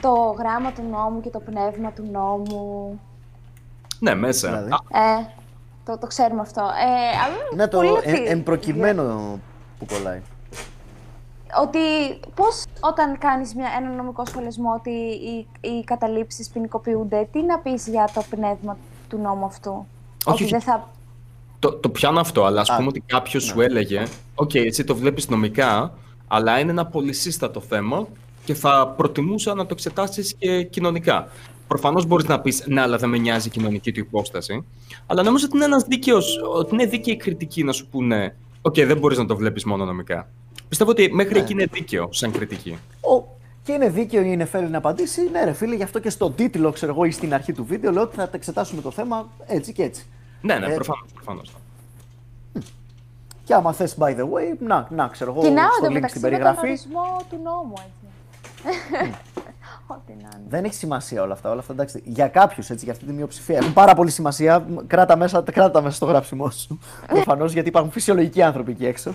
το γράμμα του νόμου και το πνεύμα του νόμου. Ναι, μέσα. Δηλαδή. Ε, το, το ξέρουμε αυτό. Ε, αλλά ναι, το εν, εμπροκειμένο που κολλάει. Ότι πώς όταν κάνεις μια, ένα νομικό σχολιασμό ότι οι, οι καταλήψεις ποινικοποιούνται, τι να πεις για το πνεύμα του νόμου αυτού? Όχι, ότι δεν θα... το, το πιάνω αυτό, αλλά ας α, πούμε ότι κάποιος ναι. σου έλεγε «Οκ, okay, έτσι το βλέπεις νομικά, αλλά είναι ένα πολυσύστατο θέμα και θα προτιμούσα να το εξετάσεις και κοινωνικά». Προφανώς μπορείς να πεις «Ναι, αλλά δεν με νοιάζει η κοινωνική του υπόσταση». Αλλά νομίζω ότι είναι, ένας δίκαιος, ότι είναι δίκαιη κριτική να σου πούνε «Οκ, okay, δεν μπορείς να το βλέπεις μόνο νομικά». Πιστεύω ότι μέχρι ναι. εκεί είναι δίκαιο, σαν κριτική. Ο... Και είναι δίκαιο η Νεφέλη να απαντήσει. Ναι, ρε φίλε, γι' αυτό και στον τίτλο, ξέρω εγώ, ή στην αρχή του βίντεο, λέω ότι θα τα εξετάσουμε το θέμα έτσι και έτσι. Ναι, ναι, ε... προφανώς, προφανώς. Mm. Και άμα θες, by the way, να, να ξέρω εγώ, στο link στην περιγραφή. Κοινάω, τον ορισμό του νόμου, έτσι. Ό,τι να είναι. Δεν έχει σημασία όλα αυτά, όλα αυτά, εντάξει. Για κάποιους, έτσι, για αυτή τη μειοψηφία έχουν πάρα πολύ σημασία. Κράτα μέσα, κράτα μέσα στο γράψιμό σου. Προφανώς, γιατί υπάρχουν φυσιολογικοί άνθρωποι εκεί έξω.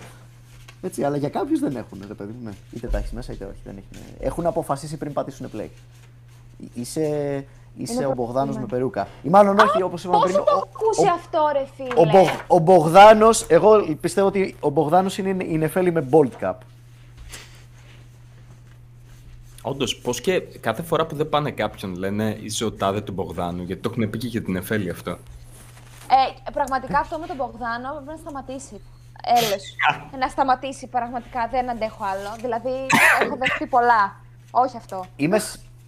Έτσι, αλλά για κάποιους δεν έχουν, ρε παιδί μου. Είτε τα έχεις μέσα είτε όχι. Δεν έχουν. Έχουν αποφασίσει πριν πατήσουν play. Είσαι, είσαι ο Μπογδάνος με περούκα. Ή μάλλον όχι, όπως είπαμε πριν. Πώς το ακούσει αυτό, ρε φίλε. Ο, ο Μπογδάνος, εγώ πιστεύω ότι ο Μπογδάνος είναι η Νεφέλη με bold cap. Όντως, πώς και κάθε φορά που δεν πάνε κάποιον λένε είσαι ο τάδε του Μπογδάνου, γιατί το έχουν πει και για την Νεφέλη αυτό. Ε, πραγματικά αυτό με τον Μπογδάνο πρέπει να σταματήσει. Έλεος, να σταματήσει πραγματικά, δεν αντέχω άλλο. Δηλαδή, έχω δεχτεί πολλά. Όχι αυτό. Είμαι...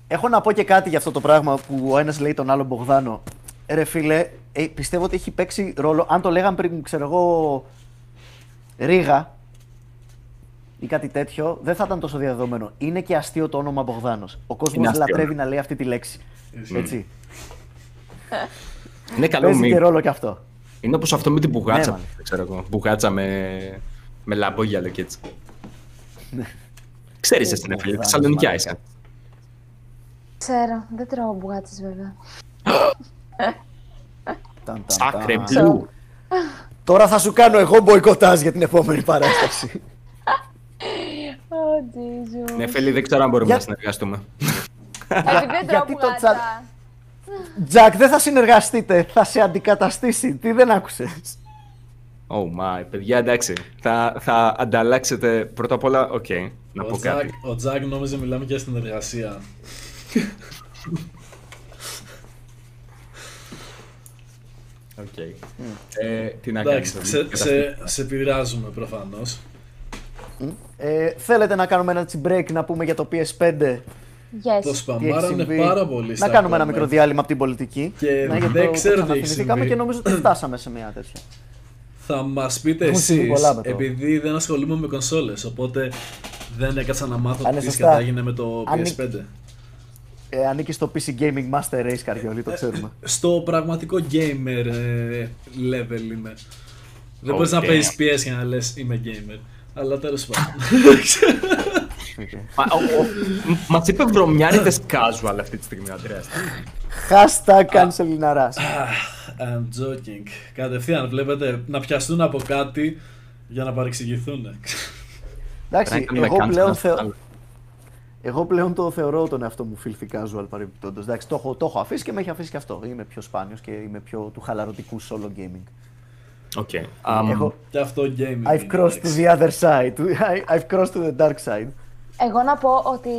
Έχω να πω και κάτι για αυτό το πράγμα που ο ένας λέει τον άλλον Μπογδάνο. Ρε φίλε, ε, πιστεύω ότι έχει παίξει ρόλο. Αν το λέγαμε πριν, ξέρω εγώ, Ρήγα ή κάτι τέτοιο, δεν θα ήταν τόσο διαδεδομένο. Είναι και αστείο το όνομα Μπογδάνος. Ο κόσμος λατρεύει να λέει αυτή τη λέξη. Mm. Έτσι. Είναι καλό μήνυμα. Παίζει και ρόλο και αυτό. Είναι όπως αυτό με την μπουγάτσα, ναι, ξέρω εγώ. Μπουγάτσα με, με λαμπόγιαλο και έτσι. Ξέρεις εσύ, Νεφέλη, Θεσσαλονικιά είσαι. Ξέρω, δεν τρώω μπουγάτσες βέβαια. Σάκρε μπλου. Τώρα θα σου κάνω εγώ μποϊκοτάζ για την επόμενη παράσταση. Νεφέλη, δεν ξέρω αν μπορούμε να συνεργαστούμε. Επειδή δεν τρώω μπουγάτσα. Τζακ, δεν θα συνεργαστείτε, θα σε αντικαταστήσει. Τι δεν άκουσες? Oh my, παιδιά, εντάξει. Θα, θα ανταλλάξετε πρώτα απ' όλα. Οκ, okay, να ο πω Τζακ, κάτι. Ο Τζακ νόμιζε μιλάμε για συνεργασία. Οκ. Okay. Mm. Ε, τι να κάνεις. Σε, σε, σε πειράζουμε προφανώς. Mm. Ε, θέλετε να κάνουμε ένα break να πούμε για το πι ες φάιβ? Yes. Το σπαμάρανε πάρα πολύ. Να κάνουμε ένα μικρό διάλειμμα από την πολιτική. Και να, δεν το, ξέρω τι έχει συμβεί. Και νομίζω ότι φτάσαμε σε μια τέτοια. Θα μας πείτε εσείς, επειδή δεν ασχολούμαι με κονσόλες, οπότε δεν έκατσα να μάθω τι κατάγινε με το πι ες φάιβ. Ε, ανήκει στο πι σι Gaming Master Race, Καριόλη, το ξέρουμε. Ε, στο πραγματικό gamer ε, level είμαι. Δεν okay. μπορείς να παίζεις πι ες για να λες είμαι gamer. Αλλά τέλος πάντων. Μας είπε βρωμιάριτες casual αυτή τη στιγμή, Αντρέας. Hashtag cancelinarás. I'm joking. Κατευθείαν βλέπετε να πιαστούν από κάτι για να παρεξηγηθούν. Εντάξει, εγώ πλέον το θεωρώ τον εαυτό μου filthy casual παρεμπιπτόντως. Εντάξει, το έχω αφήσει και με έχει αφήσει και αυτό. Είμαι πιο σπάνιος και είμαι πιο του χαλαρωτικού solo gaming. Okay. Um, Έχω... και αυτό gaming. I've crossed to the other side. I've crossed to the dark side. Εγώ να πω ότι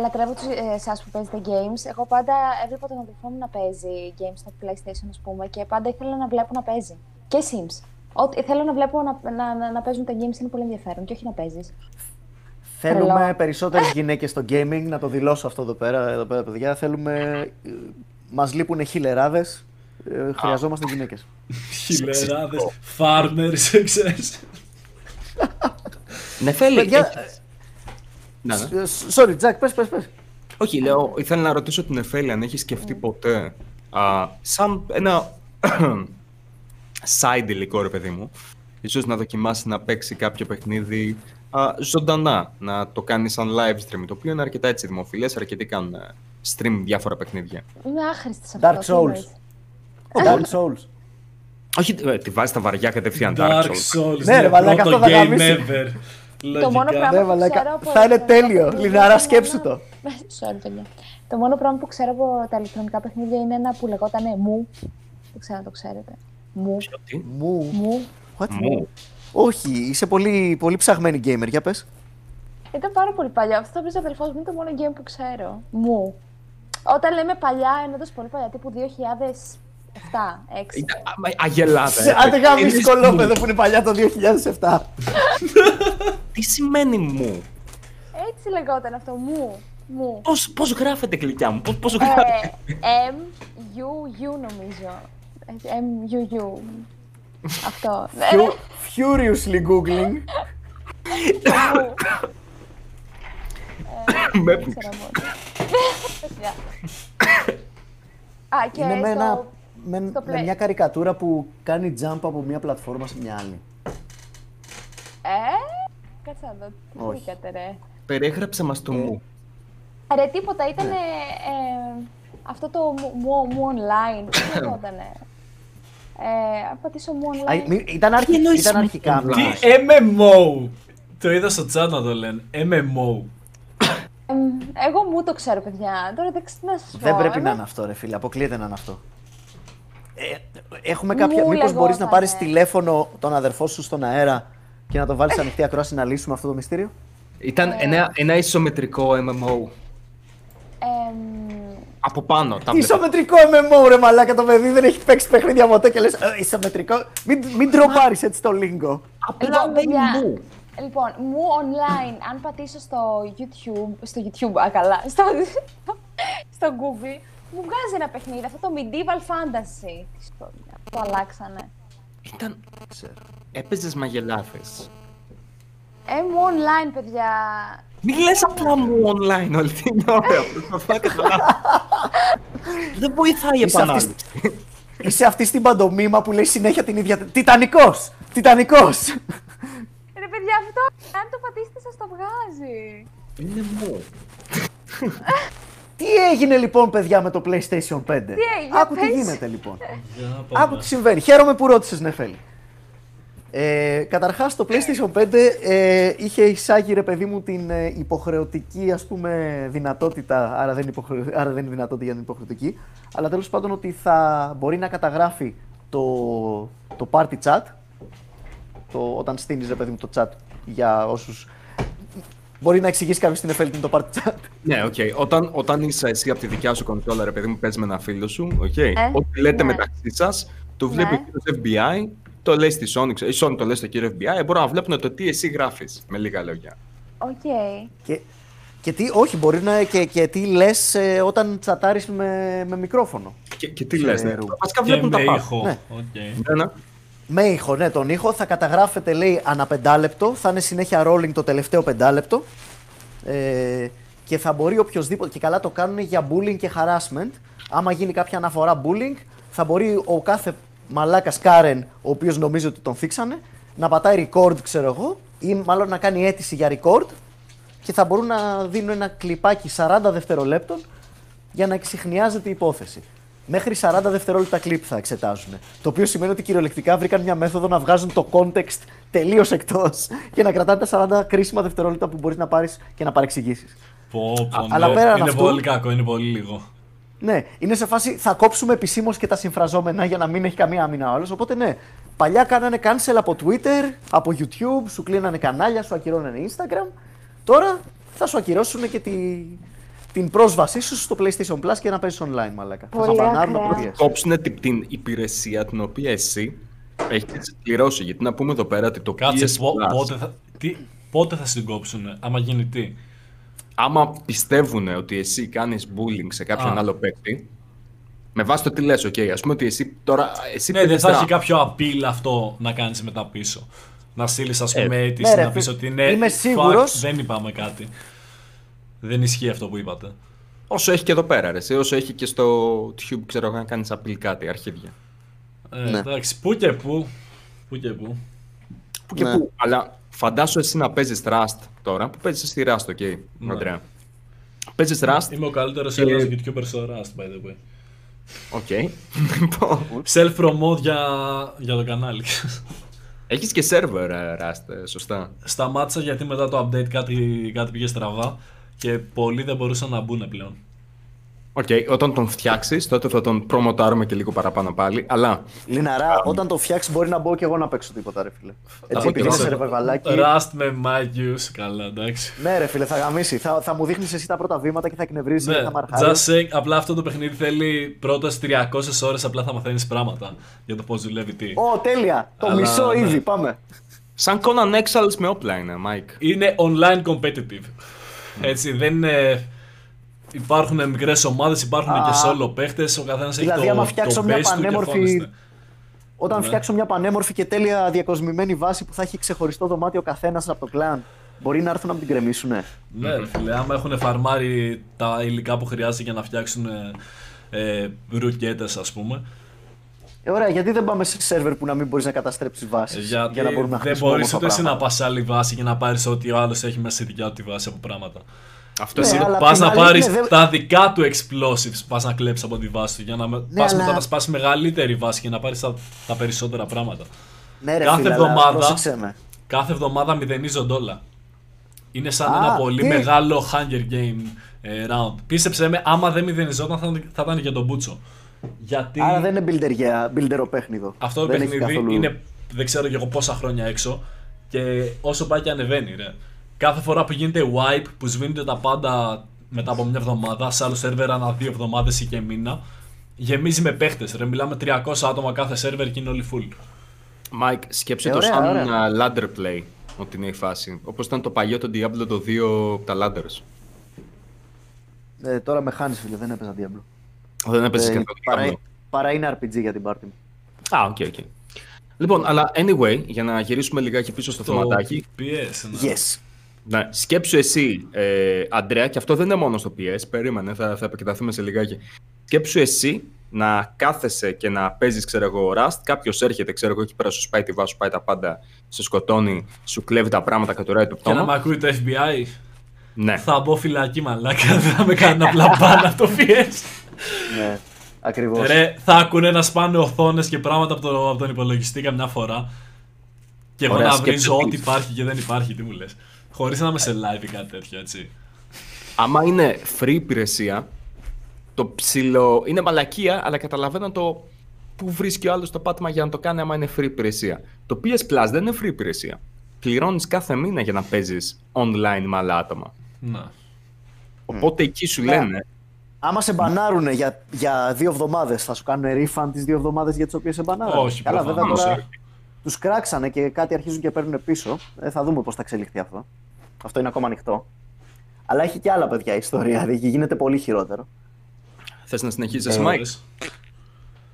λατρεύω εσάς που παίζετε games. Εγώ πάντα έβλεπα τον αδελφό μου να παίζει games στο PlayStation, ας πούμε, και πάντα ήθελα να βλέπω να παίζει. Και Sims. Ό,τι θέλω να βλέπω να, να, να, να παίζουν τα games είναι πολύ ενδιαφέρον και όχι να παίζεις. Θέλουμε Φελό. περισσότερες γυναίκες στο gaming, να το δηλώσω αυτό εδώ πέρα, εδώ πέρα παιδιά. Θέλουμε... Μας λείπουνε χιλεράδες. Ε, χρειαζόμαστε γυναίκες. Χιλεράδες, farmers, ξέρεις. Νεφέλη, Ναι, ναι. Sorry, Τζακ, πες, πες, πες. Όχι, λέω, ήθελα να ρωτήσω την Νεφέλη αν έχει σκεφτεί ποτέ α, σαν ένα side υλικό, ρε παιδί μου. Ίσως να δοκιμάσει να παίξει κάποιο παιχνίδι α, ζωντανά, να το κάνει σαν live stream, το οποίο είναι αρκετά έτσι δημοφιλές, αρκετοί κάνουν stream διάφορα παιχνίδια. Είναι άχρηστη σαν Dark Souls. Dark Souls. Όχι, τη βάζει τα βαριά κατευθείαν Dark Souls. Dark Souls, ναι, ρε, βαλάκα, αυτό θα γαμίσει. Το μόνο πράγμα που ξέρω θα είναι τέλειο, λιναρά σκέψου το. Το μόνο πράγμα που ξέρω από τα ηλεκτρονικά παιχνίδια είναι ένα που λεγότανε μου. Δεν ξέρω αν το ξέρετε. Μου. Μου. Μου. Όχι, είσαι πολύ ψαγμένη gamer, για πες. Ήταν πάρα πολύ παλιά. Αυτό θα πεις αδελφός μου, είναι το μόνο game που ξέρω. Μου. Όταν λέμε παλιά, είναι τόσο πολύ παλιά, τύπου δύο χιλιάδες επτά, έξι. Αγελάτε. Άντε γαμίσεις κολόπεδο που είναι παλιά το δύο χιλιάδες επτά. Τι σημαίνει μου? Έτσι λεγόταν αυτό, μου. Μου. Πώς, πώς γράφεται κλικιά μου, πώς, πώς γράφεται. Ε, εμ γιου γιου νομίζω. εμ γιου γιου. Αυτό. Furiously googling. Με πήξε. Είναι με μια καρικατούρα που κάνει jump από μια πλατφόρμα σε μια άλλη. Ε, κάτσε να δω, τι βρήκατε ρε. Περιέγραψε μας το μου. Ρε τίποτα, ήταν αυτό το μου online, τι λεγότανε. Απατήσω μου online. Ήταν αρχικά. Τι εμ εμ ο, το είδα στο chat να το λένε, εμ εμ ο. Εγώ μου το ξέρω παιδιά, τώρα δεν ξέρω να σας πω. Δεν πρέπει να είναι αυτό ρε φίλε, αποκλείεται να είναι αυτό. Ε, έχουμε κάποια... Μου μήπως μπορείς να πάρεις τηλέφωνο τον αδερφό σου στον αέρα και να το βάλεις ανοιχτή ακρόαση να λύσουμε αυτό το μυστήριο? Ήταν ε... ένα, ένα ισομετρικό εμ εμ ο. Ε... Από πάνω. Τα ισομετρικό εμ εμ ο ρε μαλάκα, το παιδί δεν έχει παίξει παιχνίδια ποτέ και λες ε, ισομετρικό. Μην, μην τροπάρεις έτσι το λίγκο. Απλά δεν μου. Λοιπόν, μου online, αν πατήσω στο YouTube, στο YouTube, α, καλά, στο, στο Google, μου βγάζει ένα παιχνίδι, αυτό το medieval fantasy. Το αλλάξανε. Ήταν... Έπαιζες μαγελάφες. Ε, μου online, παιδιά. Μην λες απλά μου online όλη την ώρα. Δεν βοηθάει η επανάληψη. Είσαι αυτή στην παντομήμα που λέει συνέχεια την ίδια... Τιτανικός! Τιτανικός! Ρε παιδιά, αυτό, αν το πατήσετε σας το βγάζει. Είναι μου. Τι έγινε λοιπόν, παιδιά, με το PlayStation πέντε. Τι έγινε, άκου τι γίνεται λοιπόν. Άκου τι συμβαίνει. Χαίρομαι που ρώτησες, Νεφέλη. Ε, καταρχάς, το PlayStation πέντε ε, είχε εισάγει, ρε παιδί μου, την ε, υποχρεωτική, ας πούμε, δυνατότητα, άρα δεν, υποχρεω... άρα δεν είναι δυνατότητα για την υποχρεωτική, αλλά τέλος πάντων ότι θα μπορεί να καταγράφει το, το party chat, το, όταν στείνεις, ρε παιδί μου, το chat για όσους... Μπορεί να εξηγήσει κάποιο στην Εφέλη το party chat. Ναι, οκ. Okay. Όταν, όταν είσαι εσύ από τη δικιά σου κονσόλα, ρε παιδί μου, παίζει με ένα φίλο σου. Okay. Ε, ό,τι λέτε ναι. μεταξύ σα, το βλέπει ναι. ο κύριος εφ μπι άι, το λέει στη Sony, η Sony το λέει στο κύριο εφ μπι άι. Μπορούν να βλέπουν το τι εσύ γράφει, με λίγα λόγια. Οκ. Okay. Και, και τι, όχι, μπορεί να. και, και τι λε ε, όταν τσατάρει με, με μικρόφωνο. Και, και τι λε, ναι. Βασικά βλέπουν τα πάντα. Ναι. Okay. Ναι, ναι. Με ήχο, ναι, τον ήχο. Θα καταγράφεται, λέει, ανά πεντάλεπτο. Θα είναι συνέχεια rolling το τελευταίο πεντάλεπτο. Ε, και θα μπορεί οποιοδήποτε. Και καλά το κάνουν για bullying και harassment. Άμα γίνει κάποια αναφορά bullying, θα μπορεί ο κάθε μαλάκας Karen, ο οποίος νομίζει ότι τον θίξανε, να πατάει record, ξέρω εγώ, ή μάλλον να κάνει αίτηση για record. Και θα μπορούν να δίνουν ένα κλιπάκι σαράντα δευτερολέπτων για να εξιχνιάζεται η υπόθεση. Μέχρι σαράντα δευτερόλεπτα κλιπ θα εξετάζουν. Το οποίο σημαίνει ότι κυριολεκτικά βρήκαν μια μέθοδο να βγάζουν το context τελείως εκτός και να κρατάνε τα σαράντα κρίσιμα δευτερόλεπτα που μπορείς να πάρεις και να παρεξηγήσεις. Πω, πω, αλλά πέρα είναι αυτού, πολύ κακό, είναι πολύ λίγο. Ναι, είναι σε φάση θα κόψουμε επισήμως και τα συμφραζόμενα για να μην έχει καμία άμυνα ο άλλος. Οπότε ναι, παλιά κάνανε cancel από Twitter, από YouTube, σου κλείνανε κανάλια, σου ακυρώνανε Instagram. Τώρα θα σου ακυρώσουν και τη. Την πρόσβασή σου στο PlayStation Plus και να παίζεις online, μαλάκα. Θα φανάρουν κόψουνε την υπηρεσία την οποία εσύ έχεις πληρώσει. Γιατί να πούμε εδώ πέρα ότι το πι ες Plus... Πότε θα, τι, πότε θα συγκόψουνε, άμα γίνει τι. Άμα πιστεύουν ότι εσύ κάνεις bullying σε κάποιον Α. άλλο παίκτη, με βάση το τι λες, οκ. Okay, ας πούμε ότι εσύ τώρα... Εσύ ναι, δεν θα έχει κάποιο appeal αυτό να κάνεις μετά πίσω. Να στείλεις, ας πούμε, αίτηση, ε, να πεις ότι ναι, fuck, δεν είπαμε κάτι. Δεν ισχύει αυτό που είπατε. Όσο έχει και εδώ πέρα, ρε. Όσο έχει και στο Tube, ξέρω εγώ, να κάνεις απλή κάτι, αρχίδια. Ε, ναι. Εντάξει, πού και πού. Πού και πού. Πού και ναι. πού. Αλλά φαντάσου εσύ να παίζεις Rust τώρα, που παίζεις στη Rust, οκ. Okay, ναι. Παίζεις Rust. Είμαι ο καλύτερος και... Έλληνας YouTuber στο Rust, by the way. Οκ. Okay. Self-promote για... για το κανάλι. Έχεις και server Rust, σωστά. Σταμάτησα γιατί μετά το update κάτι, κάτι πήγε στραβά και πολλοί δεν μπορούσαν να μπουν πλέον. Οκ, okay, όταν τον φτιάξεις, τότε θα τον προμοτάρουμε και λίγο παραπάνω πάλι, αλλά... Λιναρά, um... όταν τον φτιάξεις μπορεί να μπω και εγώ να παίξω τίποτα, ρε φίλε. Έτσι, επειδή είσαι ρε βεβαλάκι... Rust με Magius, καλά, εντάξει. Ναι ρε φίλε, θα γαμίσει. Θα, θα μου δείχνεις εσύ τα πρώτα βήματα και θα εκνευρίζεις και θα μαρχάρεις. Just saying, απλά αυτό το παιχνίδι θέλει πρώτες τριακόσιες ώρες, απλά θα μαθαίνεις πράγματα για το πώς δουλεύει τι. Ω, oh, τέλεια! Το αλλά... μισό ήδη, ναι. Πάμε. Σαν Conan Exiles με offline, Mike. Είναι online competitive. Έτσι, δεν είναι... Υπάρχουν μικρές ομάδες, υπάρχουν Α, και solo παίχτες, ο καθένας δηλαδή, έχει το, άμα φτιάξω το base μια πανέμορφη, του Όταν ναι. φτιάξω μια πανέμορφη και τέλεια διακοσμημένη βάση που θα έχει ξεχωριστό δωμάτιο ο καθένας από το κλάν, μπορεί να έρθουν να την κρεμίσουνε. Ναι, ναι φίλε, άμα έχουν φαρμάρει τα υλικά που χρειάζεται για να φτιάξουν ε, ρουκέτες ας πούμε. Ε, ωραία, γιατί δεν πάμε σε σερβερ που να μην μπορείς να καταστρέψεις βάσεις για να μπορούμε να χρησιμοποιήσουμε. Δεν μπορείς ούτε εσύ να πας άλλη βάση και να πάρεις ό,τι ο άλλος έχει μέσα στη δικιά του τη βάση από πράγματα. Αυτό ναι, είναι. Πας να πάρεις είναι... τα δικά του explosives, πας να κλέψεις από τη βάση του για να ναι, πας αλλά... μετά να σπάσεις μεγαλύτερη βάση και να πάρεις τα, τα περισσότερα πράγματα. Ναι, ρε, κάθε, φίλε, εβδομάδα, κάθε εβδομάδα μηδενίζω ντόλα. Είναι σαν Α, ένα πολύ τι? μεγάλο Hunger Game ε, round. Πίστεψέ με, άμα δεν μηδενιζόταν θα, θα ήταν για τον Μπούτσο. Γιατί... Άρα δεν είναι builder, yeah, builder παιχνίδι. Αυτό το δεν παιχνίδι καθόλου... είναι δεν ξέρω και εγώ πόσα χρόνια έξω και όσο πάει και ανεβαίνει ρε. Κάθε φορά που γίνεται wipe, που σβήνονται τα πάντα μετά από μια εβδομάδα, σε άλλο σερβερ ανά δύο εβδομάδες ή και μήνα, γεμίζει με παίχτες. Ρε, μιλάμε τριακόσια άτομα κάθε σερβερ και είναι όλοι full. Mike, σκέψε ε, το ωραία, σαν ωραία. Uh, ladder play, ότι είναι η φάση. Όπως ήταν το παλιό το Diablo το δύο, τα ladders. Ε, τώρα με χάνεις φίλε, δεν έπαιζα Diablo. Δεν έπαιζες ε, και παρά, παρά είναι αρ πι τζι για την πάρτι μου. Α, οκ, οκ. Λοιπόν, αλλά anyway, για να γυρίσουμε λιγάκι πίσω στο το θεματάκι. πι ες, ναι. Yes. Ναι. Σκέψου εσύ, ε, Αντρέα, και αυτό δεν είναι μόνο στο πι ες, περίμενε, θα, θα επεκταθούμε σε λιγάκι. Σκέψου εσύ να κάθεσαι και να παίζεις, ξέρω εγώ, Rust. Κάποιος έρχεται, ξέρω εγώ, εκεί πέρα σου σπάει τη βάση, σου πάει τα πάντα, σε σκοτώνει, σου κλέβει τα πράγματα, κατουράει το πτώμα. Και να μ' ακούει το εφ μπι άι, ναι. θα μπω φυλακή, μαλάκα, δεν θα με κάνει απλά μπάνα το πι ες. Ναι, ακριβώς. Ρε, θα ακούνε να σπάνε οθόνες και πράγματα από, το, από τον υπολογιστή καμιά φορά. Και εγώ να βρίζω ό,τι υπάρχει και δεν υπάρχει, τι μου λες. Χωρίς να είμαι σε live ή κάτι τέτοιο, έτσι. Άμα είναι free υπηρεσία, το ψιλο... είναι μαλακία, αλλά καταλαβαίνω το που βρίσκει ο άλλος το πάτημα για να το κάνει άμα είναι free υπηρεσία. Το πι ες Plus δεν είναι free υπηρεσία. Πληρώνεις κάθε μήνα για να παίζεις online με άλλα άτομα. Να. Οπότε mm. εκεί σου λένε... Yeah. Άμα σε μπανάρουνε για, για δύο εβδομάδες, θα σου κάνουν refund τις δύο εβδομάδες για τις οποίες σε μπανάρουν. Όχι, καλά, προφανώς. Βέβαια, τώρα... Τους κράξανε και κάτι αρχίζουν και παίρνουν πίσω. Ε, θα δούμε πώς θα εξελιχθεί αυτό. Αυτό είναι ακόμα ανοιχτό. Αλλά έχει και άλλα παιδιά η ιστορία, δηλαδή γίνεται πολύ χειρότερο. Θες να συνεχίσεις, Μάικ?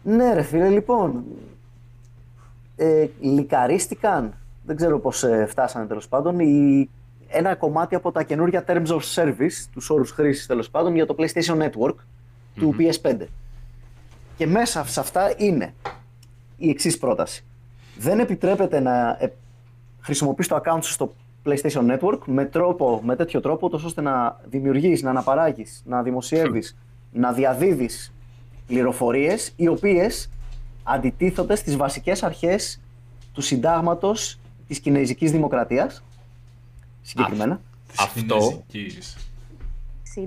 Ε, ναι ρε φίλε, λοιπόν. Ε, λικαρίστηκαν, δεν ξέρω πώς ε, φτάσανε τέλος πάντων, η, ένα κομμάτι από τα καινούργια Terms of Service, τους όρους χρήσης τέλος πάντων, για το PlayStation Network mm-hmm. του πι ες φάιβ. Και μέσα σε αυτά είναι η εξής πρόταση. Δεν επιτρέπεται να χρησιμοποιείς το account σου στο PlayStation Network με, τρόπο, με τέτοιο τρόπο τόσο ώστε να δημιουργείς, να αναπαράγεις, να δημοσιεύεις, να διαδίδεις πληροφορίες οι οποίες αντιτίθονται στις βασικές αρχές του συντάγματος της Κινεζικής Δημοκρατίας. Συγκεκριμένα. Α, αυτό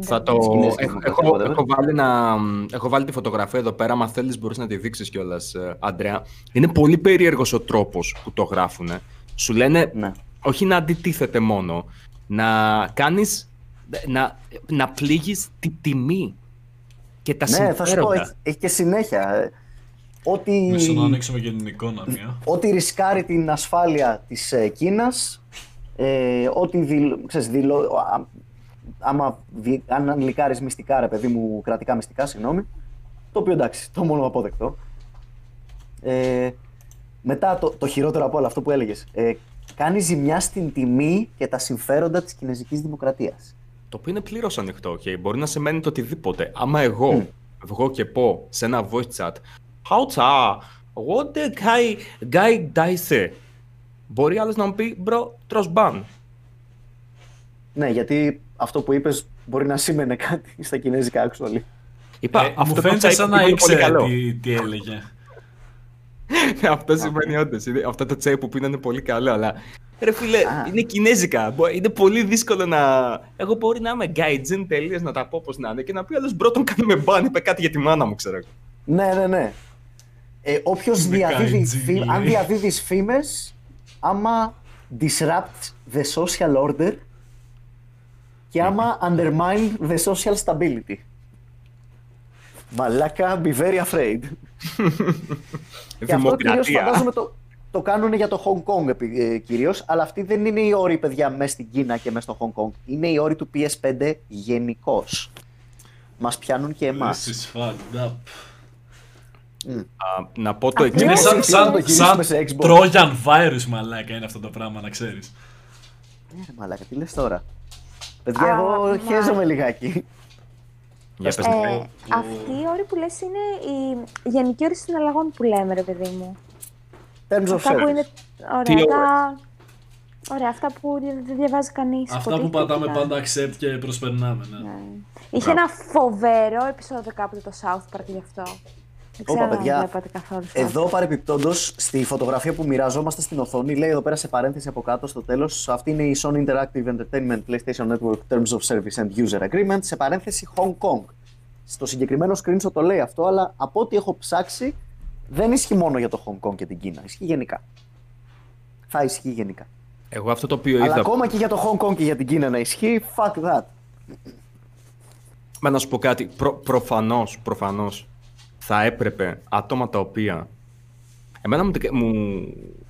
θα το... Έχω, έχω, έχω, βάλει να, έχω βάλει τη φωτογραφία εδώ πέρα, αν θέλεις μπορείς να τη δείξεις κιόλας, Αντρέα. Είναι πολύ περίεργος ο τρόπος που το γράφουν. Σου λένε ναι. όχι να αντιτίθεται μόνο, να κάνεις, να, να πλήγεις τη τιμή και τα ναι, συμφέροντα. Ναι, θα σου πω, έχει, έχει και συνέχεια. Ό,τι, να ανοίξουμε και την εικόνα μια. Ό,τι ρισκάρει την ασφάλεια της ε, Κίνας, ε, ό,τι δηλ, ξέρεις, δηλώ, άμα αν λικάρεις μυστικά ρε παιδί μου, κρατικά μυστικά, συγγνώμη, το οποίο εντάξει, το μόνο απόδεκτο. Ε, μετά το, το χειρότερο από όλα, αυτό που έλεγες, ε, κάνει ζημιά στην τιμή και τα συμφέροντα της Κινεζικής Δημοκρατίας. το οποίο είναι πλήρως ανοιχτό, okay, μπορεί να σημαίνει το οτιδήποτε. Άμα εγώ mm. βγω και πω σε ένα voice chat «Χαουτσα, what the guy, guy dice», μπορεί άλλος να μου πει «Μπρο, τροσμπάν». Ναι, γιατί αυτό που είπες μπορεί να σήμαινε κάτι στα κινέζικα, actually. Είπα, ε, αυτό μου φαίνεται σαν να ήξερε τι, τι έλεγε. Αυτό σημαίνει όντως. Αυτά τα τσάι που πίνανε πολύ καλό, αλλά ρε φίλε, ah. είναι κινέζικα. Είναι πολύ δύσκολο να. Εγώ μπορεί να είμαι γκάιτζιν τελείως, να τα πω όπως να είναι και να πει άλλος μπρο, τον κάνουμε μπαν. Είπε κάτι για τη μάνα μου, ξέρω. Ναι, ναι, ναι. Ε, Όποιος διαδίδει φήμες, αν διαδίδεις φήμες, άμα disrupt the social order και άμα undermine the social stability. Μαλάκα, be very afraid. Και αυτό κυρίως φαντάζομαι το, το κάνουν για το Hong Kong κυρίως, αλλά αυτή δεν είναι η όρη, παιδιά, μέσα στην Κίνα και μέσα στο Hong Kong. Είναι η όρη του πι ες φάιβ γενικώς. Μας πιάνουν και εμάς. This is fucked up. Mm. Uh, να πω το εξής. Είναι σαν, σαν, σαν Trojan virus, μαλάκα, είναι αυτό το πράγμα, να ξέρεις. Ε, μαλάκα, τι λες τώρα. Παιδιά, εγώ χαίζομαι λιγάκι. Ε, ε, αυτή η όρη που λες είναι η γενική όρη συναλλαγών που λέμε, ρε παιδί μου. Terms of service. Είναι... Ωραία, τα... Ωραία, αυτά που δεν διαβάζει κανείς. Αυτά που πατάμε πάντα accept και προσπερνάμε, ναι. Ναι. Είχε ένα φοβερό επεισόδιο κάποτε το South Park γι' αυτό. Δεν ξέρω Οπα, παιδιά, καθόλου, εδώ παρεπιπτόντως στη φωτογραφία που μοιραζόμαστε στην οθόνη λέει εδώ πέρα σε παρένθεση από κάτω στο τέλος, αυτή είναι η Sony Interactive Entertainment PlayStation Network Terms of Service and User Agreement, σε παρένθεση Hong Kong. Στο συγκεκριμένο screenshot το λέει αυτό, αλλά από ό,τι έχω ψάξει δεν ισχύει μόνο για το Hong Kong και την Κίνα, ισχύει γενικά. Θα ισχύει γενικά. Εγώ αυτό το οποίο αλλά είδα... ακόμα και για το Hong Kong και για την Κίνα να ισχύει, fuck that. Μα να σου πω κάτι, Προ, προφανώς, προφανώς. Θα έπρεπε άτομα τα οποία... Εμένα μου, μου,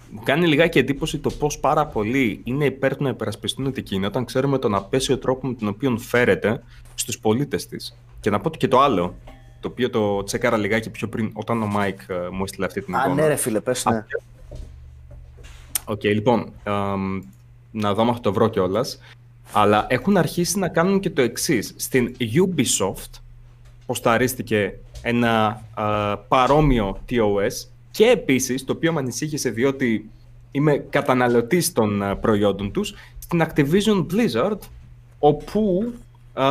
μου κάνει λιγάκι εντύπωση το πώς πάρα πολλοί είναι υπέρ του να υπερασπιστούν την Κίνα, όταν ξέρουμε τον απέσιο τρόπο με τον οποίο φέρεται στους πολίτες της. Και να πω και το άλλο, το οποίο το τσέκαρα λιγάκι πιο πριν, όταν ο Μάικ ε, μου έστειλε αυτή την εικόνα. Α, ναι ρε φίλε, πες ναι. Οκ, okay, λοιπόν, ε, να δω αν το βρω κιόλας. Αλλά έχουν αρχίσει να κάνουν και το εξής. Στην Ubisoft ποσταρίστηκε ένα α, παρόμοιο τι ο ες και επίσης, το οποίο με ανησύχησε διότι είμαι καταναλωτής των α, προϊόντων τους, στην Activision Blizzard, όπου α,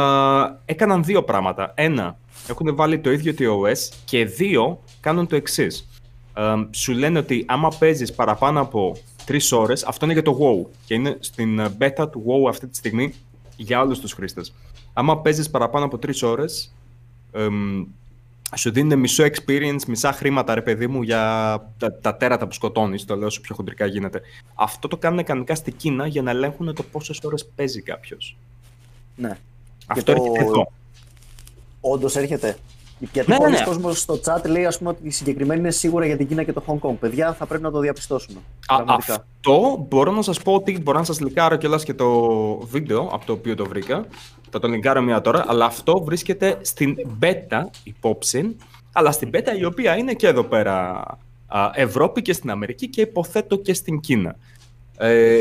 έκαναν δύο πράγματα. Ένα, έχουν βάλει το ίδιο τι ο ες και δύο, κάνουν το εξής. Α, σου λένε ότι άμα παίζεις παραπάνω από τρεις ώρες, αυτό είναι για το WoW και είναι στην beta του WoW αυτή τη στιγμή για όλους τους χρήστες. Άμα παίζεις παραπάνω από τρεις ώρες, ε, σου δίνουν μισό experience, μισά χρήματα, ρε παιδί μου, για τα, τα τέρατα που σκοτώνεις, το λέω όσο πιο χοντρικά γίνεται. Αυτό το κάνουν κανονικά στην Κίνα για να ελέγχουν το πόσες ώρες παίζει κάποιος. Ναι. Αυτό το... έρχεται εδώ. Όντως έρχεται. Γιατί ναι, πολλοί ναι. κόσμος στο chat λέει, ας πούμε, ότι η συγκεκριμένη είναι σίγουρα για την Κίνα και το Hong Kong. Παιδιά, θα πρέπει να το διαπιστώσουμε. Α, αυτό μπορώ να σας πω ότι μπορώ να σας λικάρω κιόλας και το βίντεο από το οποίο το βρήκα. Θα το λικάρω μία τώρα, αλλά αυτό βρίσκεται στην beta υπόψη. Αλλά στην beta η οποία είναι και εδώ πέρα α, Ευρώπη και στην Αμερική και υποθέτω και στην Κίνα. Ε,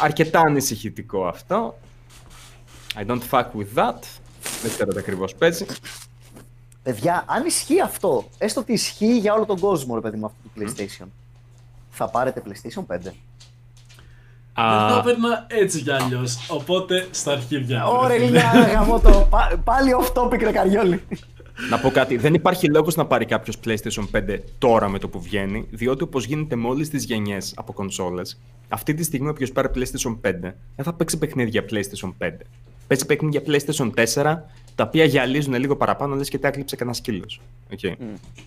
αρκετά ανησυχητικό αυτό. I don't fuck with that. Δεν ξέρω τι ακριβώς παίζει. Παιδιά, αν ισχύει αυτό, έστω ότι ισχύει για όλο τον κόσμο, ρε παιδί μου, αυτό το PlayStation, mm. θα πάρετε PlayStation πέντε. Δεν θα uh... παίρνα έτσι κι αλλιώς, οπότε στα αρχίδια. Ωραία, Λιλιά, γαμώ το. Πάλι off topic, ρε καριόλι. Να πω κάτι, δεν υπάρχει λόγος να πάρει κάποιος PlayStation πέντε τώρα με το που βγαίνει, διότι όπως γίνεται με όλες τις γενιές από κονσόλες, αυτή τη στιγμή όποιος πάρει PlayStation πέντε δεν θα παίξει παιχνίδια PlayStation πέντε. Παίζει παιχνίδια PlayStation τέσσερα, τα οποία γυαλίζουν λίγο παραπάνω, λες και τα έκλειψε κανένα σκύλος. Okay. Mm.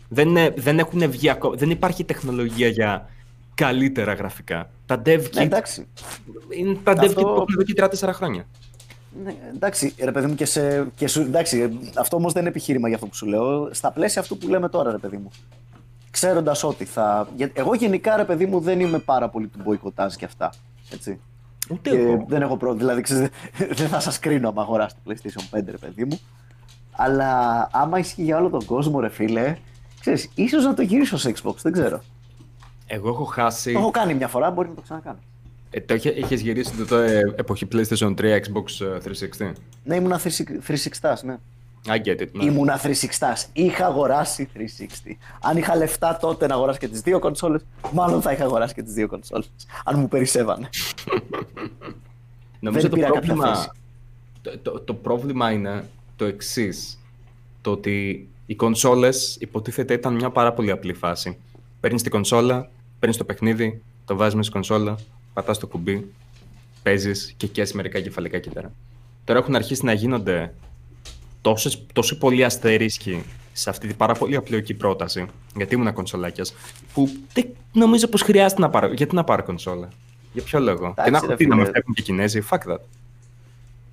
Δεν, δεν, έχουν βγει ακόμα, δεν υπάρχει τεχνολογία για καλύτερα γραφικά. Τα dev kit είναι τα dev kit που έχουν εδώ και τρία τέσσερα χρόνια. Ναι, εντάξει, ρε παιδί μου, και, σε, και σου, εντάξει, αυτό όμως δεν είναι επιχείρημα για αυτό που σου λέω. Στα πλαίσια αυτού που λέμε τώρα, ρε παιδί μου. Ξέροντας ότι θα... Εγώ γενικά, ρε παιδί μου, δεν είμαι πάρα πολύ του μποϊκοτάζ και αυτά. Έτσι. Ούτε εγώ. Δεν έχω πρόβλημα, δηλαδή ξέρεις, δεν θα σας κρίνω άμα αγοράσετε PlayStation πέντε, ρε παιδί μου. Αλλά άμα ισχύει για όλο τον κόσμο, ρε φίλε, ξέρεις, ίσως να το γυρίσω σε Xbox, δεν ξέρω. Εγώ έχω χάσει... Το έχω κάνει μια φορά, μπορεί να το ξανακάνω. Ε, το είχες γυρίσει τότε εποχή PlayStation τρία, Xbox τριακόσια εξήντα. Ναι, ήμουνα τριακόσια εξήντα, ναι. I get it, ναι. Ήμουνα τριακόσια εξήντα. Είχα αγοράσει τριακόσια εξήντα. Αν είχα λεφτά τότε να αγοράσω και τις δύο κονσόλες, μάλλον θα είχα αγοράσει και τις δύο κονσόλες. Αν μου περισσεύανε. Νομίζω το πρόβλημα, το, το, το πρόβλημα είναι το εξής. Το ότι οι κονσόλες υποτίθεται ήταν μια πάρα πολύ απλή φάση. Παίρνεις την κονσόλα, παίρνεις το παιχνίδι, το βάζεις μέσα στην κονσόλα, πατάς το κουμπί, παίζεις και καίσεις μερικά κεφαλικά κύτταρα. Τώρα έχουν αρχίσει να γίνονται τόσες, τόσο πολλοί αστερίσκοι σε αυτή την πάρα πολύ απλοϊκή πρόταση, γιατί ήμουν κονσολάκιας, που δεν νομίζω πως χρειάζεται να πάρω. Γιατί να πάρω κονσόλα, για ποιο λόγο? Και να έχω τι να με φτιάχνουν και οι Κινέζοι, fuck that.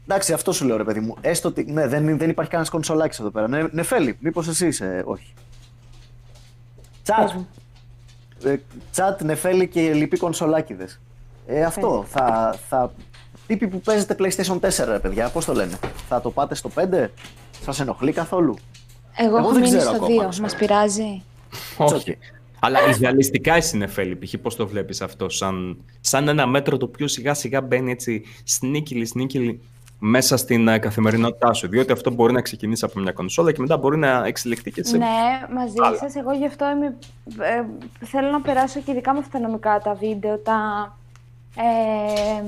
Εντάξει, αυτό σου λέω ρε παιδί μου. Έστω ότι ναι, δεν, δεν υπάρχει κανένα κονσολάκης εδώ πέρα. Ναι, Νεφέλη, μήπως εσύ είσαι, όχι. Τσάτ, ε, τσάτ Νεφέλη και λοιποί κονσολάκηδες. Ε, αυτό, θα, θα... τύποι που παίζετε PlayStation τέσσερα ρε παιδιά, πώς το λένε, θα το πάτε στο πέντε, σας ενοχλεί καθόλου? Εγώ, Εγώ δεν ξέρω στο ακόμα. δύο, μας πειράζει? Όχι, αλλά ιδεαλιστικά εσύ Νεφέλη, π.χ. πώς το βλέπεις αυτό, σαν, σαν ένα μέτρο το οποίο σιγά σιγά μπαίνει έτσι σνίκυλι σνίκυλι μέσα στην uh, καθημερινότητά σου, διότι αυτό μπορεί να ξεκινήσει από μια κονσόλα και μετά μπορεί να εξελιχθεί και σε... Ναι, μαζί σας, εγώ γι' αυτό είμαι, ε, θέλω να περάσω και ειδικά με αυτά νομικά τα βίντεο, τα... Ε,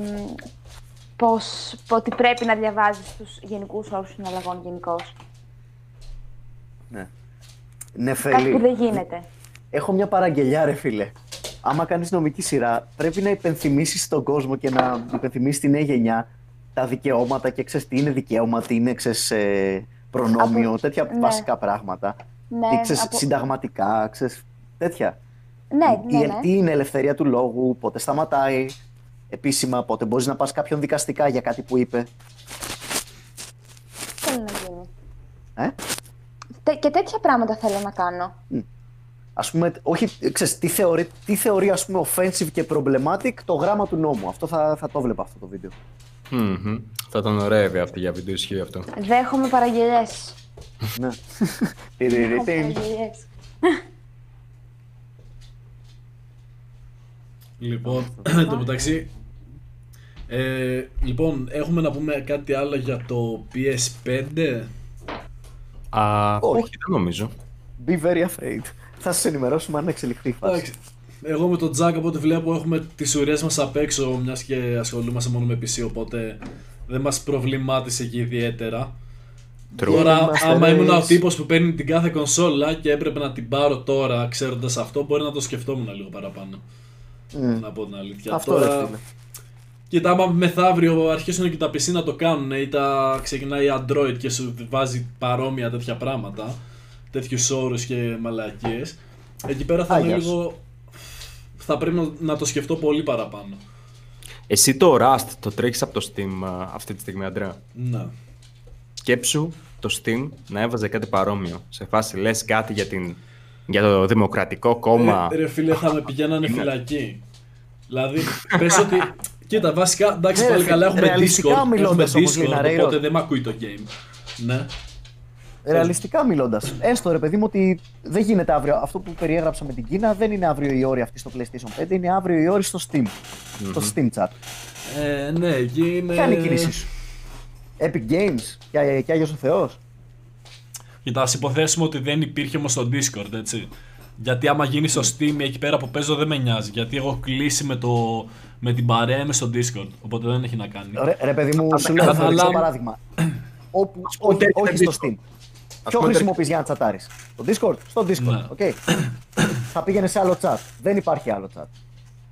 πώς, ότι πρέπει να διαβάζεις τους γενικούς όρους συναλλαγών γενικώς. Ναι. Νεφέλη. Κάτι που δεν γίνεται. Έχω μια παραγγελιά ρε φίλε. Άμα κάνεις νομική σειρά, πρέπει να υπενθυμίσεις τον κόσμο και να υπενθυμίσεις τη νέα γενιά τα δικαιώματα και ξέρεις τι είναι δικαίωμα, τι είναι ξέρεις, ε, προνόμιο, από... τέτοια ναι. βασικά πράγματα. Ναι, τι ξέρεις, από... συνταγματικά, ξέρεις, τέτοια. Ναι, ναι, ναι. Τι είναι ελευθερία του λόγου, πότε σταματάει επίσημα, πότε μπορείς να πας κάποιον δικαστικά για κάτι που είπε. Θέλω να γίνει. Ε? Τε, και τέτοια πράγματα θέλω να κάνω. Ας πούμε, όχι, ξέρεις, τι θεωρεί, τι θεωρεί ας πούμε offensive και problematic το γράμμα του νόμου. Αυτό θα, θα το βλέπα αυτό το βίντεο. Mm-hmm. Θα ήταν ωραία βέβαια αυτή για βίντεο, ισχύει αυτό. Δέχομαι παραγγελιές. Ναι. Δέχομαι παραγγελιές. Λοιπόν, το μεταξύ, ε, λοιπόν, έχουμε να πούμε κάτι άλλο για το Πι Ες φάιβ. Α, όχι, όχι, δεν νομίζω. Be very afraid. Θα σας ενημερώσουμε αν εξελιχθεί η φάση. Εγώ με τον Τζακ από ό,τι βλέπω έχουμε τις ουρές μας απ' έξω, μιας και ασχολούμαστε μόνο με πι σι, οπότε δεν μας προβλημάτισε και ιδιαίτερα. Τώρα, άμα ήμουν ο τύπος που παίρνει την κάθε κονσόλα και έπρεπε να την πάρω τώρα, ξέροντας αυτό, μπορεί να το σκεφτόμουν λίγο παραπάνω. Mm. Να πω την αλήθεια. Αυτό τώρα. Κοίτα, άμα μεθαύριο αρχίσουν και τα πι σι να το κάνουν ή τα ξεκινάει Android και σου βάζει παρόμοια τέτοια πράγματα, τέτοιους όρους και μαλακίες, εκεί πέρα θα είναι λίγο. Θα πρέπει να το σκεφτώ πολύ παραπάνω. Εσύ το Rust το τρέχεις από το Steam αυτή τη στιγμή, Αντρέα? Ναι. Σκέψου το Steam να έβαζε κάτι παρόμοιο. Σε φάση λες κάτι για την. Για το Δημοκρατικό Κόμμα. Ε, ρε φίλε, θα με πηγαίνανε φυλακή. Δηλαδή, πες ότι. Κοίτα, βασικά, εντάξει, πάλι καλά, έχουμε Discord. Έχουμε Discord, οπότε δεν μ' ακούει το game. Ναι. Ρεαλιστικά μιλώντας, έστω ρε παιδί μου ότι δεν γίνεται αύριο. Αυτό που περιέγραψα με την Κίνα δεν είναι αύριο η ώρη αυτή στο PlayStation πέντε, είναι αύριο η ώρη στο Steam. Mm-hmm. Στο Steam chat. Ε, ναι, εκεί είναι. Κάνει κινήσεις. Epic Games και, και Άγιος ο Θεός. Κοίτα, ας υποθέσουμε ότι δεν υπήρχε όμως στο Discord, έτσι. Γιατί άμα γίνει στο Steam εκεί πέρα που παίζω δεν με νοιάζει. Γιατί έχω κλείσει με, το, με την παρέα, είμαι στο Discord. Οπότε δεν έχει να κάνει. Ρε, ρε παιδί μου, σου λέω ένα παράδειγμα. Όπου, όχι, όχι στο Steam. Ποιο χρησιμοποιείς για να τσατάρεις? Το Discord, στο Discord. Okay. Θα πήγαινε σε άλλο chat. Δεν υπάρχει άλλο chat.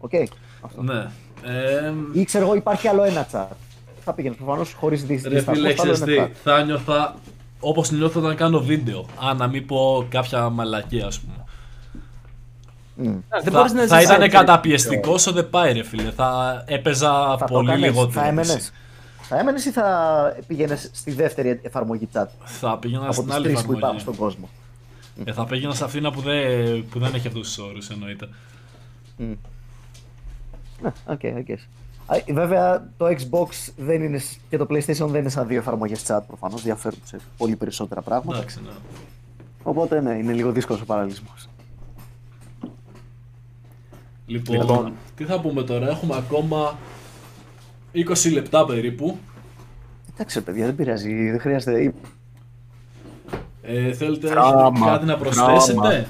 Okay. Αυτό. Ναι. Ε... Ή ξέρω εγώ, υπάρχει άλλο ένα chat. Θα πήγαινε προφανώς χωρίς δίσταση. Θα νιώθα. Όπως νιώθω όταν κάνω βίντεο, α, να μην πω κάποια μαλακία, ας πούμε. Mm. Θα, θα, να θα ήταν καταπιεστικό, όσο δεν πάει ρε φίλε, θα έπαιζα θα πολύ λιγότερο. Θα έμενες. θα έμενες ή θα πήγαινες στη δεύτερη εφαρμογή chat? Θα πήγαινα στην άλλη εφαρμογή που υπάρχουν στον κόσμο. Ε, θα πήγαινα σε αυτήν που, δε, που δεν έχει αυτούς τους όρους, εννοείται. Ναι, οκ, οκ. Βέβαια το Xbox δεν είναι, και το PlayStation δεν είναι σαν δύο εφαρμογές chat προφανώς, διαφέρουν σε πολύ περισσότερα πράγματα. Εντάξει, ναι. Οπότε ναι, είναι λίγο δύσκολος ο παραλληλισμός. Λοιπόν, λοιπόν, τι θα πούμε τώρα, έχουμε ακόμα είκοσι λεπτά περίπου. Εντάξει παιδιά, δεν πειράζει, δεν χρειάζεται. Ε, θέλετε δράμα, κάτι να προσθέσετε? Δράμα.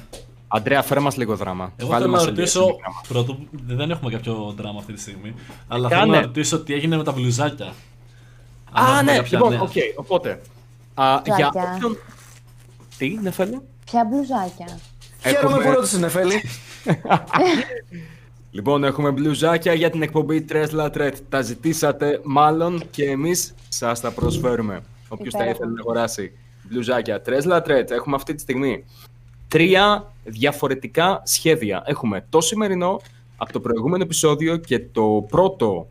Αντρέα, φέρε μας λίγο δράμα. Εγώ θέλω να ρωτήσω, πρωτού, δεν έχουμε κάποιο δράμα αυτή τη στιγμή, αλλά Κάνε. θέλω να ρωτήσω τι έγινε με τα μπλουζάκια. Α, ναι, λοιπόν, οκ, okay, οπότε. Α, για όποιον... Τι, Νεφέλη? Ποια μπλουζάκια? Χαίρομαι που ρώτησες, Νεφέλη. Λοιπόν, έχουμε μπλουζάκια για την εκπομπή Τρέσλα Τρέτ. Τα ζητήσατε μάλλον και εμείς σας τα προσφέρουμε. Όποιος τα ήθελε να αγοράσει μπλουζάκια Τρέσλα Τρέτ, έχουμε αυτή τη στιγμή τρία διαφορετικά σχέδια. Έχουμε το σημερινό από το προηγούμενο επεισόδιο και το πρώτο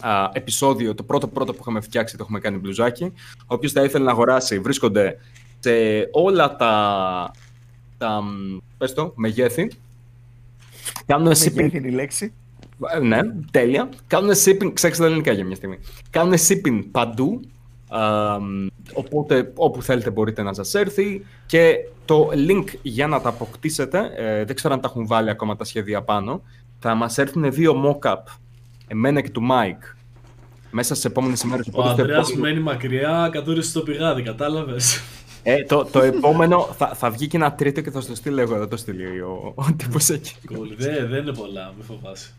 α, επεισόδιο, το πρώτο πρώτο που είχαμε φτιάξει, το έχουμε κάνει μπλουζάκι. Όποιος θα ήθελε να αγοράσει, βρίσκονται σε όλα τα, τα πες το, μεγέθη. Κάνουν shipping. Είναι η λέξη. Ε, ναι, τέλεια. Κάνουν shipping, ξέξτε τα ελληνικά για μια στιγμή. Κάνουν shipping παντού. Uh, οπότε όπου θέλετε μπορείτε να σας έρθει και το link για να τα αποκτήσετε, ε, δεν ξέρω αν τα έχουν βάλει ακόμα τα σχέδια πάνω, θα μας έρθουν δύο mock-up, εμένα και του Mike, μέσα στις επόμενες ημέρες. Ο Ανδρέας επόμενο... μένει μακριά, κατούρισε το πηγάδι, κατάλαβες? Ε, το, το επόμενο θα, θα βγει και ένα τρίτο και θα στο στείλω εγώ, θα το στείλει ο, ο τύπος εκεί. Δε, δεν είναι πολλά, μη φοβάσαι.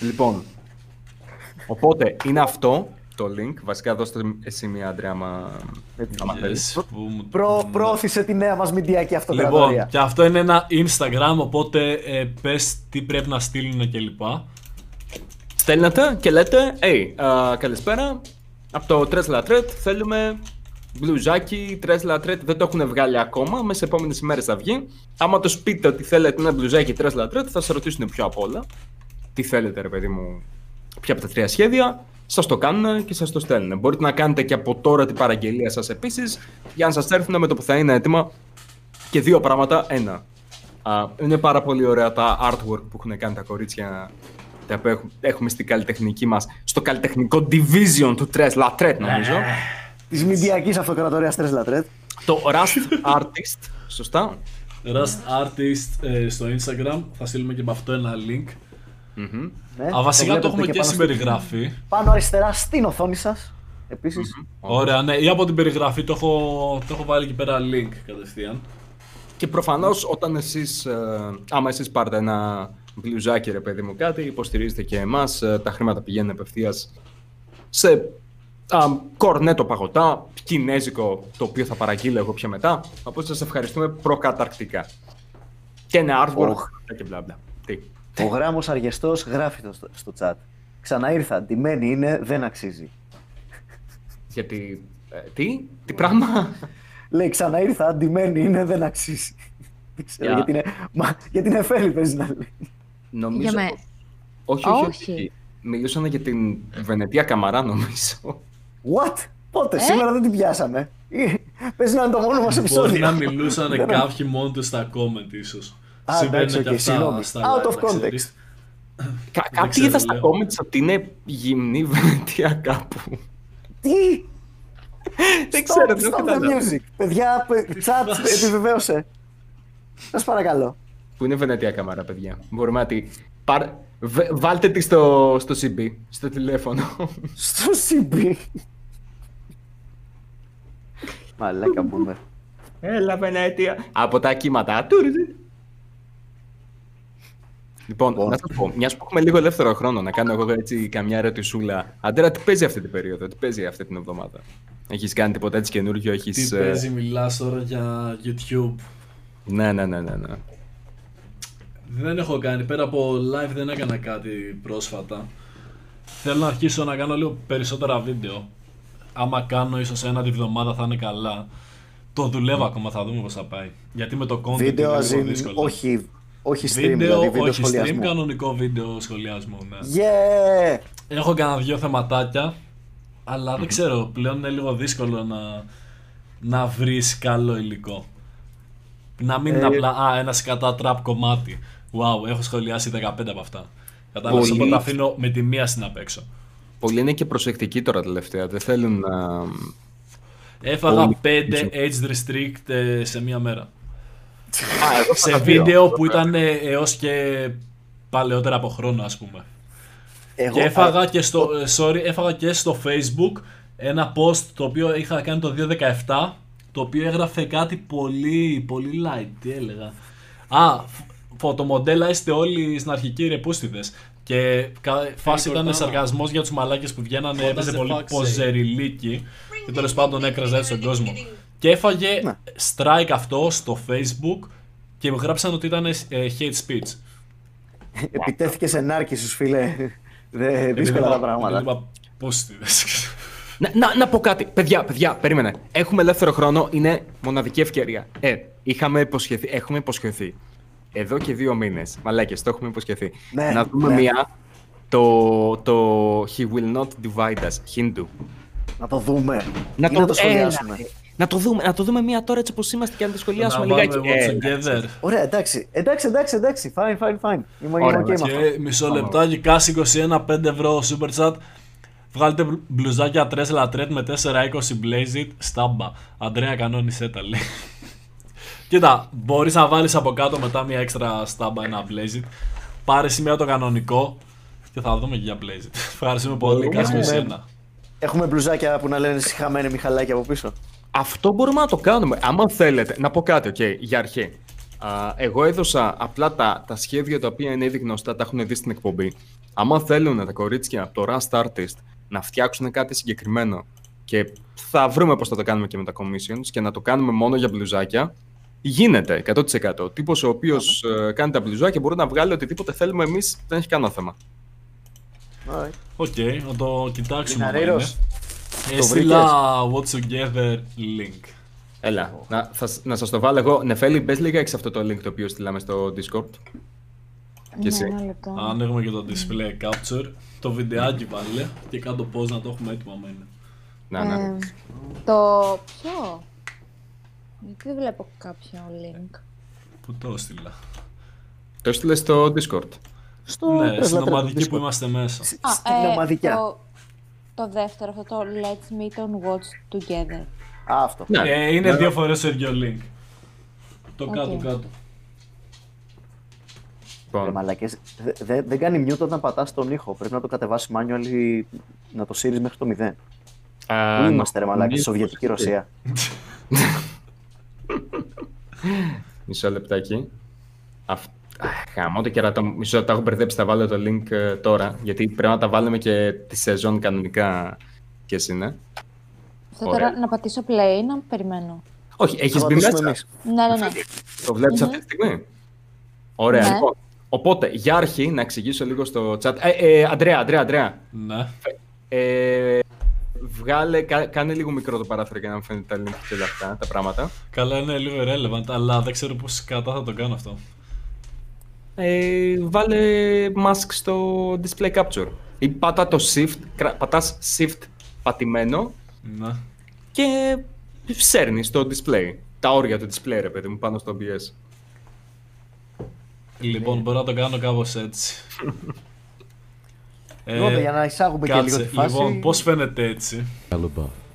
Λοιπόν, οπότε είναι αυτό το link. Βασικά δώστε εσύ μια, Άντρια, άμα θέλεις. Προώθησε τη νέα μας μηντιακή αυτοκρατορία. Λοιπόν, και αυτό είναι ένα Instagram, οπότε ε, πες τι πρέπει να στείλουν κλπ. Στέλνετε και λέτε, hey, uh, καλησπέρα, από το Tres La Tret θέλουμε μπλουζάκι Tres La Tret, δεν το έχουν βγάλει ακόμα, μέσα σε επόμενες ημέρες θα βγει. Άμα τους πείτε ότι θέλετε ένα μπλουζάκι Tres La Tret, θα σας ρωτήσουν πιο απ' όλα. Τι θέλετε ρε παιδί μου, ποια από τα τρία σχέδια. Σας το κάνουν και σας το στέλνουν. Μπορείτε να κάνετε και από τώρα την παραγγελία σας επίσης, για να σας έρθουν με το που θα είναι έτοιμα. Και δύο πράγματα, ένα. Α, είναι πάρα πολύ ωραία τα artwork που έχουν κάνει τα κορίτσια, τα οποία έχουμε στην καλλιτεχνική μας, στο καλλιτεχνικό division του Tres La Tret, νομίζω. Της μηντιακής αυτοκρατορίας Tres La Tret. Το Rust Artist, σωστά. Rust Artist ε, στο Instagram, θα στείλουμε και με αυτό ένα link. Mm-hmm. Ναι, α, βασικά το έχουμε και, και στην περιγραφή. Πάνω αριστερά στην οθόνη σας, επίσης. Mm-hmm. Ωραία, ναι, ή από την περιγραφή το έχω, το έχω βάλει εκεί πέρα link κατευθείαν. Και προφανώς όταν εσείς, ε, άμα εσείς πάρετε ένα μπλουζάκι ρε παιδί μου κάτι, υποστηρίζετε και εμάς, ε, τα χρήματα πηγαίνουν απευθείας σε ε, κορνέτο παγωτά, κινέζικο, το οποίο θα παραγγείλω εγώ πιο μετά. Οπότε σας ευχαριστούμε προκαταρκτικά. Και ένα artwork oh. και μπλα μπλα. Τι. Ο Γράμμος Αργεστός γράφει το στο, στο chat. Ξαναήρθα, ντυμένη είναι, δεν αξίζει. Γιατί, ε, τι, τι πράγμα? Λέει, ξαναήρθα, ντυμένη είναι, δεν αξίζει. Δεν ξέρω, yeah. γιατί είναι, μα, γιατί είναι Εφέλη, παίζει να λέει. Νομίζω, με... όχι, όχι, όχι, όχι. Μιλούσαν για την Βενετία Καμαρά, νομίζω. What, πότε, ε? Σήμερα δεν την πιάσαμε. Παίζει να είναι το μόνο μας επεισόδιο. Μπορεί να μιλούσαν κάποιοι μόνο τους στα comment ίσως. Α, εντάξει, okay, συγγνώμη. Out of context. Κάτι είδα στα comments ότι είναι γυμνή Βενετία κάπου. Τι! Δεν ξέρω, δεν καταλαβαίνω. Παιδιά, chat, επιβεβαίωσε. Σας παρακαλώ. Πού είναι Βενετία Καμάρα, παιδιά? Μπορούμε να τη... Βάλτε τη στο σι μπι, στο τηλέφωνο. Στο σι μπι. Μαλάκα μπούμερ. Έλα Βενετία. Από τα κύματα. Λοιπόν, oh. να σας πω, μιας που έχουμε λίγο ελεύθερο χρόνο, να κάνω εγώ έτσι καμιά ερωτησούλα. Αντέρα, τι παίζει αυτή την περίοδο, τι παίζει αυτή την εβδομάδα? Έχεις κάνει τίποτα έτσι καινούργιο, έχεις... Τι παίζει, μιλάς τώρα για YouTube? Ναι, ναι, ναι, ναι, ναι. Δεν έχω κάνει, πέρα από live δεν έκανα κάτι πρόσφατα. Θέλω να αρχίσω να κάνω λίγο περισσότερα βίντεο. Άμα κάνω ίσως ένα τη βδομάδα θα είναι καλά. Το δουλεύω mm. ακόμα, θα δούμε πώς θα πάει. Γιατί με το content είναι λίγο δύσκολο. Όχι... Όχι stream, βίντεο, δηλαδή βίντεο όχι σχολιασμό. stream, κανονικό βίντεο σχολιασμό, ναι. Yeah! Έχω κανένα δυο θεματάκια, αλλά δεν ξέρω, πλέον είναι λίγο δύσκολο να, να βρεις καλό υλικό. Να μην hey. είναι απλά, α, ένα σκατά τραπ κομμάτι. Wow, έχω σχολιάσει δεκαπέντε από αυτά. Κατάλαβες, οπότε αφήνω με τη μία στην απ' έξω. Πολλοί είναι και προσεκτικοί τώρα τελευταία, δεν θέλουν να... Έφαγα πέντε age restrict σε μία μέρα. Α, σε βίντεο που ήταν έως και παλαιότερα από χρόνο, ας πούμε. Εγώ, και, έφαγα, α... και στο, sorry, έφαγα και στο Facebook ένα post το οποίο είχα κάνει το δύο χιλιάδες δεκαεπτά, το οποίο έγραφε κάτι πολύ, πολύ light, τι έλεγα. Α, φωτομοντέλα είστε όλοι στην αρχική ρεπούστιδες. Και φάση ήταν σαρκασμός για τους μαλάκες που βγαίνανε, έπαιζε πολύ ποζεριλίκι και τέλος πάντων έκραζε έτσι τον κόσμο. Και έφαγε ναι. strike αυτό στο Facebook και γράψαν ότι ήταν hate speech. Επιτέθηκε σε ενάρκησης, φίλε. Δε, δύσκολα τα πράγματα. Είπα, πώς τη δες. Να, να, να πω κάτι. Παιδιά, παιδιά, περίμενε. Έχουμε ελεύθερο χρόνο, είναι μοναδική ευκαιρία. Ε, είχαμε υποσχεθεί, έχουμε υποσχεθεί. Εδώ και δύο μήνες. Μαλάκες, το έχουμε υποσχεθεί. Ναι, να δούμε ναι. μία. Το, το He will not divide us. Hindu. Να το δούμε. Να το, να το σχολιάσουμε. Ε, να, το δούμε, να το δούμε μία τώρα έτσι όπως είμαστε και να το σχολιάσουμε λιγάκι. Ε, ωραία, εντάξει. Εντάξει, εντάξει, εντάξει. Fine, fine, fine. Είμαι ωραία, και okay, μισό λεπτάκι. Κάση είκοσι ένα, πέντε ευρώ super chat. Βγάλετε μπλουζάκια τρέσλα τρέτ με τέσσερα είκοσι blaze it. Στάμπα. Αντρέα κανόνισέ τα λέει. Κοίτα, μπορείς να βάλεις από κάτω μετά μια έξτρα στάμπα, ένα blaze it. Πάρε σήμερα το κανονικό και θα δούμε και για blaze it. Ευχαριστούμε πολύ, κάσουμε εσένα. Έχουμε μπλουζάκια που να λένε συχαμένοι Μιχαλάκια από πίσω. Αυτό μπορούμε να το κάνουμε, άμα θέλετε. Να πω κάτι, okay, για αρχή. Εγώ έδωσα απλά τα, τα σχέδια τα οποία είναι ήδη γνωστά, τα έχουν δει στην εκπομπή. Άμα θέλουν τα κορίτσια από το Rust Artist να φτιάξουν κάτι συγκεκριμένο και θα βρούμε πώς θα το κάνουμε και με τα commissions και να το κάνουμε μόνο για μπλουζάκια. Γίνεται εκατό τοις εκατό. Ο τύπος ο οποίος uh, κάνει τα μπλουζάκια μπορεί να βγάλει οτιδήποτε θέλουμε εμείς, δεν έχει κανένα θέμα. Οκ, okay, να το κοιτάξουμε. Έστειλα What's Together link. Έλα, oh. να, θα, να σας το βάλω εγώ. Νεφέλη, μπες λίγα εξ αυτό το link το οποίο στείλαμε στο Discord. Και εσύ. Αν έχουμε και το display capture, το βιντεάκι βάλε και κάτω πώς να το έχουμε έτοιμα μένα. Να, ναι. Ε, το ποιο? Γιατί βλέπω κάποιο link. Πού το έστειλα? Το έστειλε στο Discord. Στο ναι, στην ομαδική που είμαστε μέσα. Α, στην ε, ομαδικιά. Το, το δεύτερο, αυτό το Let's Meet on Watch Together. Α, αυτό. Ναι, ε, είναι ναι. δύο φορές το ίδιο link. Το okay. κάτω κάτω. Ρε μαλακές, δε, δε, δεν κάνει μιούτ όταν πατάς τον ήχο. Πρέπει να το κατεβάσει manual, να το σύρεις μέχρι το μηδέν. Uh, Πού είμαστε ρε μαλακές, Σοβιετική Ρωσία. Μισό λεπτάκι. Αφ... Χαμώ το κερατό μου. Μισό τα έχω μπερδέψει. Θα βάλω το link ε, τώρα. Γιατί πρέπει να τα βάλουμε και τη σεζόν κανονικά. Και εσύ, ναι. Αυτό τώρα να πατήσω play ή να περιμένω? Όχι, έχεις μπει μέσα. Ναι, ναι, ναι. Το βλέπεις mm-hmm. αυτή τη στιγμή. Ωραία. Ναι. Λοιπόν, οπότε, για αρχή να εξηγήσω λίγο στο chat. Ε, ε, Αντρέα, Αντρέα, Αντρέα. Ναι. Ε, Βγάλε, κα, κάνε λίγο μικρό το παράθυρο για να μου φαίνεται τα link και όλα αυτά τα πράγματα. Καλά, είναι λίγο irrelevant, αλλά δεν ξέρω πώς κατά θα το κάνω αυτό. Ε, βάλε mask στο display capture. Ή πάτα το shift, κρα, πατάς shift πατημένο να. Και ψέρνεις το display. Τα όρια του display, ρε παιδί μου, πάνω στο μπι ες. Λοιπόν, μπορώ να το κάνω κάπως έτσι. Ε, Λότε, για να εισάγουμε κάτσε, και λίγο τη φάση. Λοιπόν, πώς φαίνεται έτσι?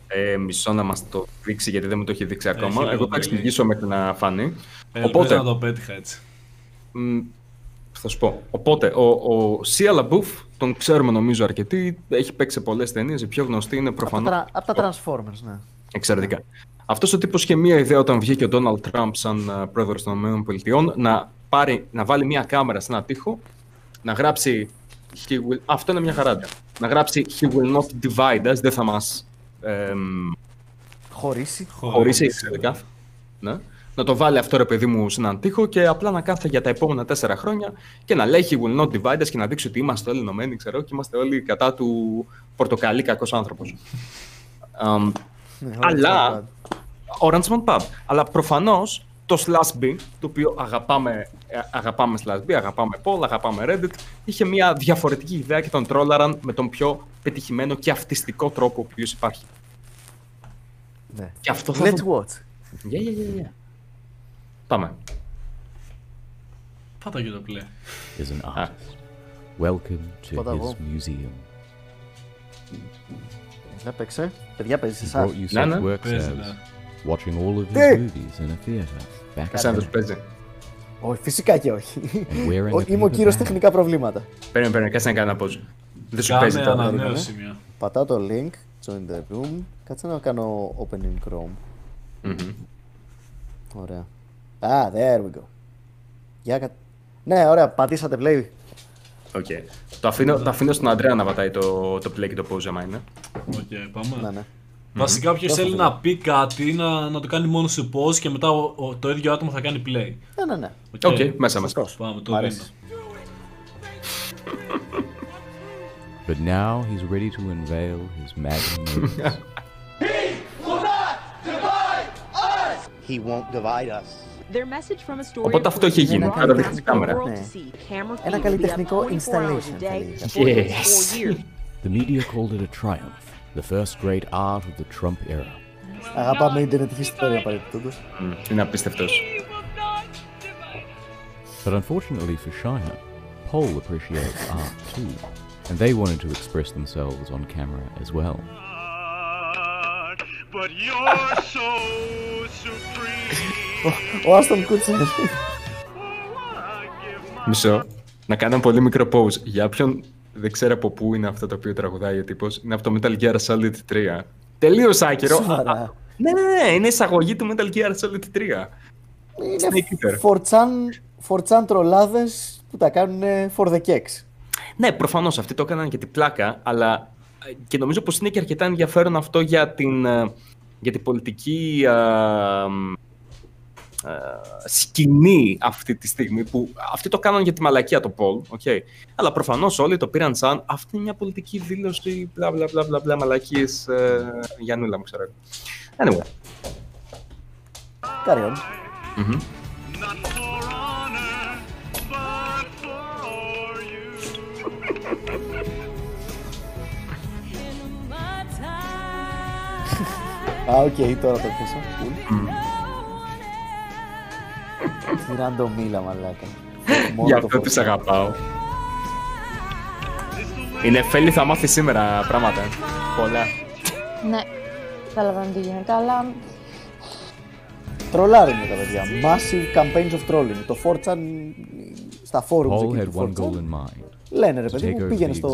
Ε, μισό να μας το δείξει, γιατί δεν μου το έχει δείξει ακόμα. Έχει Εγώ θα εξηγήσω μέχρι να φάνει. Ε, Οπότε, να το πέτυχα έτσι. Μ, θα σου πω. Οπότε, ο, ο Shia LaBeouf, τον ξέρουμε νομίζω αρκετοί, έχει παίξει πολλές ταινίες, η πιο γνωστή είναι προφανώς. Από, από τα Transformers, ναι. Εξαιρετικά. Αυτός ο τύπος είχε μία ιδέα όταν βγήκε ο Donald Trump σαν πρόεδρος των ΗΠΑ να, πάρει, να βάλει μία κάμερα σε ένα τοίχο, να γράψει. Will... Αυτό είναι μια χαρά. Να γράψει He will not divide us, δεν θα μας εμ... χωρίσει. Χωρίσει, εξαιρετικά. Ναι. Να το βάλει αυτό ρε παιδί μου σε έναν τοίχο και απλά να κάθεται για τα επόμενα τέσσερα χρόνια και να λέει He will not divide us και να δείξει ότι είμαστε όλοι ενωμένοι, ξέρω, και είμαστε όλοι κατά του πορτοκαλί κακός άνθρωπος. um, ναι, αλλά. Orange Man Pub. Αλλά προφανώς το slash B, το οποίο αγαπάμε, αγαπάμε slash B, αγαπάμε Pol, αγαπάμε Reddit, είχε μια διαφορετική ιδέα και τον τρόλαραν με τον πιο πετυχημένο και αυτιστικό τρόπο ο οποίος υπάρχει. Ναι. Και αυτό θα Let's το... watch. Yeah, yeah, yeah, yeah. Πάμε. Πάτα και το play. Is an artist. Welcome to Πάτα his εγώ. Museum. Να παίξε. Παιδιά, παίζεις εσάς. Ναι, ναι. Watching all of his movies in a theater. Back in the Όχι, φυσικά και όχι. Είμαι ο κύριος τεχνικά προβλήματα. Παίρνει, παίρνει, κάτσε να κάνω ένα πόζο. Δεν σου παίζει τώρα. Πατάω το link, join the room, κάτσε να κάνω opening Chrome. Mm-hmm. Ωραία. Ah, there we go. Για κα... Ναι, ωραία, πατήσατε play. Οκ. Okay. Το, αφήνω, το αφήνω στον Αντρέα να πατάει το, το play και το pause, άμα είναι. Οκ, okay, πάμε. Να, ναι. Mm-hmm. Βασικά, ποιος θέλει να πει κάτι, να, να το κάνει μόνο σε pause και μετά ο, ο, το ίδιο άτομο θα κάνει play. Ναι, ναι, ναι. Οκ, okay. Okay, μέσα μας. Πάμε, το δίνω. But now he's ready to unveil his magic moves. He will not divide us! He won't divide us. Their message from a story. Οπότε αυτό έχει γίνει, καταδείχνει κάμερα. Ένα καλλιτεχνικό installation. Yes. The media called it a triumph, the first great art of the Trump era. Αγαπάμε ιντερνετική ιστορία παρεπιπτόντως. Είναι απίστευτος. But unfortunately for Shia, Pol appreciates art too. And they wanted to express themselves on camera as well. But you're so supreme. Ο Άστον Κούτσερ. Μισό. Να κάνω πολύ μικρό pause. Για όποιον δεν ξέρει από πού είναι αυτό το οποίο τραγουδάει ο τύπος, είναι από το Metal Gear Solid τρία. Τελείως άκυρο. Ναι, ναι, ναι. Είναι εισαγωγή του Metal Gear Solid τρία. Είναι φορτσάν τρολάδες που τα κάνουν for the cakes. Ναι, προφανώς αυτοί το έκαναν και την πλάκα, αλλά και νομίζω πως είναι και αρκετά ενδιαφέρον αυτό για την, για την πολιτική α, α, σκηνή αυτή τη στιγμή, που αυτοί το κάναν για τη μαλακία το Πολ, okay. Αλλά προφανώς όλοι το πήραν σαν αυτή είναι μια πολιτική δήλωση, μπλα μπλα μπλα μπλα μπλα μαλακίες, ε, Γιαννούλα μου ξέρω. Anyway. Carry on. Mm-hmm. Α, οκ, τώρα το πίσω. Τι ραντομίλα, μαλάκα. Γι' αυτό τους αγαπάω. Η Νεφέλη θα μάθει σήμερα πράγματα. Πολλά. Ναι, καταλαβαίνω τι γίνεται, αλλά... Τρολάρουν τα παιδιά. Massive campaigns of trolling. Το four chan στα forums εκεί του four chan. Λένε ρε παιδί μου, πήγαινε στο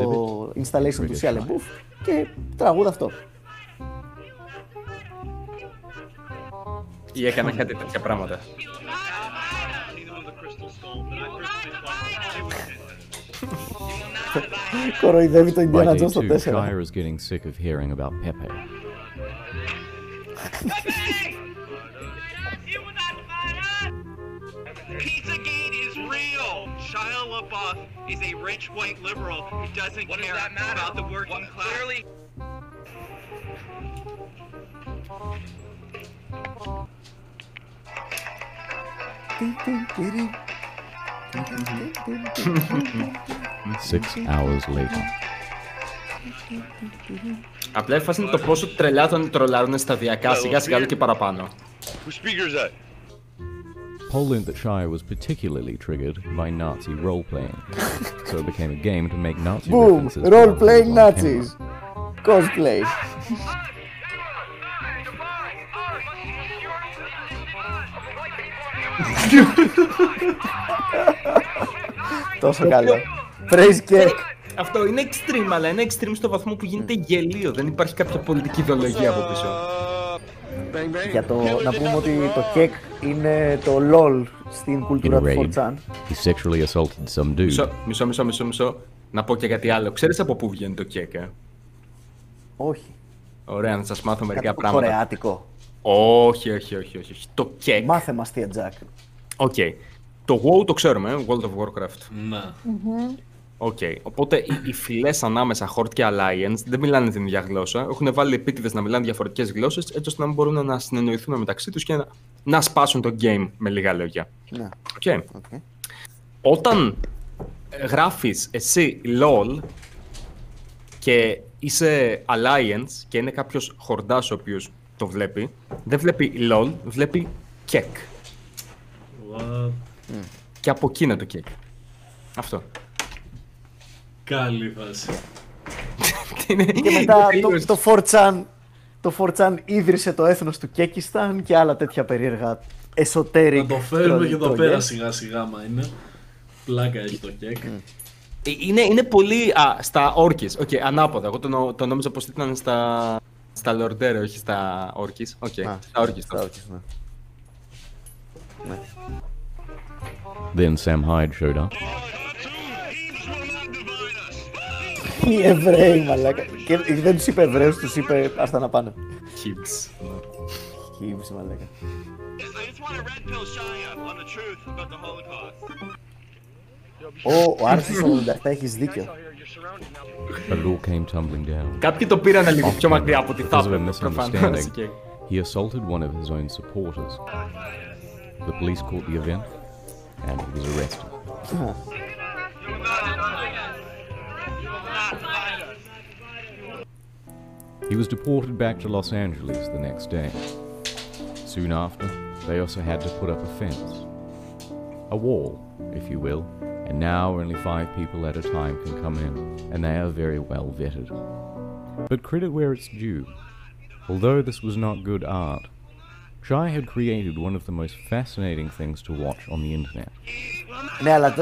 installation του Shia LaBeouf και τραγούδα αυτό. Ή έκανα κάτι τέτοια πράγματα. Κοροϊδεύει το Indiana Jones στο τέσσερα. Pizzagate is real. Shia LaBeouf is a rich white liberal who doesn't care about the working class. Six hours later. Απλά η φάση είναι το πόσο τρελά τον τρολάρουν σταδιακά, σιγά σιγά και παραπάνω. Pol learned that Shia was particularly triggered by Nazi role-playing, so it became a game to make Nazi references. Boom! Role-playing Nazis! Cosplay! Τόσο καλό. Praise cake. Αυτό είναι extreme, αλλά είναι extreme στο βαθμό που γίνεται γελίο. Δεν υπάρχει κάποια πολιτική ιδεολογία από πίσω. Για το να πούμε ότι το κεκ είναι το LOL στην κουλτούρα του φορτσάν. Μισό, μισό, μισό, μισό. Να πω και κάτι άλλο. Ξέρεις από πού βγαίνει το κεκ, ε? Όχι. Ωραία, να σας μάθω μερικά πράγματα. Κάτι κορεάτικο. Όχι, όχι, όχι, όχι. Το κεκ. Μάθε μας τι Τζακ. Οκ. Το WoW το ξέρουμε, World of Warcraft. Ναι. Okay. Οπότε οι φυλές ανάμεσα Horde και Alliance δεν μιλάνε την ίδια γλώσσα. Έχουν βάλει επίτηδες να μιλάνε διαφορετικές γλώσσες, έτσι ώστε να μην μπορούν να συνεννοηθούν μεταξύ τους και να, να σπάσουν το game με λίγα λόγια. Ναι. Okay. Okay. Όταν γράφεις εσύ LOL και είσαι Alliance και είναι κάποιος χορντάς ο οποίος το βλέπει, δεν βλέπει LOL, βλέπει κεκ. What? Και από εκεί είναι το κεκ. Αυτό. Καλή φάση. Και μετά το, το φορτσάν το φορτσάν ίδρυσε το έθνος του Κέκισταν και άλλα τέτοια περίεργα εσωτερικά. Να το φέρουμε και εδώ πέρα σιγά σιγά, μα είναι. Πλάκα έχει το κέκ. Είναι, είναι πολύ. Α, στα όρκες. Οκ, okay, ανάποδα. Εγώ το, το νόμιζα πως ήταν στα, στα λεορντέρε, όχι στα όρκες. Οκ, okay, στα όρκες. Στα όρκες, ναι. ναι. Then Sam Hyde showed up. Οι Εβραίοι, μαλάκα. Και δεν τους είπε Εβραίους, τους είπε ας τα να πάνε. Χίμψ. Χίμψ, μαλάκα. Ω, ο Άρσης ογδόντα επτά, έχεις δίκιο. Κάποιοι το πήραν λίγο πιο μακριά από τη θάπη, προφανώς. He assaulted one of his own supporters. The police caught the event and he was arrested. He was deported back to Los Angeles the next day. Soon after, they also had to put up a fence. A wall, if you will, and now only five people at a time can come in, and they are very well vetted. But credit where it's due. Although this was not good art, Shia had created one of the most fascinating things to watch on the internet. Ναι, αλλά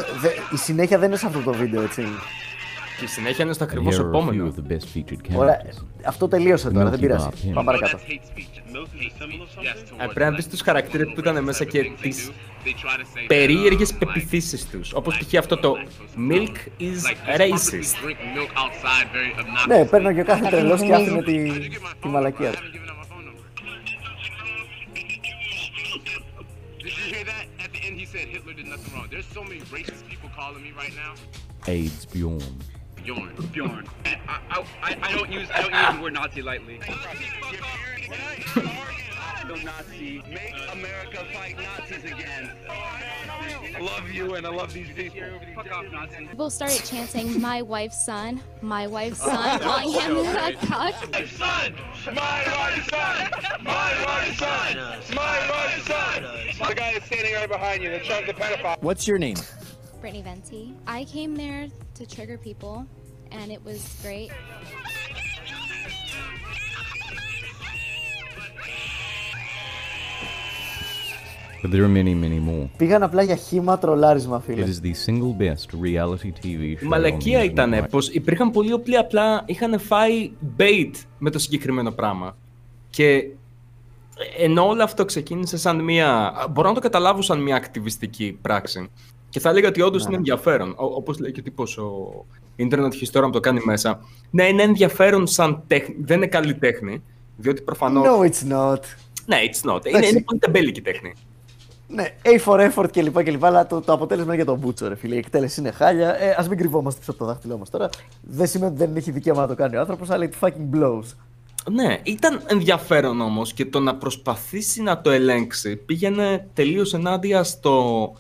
η συνέχεια δεν είναι σε αυτό το βίντεο, έτσι. Και η συνέχεια είναι στο ακριβώς επόμενο. Ωραία, αυτό τελείωσε τώρα, δεν πειράζει. Πάμε παρακάτω. Ε, πρέπει να δεις τους χαρακτήρες που ήταν μέσα και τις περίεργες πεποιθήσεις τους. Όπως π.χ. αυτό το milk is racist. Ναι, παίρνω και ο κάθε τρελός και άφηνε τη, τη μαλακία του. AIDS Bjorn. Bjorn, Bjorn. I, I, I, I don't use I don't use the word Nazi lightly. No Nazi. Make America fight Nazis again. I love you and I love these people. Fuck off, Nazis. People started chanting, "My wife's son, my wife's son." On him that cock. My wife's son, my wife's son, my wife's son, my wife's son. The guy is standing right behind you. That's the pedophile. What's your name? Brittany Venti. I came there to trigger people, and it was great. But there are many, many more. Πήγαν απλά για χήμα τρολάρισμα, φίλε. It is the single best reality τι βι show. Μαλακία ήτανε πως υπήρχαν πολλοί όπλοι απλά είχαν φάει bait με το συγκεκριμένο πράγμα. Και ενώ όλο αυτό ξεκίνησε σαν μια, μπορώ να το καταλάβω σαν μια ακτιβιστική πράξη. Και θα λέγα ότι όντως yeah. είναι ενδιαφέρον, Ό, όπως λέει και ο τύπος ο Internet Historian το κάνει μέσα. Ναι, είναι ενδιαφέρον σαν τέχνη, δεν είναι καλή τέχνη, διότι προφανώς... No, it's not. Ναι, it's not. Είναι, είναι πολύ τεμπέλικη τέχνη. Ναι, A for effort κλπ, κλπ, αλλά το, το αποτέλεσμα είναι για τον Μπούτσο, ρε φίλε. Η εκτέλεση είναι χάλια, ε, ας μην κρυβόμαστε πίσω από το δάχτυλό μας τώρα. Δεν σημαίνει ότι δεν έχει δικαίωμα να το κάνει ο άνθρωπος, αλλά it fucking blows. Ναι, ήταν ενδιαφέρον όμως και το να προσπαθήσει να το ελέγξει πήγαινε τελείως ενάντια στο...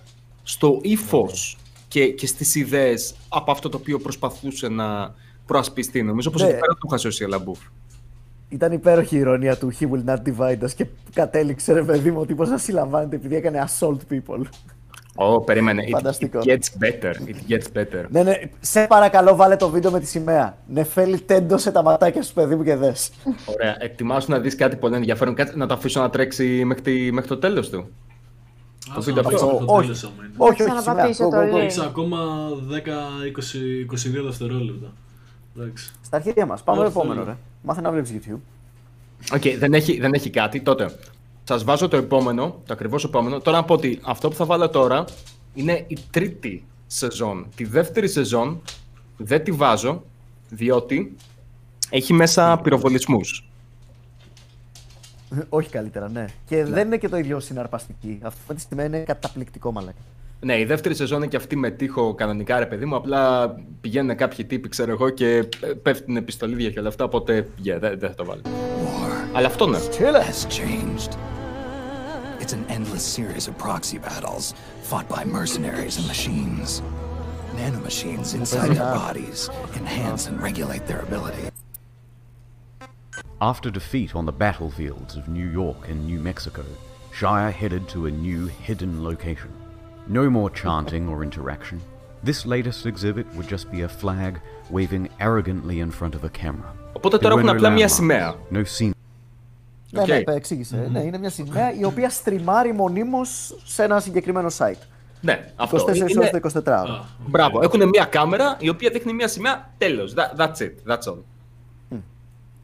στο ύφος και, και στις ιδέες από αυτό το οποίο προσπαθούσε να προασπιστεί. Νομίζω πως εκεί πέρα το χάσε ο Σία Λαμπούφ. Ήταν υπέροχη η ηρωνία του He will not divide us και κατέληξε, ρε παιδί μου, ο τύπος να συλλαμβάνεται επειδή έκανε assault people. Ω, oh, περίμενε. Φανταστικό. It, it gets better. It gets better. Ναι, ναι. Σε παρακαλώ, βάλε το βίντεο με τη σημαία. Νεφέλη, τέντωσε τα ματάκια σου, παιδί μου, και δες. Ωραία. Ετοιμάσου να δεις κάτι πολύ ενδιαφέρον. Κάτι, να το αφήσω να τρέξει μέχρι, μέχρι το τέλος του. Το βίντεο αυτό. Όχι, όχι, όχι. Έχει ακόμα δέκα με είκοσι δύο δευτερόλεπτα. Στα αρχίδια μας. Πάμε στο επόμενο, ρε. Μάθε να βλέπεις YouTube. Οκ, δεν έχει κάτι. Τότε σας βάζω το επόμενο, το ακριβώς επόμενο. Τώρα να πω ότι αυτό που θα βάλω τώρα είναι η τρίτη σεζόν. Τη δεύτερη σεζόν δεν τη βάζω, διότι έχει μέσα πυροβολισμούς. Όχι καλύτερα, ναι. Και ναι. δεν είναι και το ίδιο συναρπαστική. Αυτό με τη στιγμή είναι καταπληκτικό, μαλάκα. Ναι, η δεύτερη σεζόν είναι και αυτή με τείχο κανονικά, ρε παιδί μου. Απλά πηγαίνουν κάποιοι τύποι, ξέρω εγώ, και πέφτουν επιστολίδια και όλα αυτά. Οπότε yeah, δεν δε θα το βάλω. War. Αλλά αυτό ναι. It's an endless series of proxy battles fought by mercenaries and machines. Nanomachines inside our bodies enhance and regulate their ability. After defeat on the battlefields of New York and New Mexico, Shia headed to a new hidden location. No more chanting or interaction. This latest exhibit would just be a flag waving arrogantly in front of a camera. Οπότε τώρα έχουν απλά μια σημαία. No scene. Ναι, okay. ναι, εξήγησε. Mm-hmm. Ναι, είναι μια σημαία η οποία στριμάρει μονίμως σε ένα συγκεκριμένο site. Ναι, αυτό. είκοσι τέσσερις ώρες το εικοσιτετράωρο. Uh, Μπράβο. Okay. Έχουν μια κάμερα η οποία δείχνει μια σημαία. Τέλος. That, that's it. That's all.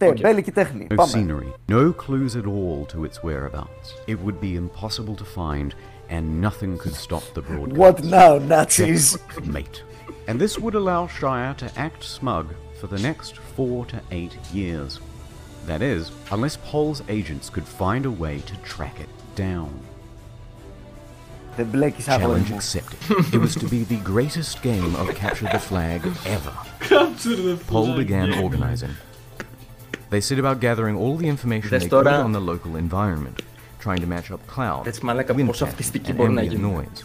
Okay. Μπέλικη τέχνη. No scenery, no clues at all to its whereabouts. It would be impossible to find, and nothing could stop the broadcast. What now, Nazis? Mate. And this would allow Shia to act smug for the next four to eight years. That is, unless Pol's agents could find a way to track it down. The Blackies challenge accepted. It was to be the greatest game of capture the flag ever. The Pol began organizing. They set about gathering all the information they could on the local environment, trying to match up cloud, wind pattern, and ambient noise.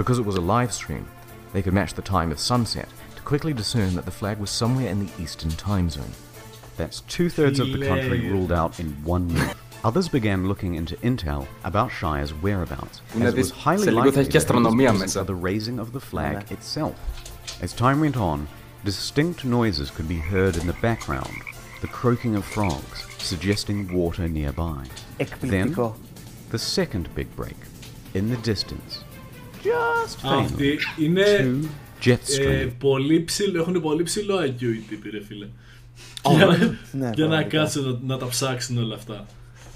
Because it was a live stream, they could match the time of sunset to quickly discern that the flag was somewhere in the eastern time zone. That's two-thirds of the country ruled out in one month. Others began looking into intel about Shia's whereabouts, as it was highly likely that it was the raising of the flag itself. As time went on, distinct noises could be heard in the background, the croaking of frogs, suggesting water nearby. Then, the second big break, in the distance, just faintly, two jet stream. Έχουν πολύ ψηλό acuity, πήρε φίλε. Για να κάτσε να τα ψάξουν όλα αυτά.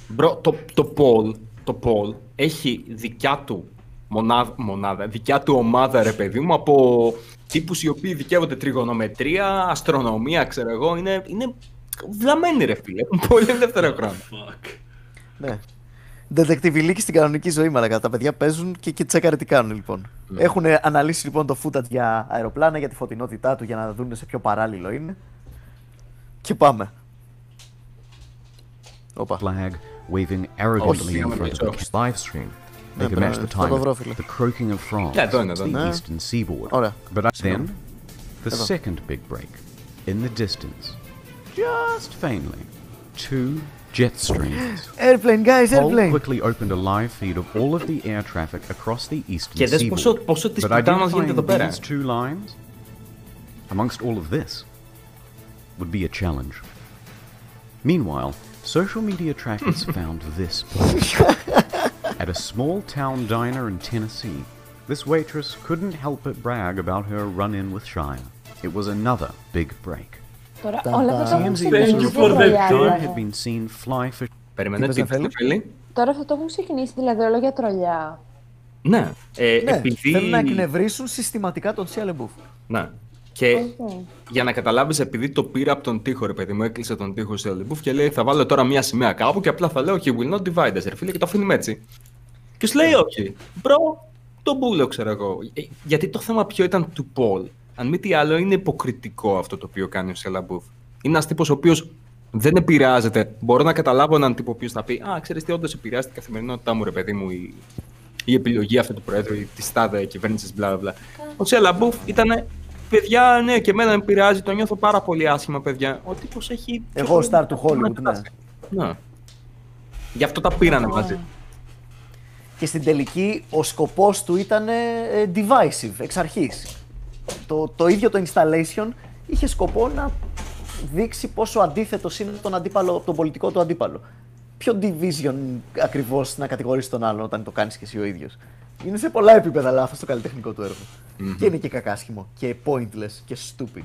Μπρο, το Pol, το Pol έχει δικιά του μονάδα, δικιά του ομάδα ρε παιδί μου, από τύπους οι οποίοι δικαίονται τριγωνομετρία, αστρονομία, ξέρω εγώ, είναι βλαμμένοι ρε φίλε, πολύ ελεύθερο χρόνο. Ναι. Δεντεκτιβιλίκη στην κανονική ζωή, μαλακά. Τα παιδιά παίζουν και, και τσέκαρε τι κάνουν λοιπόν. Ναι. Έχουν αναλύσει λοιπόν το footage για αεροπλάνα, για τη φωτεινότητά του, για να δουν σε ποιο παράλληλο είναι. Και πάμε. Όπα. Flag waving arrogantly in front of the live stream. They could match the time of the croaking of frogs on the eastern seaboard. But then, the second big break, in the distance, just faintly, two jet streams. Airplane guys, airplane. Pol quickly opened a live feed of all of the air traffic across the eastern seaboard. But identifying these two lines, amongst all of this, would be a challenge. Meanwhile, social media trackers found this at a small town diner in Tennessee. This waitress couldn't help but brag about her run-in with Shia. It was another big break. Τι εμ σι officials had been seen fly for. Περιμένετε τι θέλει. Τώρα αυτό το έχουν ξεκινήσει, δηλαδή όλο για τρολιά. Ναι. Επειδή θέλουν να εκνευρίσουν συστηματικά τον Shia LaBeouf. Ναι. Και okay. Για να καταλάβεις, επειδή το πήρα από τον τοίχο, ρε παιδί μου, έκλεισε τον τοίχο σε Λεμπούφ και λέει θα βάλω τώρα μία σημαία κάπου και απλά θα λέω He will not divide us, ρε φίλε, και το αφήνουμε έτσι. Και σου λέει όχι, μπρο, τον μπούλο ξέρω εγώ. Γιατί το θέμα ποιο ήταν του Pol. Αν μη τι άλλο, είναι υποκριτικό αυτό το οποίο κάνει ο Shia LaBeouf. Είναι ένας τύπος ο οποίος δεν επηρεάζεται. Μπορώ να καταλάβω έναν τύπο ο οποίος θα πει α, ξέρεις τι, όντως επηρεάζει την καθημερινότητά μου, ρε παιδί μου, η, η επιλογή αυτή του Προέδρου, τη τάδε κυβέρνηση, μπλα μπλα. Ο Shia LaBeouf ήταν. Παιδιά, ναι, και εμένα με πειράζει, το νιώθω πάρα πολύ άσχημα, παιδιά. Ο τύπος έχει. Εγώ, star του Hollywood, ναι. Ναι. Γι' αυτό τα πήρανε μαζί. Και στην τελική, ο σκοπός του ήταν divisive, εξ αρχής. Το, το ίδιο το installation είχε σκοπό να δείξει πόσο αντίθετος είναι τον, αντίπαλο, τον πολιτικό του αντίπαλο. Ποιο division ακριβώς να κατηγορήσει τον άλλον όταν το κάνεις και εσύ ο ίδιος. Είναι σε πολλά επίπεδα λάθος το καλλιτεχνικό του έργο. Mm-hmm. Και είναι και κακάσχημο, και pointless, και stupid.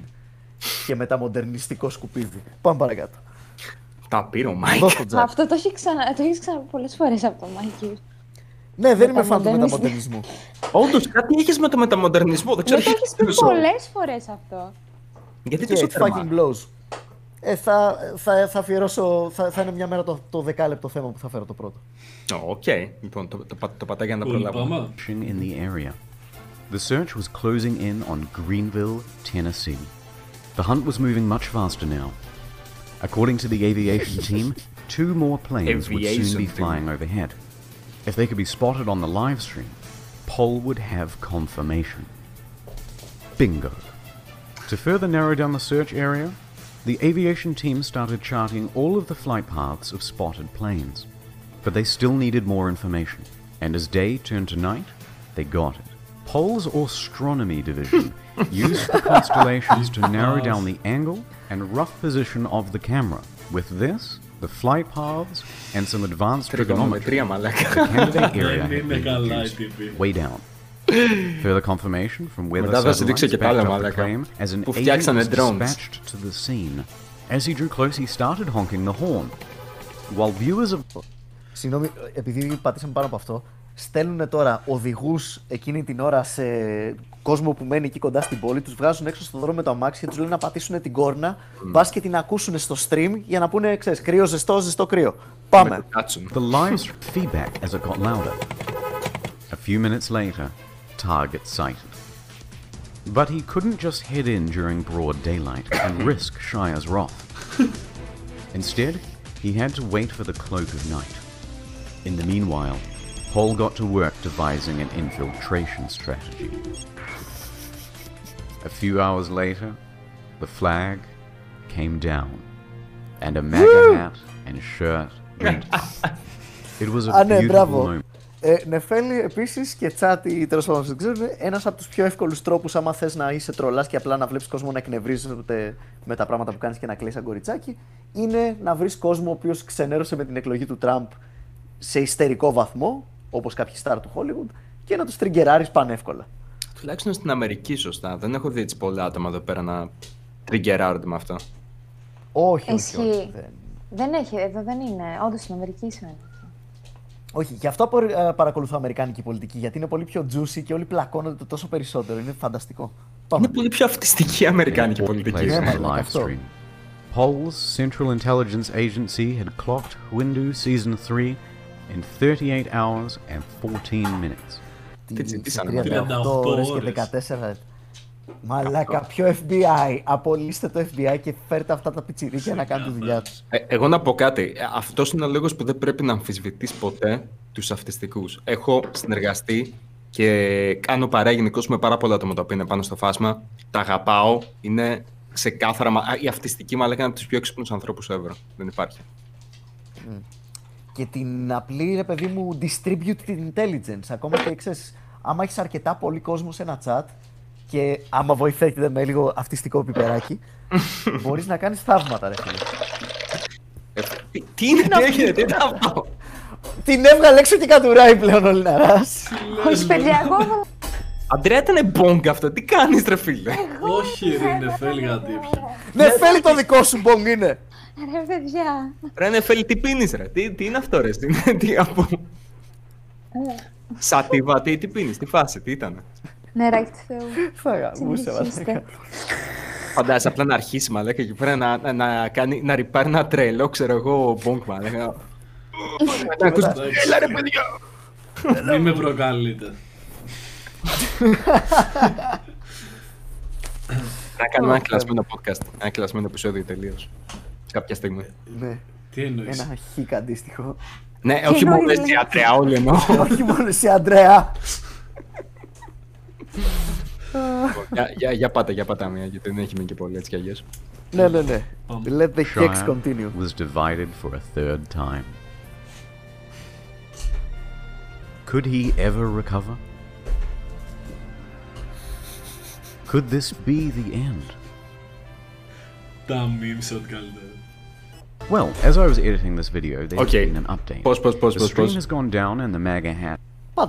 Και μεταμοντερνιστικό σκουπίδι. Πάμε παρακάτω. Τα πήρε ο Μάικ. Αυτό το έχει ξανα... ξαναπεί πολλές φορές από τον Μάικ. Ναι, δεν είμαι φαν του μεταμοντερνισμού. Όντως, κάτι έχεις με το μεταμοντερνισμό. Δεν ξέρω τι έχεις πει πολλές φορές αυτό. Γιατί το super fucking blows. Ε, θα, θα, θα αφιερώσω. Θα, θα είναι μια μέρα το, το δεκάλεπτο θέμα που θα φέρω το πρώτο. Οκ. Okay. Λοιπόν, το, το, το πατάω για να προλάβω. In the area. The search was closing in on Greenville, Tennessee. The hunt was moving much faster now. According to the aviation team, two more planes would soon be flying overhead. If they could be spotted on the live stream, Pol would have confirmation. Bingo. To further narrow down the search area, the aviation team started charting all of the flight paths of spotted planes. But they still needed more information, and as day turned to night, they got it. Pol's astronomy division used the constellations to narrow down the angle and rough position of the camera. With this, the flight paths and some advanced trigonometry. Είναι καλά οι τύποι. Way down. Further confirmation from where the satellite claim as an agent was dispatched to the scene. As he drew close, he started honking the horn. While viewers of... Συγγνώμη, επειδή πατήσαμε πάνω από αυτό, στέλνουν τώρα οδηγούς εκείνη την ώρα σε κόσμο που μένει εκεί κοντά στην πόλη, τους βγάζουν έξω στον δρόμο με το αμάξι και τους λένε να πατήσουν την κόρνα, mm. μπας και την ακούσουν στο stream για να πούνε, ξέρεις, κρύο, ζεστό, ζεστό, κρύο. Πάμε! The live's feedback as it got louder. A few minutes later, target sighted. But he couldn't just head in during broad daylight and risk Shia's wrath. Instead, he had to wait for the cloak of night. In the meanwhile, Pol got to work devising an infiltration strategy. A few hours later, the flag came down, and a MAGA hat and shirt went up. It was a beautiful moment. Ε, Νεφέλη, επίσης και τσάτι, τέλος πάντων, δεν ξέρουν, ένας από τους πιο εύκολους τρόπους, άμα θες να είσαι τρολάς και απλά να βλέπεις κόσμο να εκνευρίζεται με τα πράγματα που κάνεις και να κλαίεις σαν κοριτσάκι, είναι να βρεις κόσμο ο οποίος ξενέρωσε με την εκλογή του Τραμπ σε ιστερικό βαθμό, όπως κάποιοι στάρ του Hollywood, και να τους τριγκεράρεις πανεύκολα. Τουλάχιστον στην Αμερική, σωστά. Δεν έχω δει έτσι πολλά άτομα εδώ πέρα να τριγκεράρονται με αυτό. Όχι, όχι, όχι. Δεν, δεν έχει, εδώ δεν είναι. Όντως στην Αμερική είναι. Όχι, γι' αυτό παρακολουθώ αμερικάνικη πολιτική, γιατί είναι πολύ πιο juicy και όλοι πλακώνονται το τόσο περισσότερο. Είναι φανταστικό. Πάμε. Είναι πολύ πιο αυτιστική η αμερικάνικη πολιτική. Pol's Central Intelligence Agency had clocked Windu Season three in thirty-eight hours and fourteen minutes. τριάντα οκτώ ώρες και δεκατέσσερα. Μαλάκα, πιο εφ μπι άι. Απολύστε το εφ μπι άι και φέρτε αυτά τα πιτσιρίκια να κάνουν τη δουλειά τους. Ε, εγώ να πω κάτι. Αυτός είναι ο λόγος που δεν πρέπει να αμφισβητείς ποτέ τους αυτιστικούς. Έχω συνεργαστεί και κάνω παραγενικός με πάρα πολλά άτομα τα οποία είναι πάνω στο φάσμα. Τα αγαπάω. Είναι ξεκάθαρα. Η αυτιστική, μαλάκα, είναι από τους πιο έξυπνους ανθρώπους εύρω. Δεν υπάρχει. Mm. Και την απλή, ρε παιδί μου, distributed intelligence. Ακόμα και ξέρεις, άμα έχεις αρκετά πολύ κόσμο σε ένα chat. Και άμα βοηθείτε με λίγο αυτιστικό πιπεράκι, μπορείς να κάνεις θαύματα, ρε φίλε. Τι είναι να πει, τι είναι αυτό. Την έβγαλε έξω και κατουράει πλέον ο Λιναράς. Όχι, παιδιά, εγώ... Αντρέα, ήταν μπόγκ αυτό, τι κάνεις, ρε φίλε. Όχι, ρε Νεφέλη, γαντύπια. Νεφέλη, το δικό σου μπόγκ είναι. Ρε παιδιά. Ρε Νεφέλη, τι πίνεις, ρε, τι είναι αυτό, ρε, τι από... Σατίβα, τι πίνεις, τι φάση, τι ήταν. Νεράκι του Θεού. Θα γαμούσε, βασικά. Φαντάζεσαι απλά να αρχίσει, μαλάκα, εκεί πέρα να, να, κάνει, να ρυπάρει ένα τρελό, ξέρω εγώ, μπονκ, μαλάκα. Να ακούσεις, έλα ρε παιδιά! Μη με προκαλείτε. Να κάνουμε ένα κλασμένο podcast, ένα κλασμένο επεισόδιο τελείως. Κάποια στιγμή. Ναι. Τι εννοείς? Ένα χικ αντίστοιχο. Ναι, όχι μόνο εσύ, Αντρέα, όλοι εννοώ. Όχι μόνο εσύ, Αντρέα. Για πάτα, για πάτα μία, γιατί δεν έχει μείνει και πολύ έτσι κι αγίες. Ναι, ναι, ναι. Let the kicks continue. Shia was divided for a third time. Could he ever recover? Could this be the end? Τα memes ό,τι καλύτερα. Well, as I was editing this video, there's been an update. Πώς, πώς, πώς, πώς. The stream has gone down and the MAGA hat...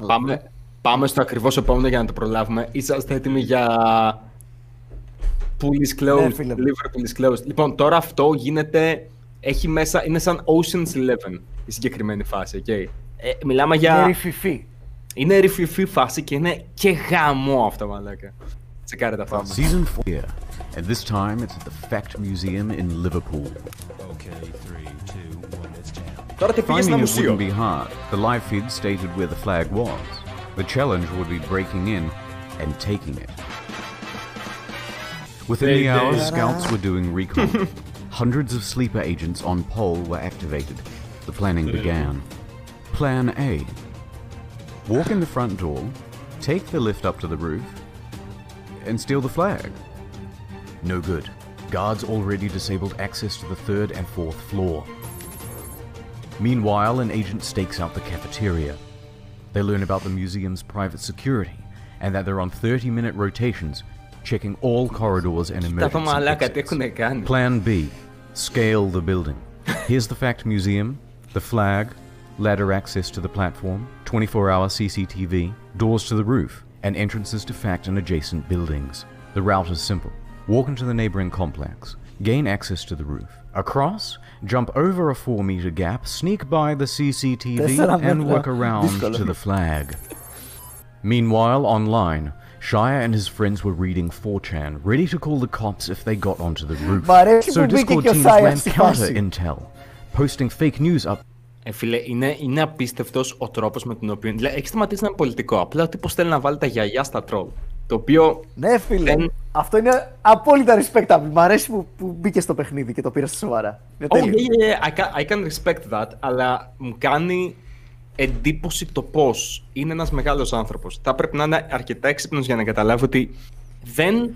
Πάμε. Πάμε στο ακριβώς επόμενο για να το προλάβουμε. Είσαστε έτοιμοι για... Pool is closed, yeah, Liverpool is closed. Λοιπόν, τώρα αυτό γίνεται... Έχει μέσα... Είναι σαν Ocean's Eleven η συγκεκριμένη φάση, okay. ε, Μιλάμε για... Είναι ρηφιφή. Είναι ρηφιφή φάση και είναι και γαμό αυτό, μαλάκα. Τσεκάρετε αυτό. Season four, and this time it's at the Fact Museum in Liverpool. Okay, three, two, one, it's down. Τώρα τι πήγες στο μουσείο. Finding it wouldn't be hard. The live feed stated where the flag was. The challenge would be breaking in and taking it. Within the hour, scouts were doing recon. Hundreds of sleeper agents on Pol were activated. The planning began. Plan A. Walk in the front door, take the lift up to the roof, and steal the flag. No good. Guards already disabled access to the third and fourth floor. Meanwhile, an agent stakes out the cafeteria. They learn about the museum's private security and that they're on thirty minute rotations, checking all corridors and emergency exits. Plan B. Scale the building. Here's the Fact Museum, the flag, ladder access to the platform, twenty-four hour C C T V, doors to the roof, and entrances to Fact and adjacent buildings. The route is simple. Walk into the neighboring complex, gain access to the roof. Across, jump over a four meter gap, sneak by the C C T V, and work around to the flag. Meanwhile, online, Shia and his friends were reading four chan, ready to call the cops if they got onto the roof. So Discord teams ran counter intel, posting fake news up. Ε, φίλε, είναι, είναι απίστευτος ο τρόπος με τον οποίο. Δηλαδή, έχει σταματήσει να είναι πολιτικό. Απλά ο τύπος θέλει να βάλει τα γιαγιά στα τρόλ. Το οποίο. Ναι, φίλε. Εν... Αυτό είναι απόλυτα respectable. Μ' αρέσει που, που μπήκε στο παιχνίδι και το πήρε στα σοβαρά. Ναι, oh, yeah, yeah, I can respect that, αλλά μου κάνει εντύπωση το πώς είναι ένας μεγάλος άνθρωπος. Θα πρέπει να είναι αρκετά έξυπνος για να καταλάβει ότι δεν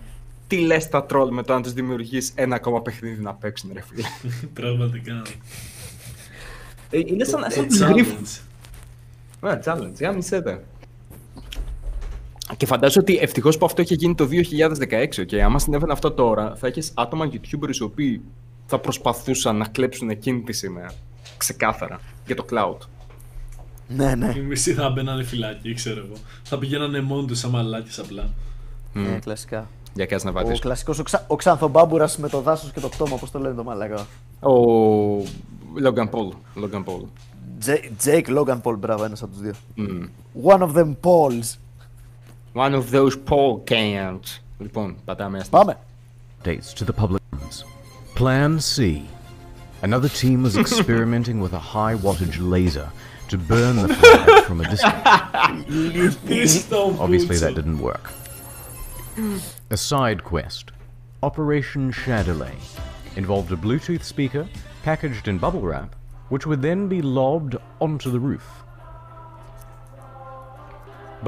τι λες τα τρόλ με το να τους δημιουργείς ένα ακόμα παιχνίδι να παίξουν, ρε φίλε. Πραγματικά. Είναι σαν τους γκρίφους. Ωραία, challenge, για μισέτε. Και φαντάζομαι ότι ευτυχώς που αυτό είχε γίνει το δύο χιλιάδες δεκαέξι, ok, άμα συνέβαινε αυτό τώρα, θα έχεις άτομα YouTubers οι οποίοι θα προσπαθούσαν να κλέψουν εκείνη τη σημαία, ξεκάθαρα, για το cloud. Ναι, ναι. Οι μισοί θα μπαίνανε φυλάκι, ξέρω εγώ. Θα πηγαίνανε μόνοι τους σαν μαλάκες απλά. Ναι, κλασικά. Για κάτσε να πατήσω. Ο κλασικός ο ξανθομπάμπουρας με το δάσος και το πτώμα, όπως το λένε το μαλάκα. Ο Logan Pol, Logan Pol. Jake Logan Pol, μπράβο, ένας από τους δύο. Mm. One of them Pols. One of those Pol cans. Λοιπόν, πατάμε αστείς. Πάμε. Dates to the public. Plan C. Another team was experimenting with a high wattage laser to burn the flag from a distance. Obviously that didn't work. A side quest. Operation Shadowlay involved a Bluetooth speaker packaged in bubble wrap, which would then be lobbed onto the roof.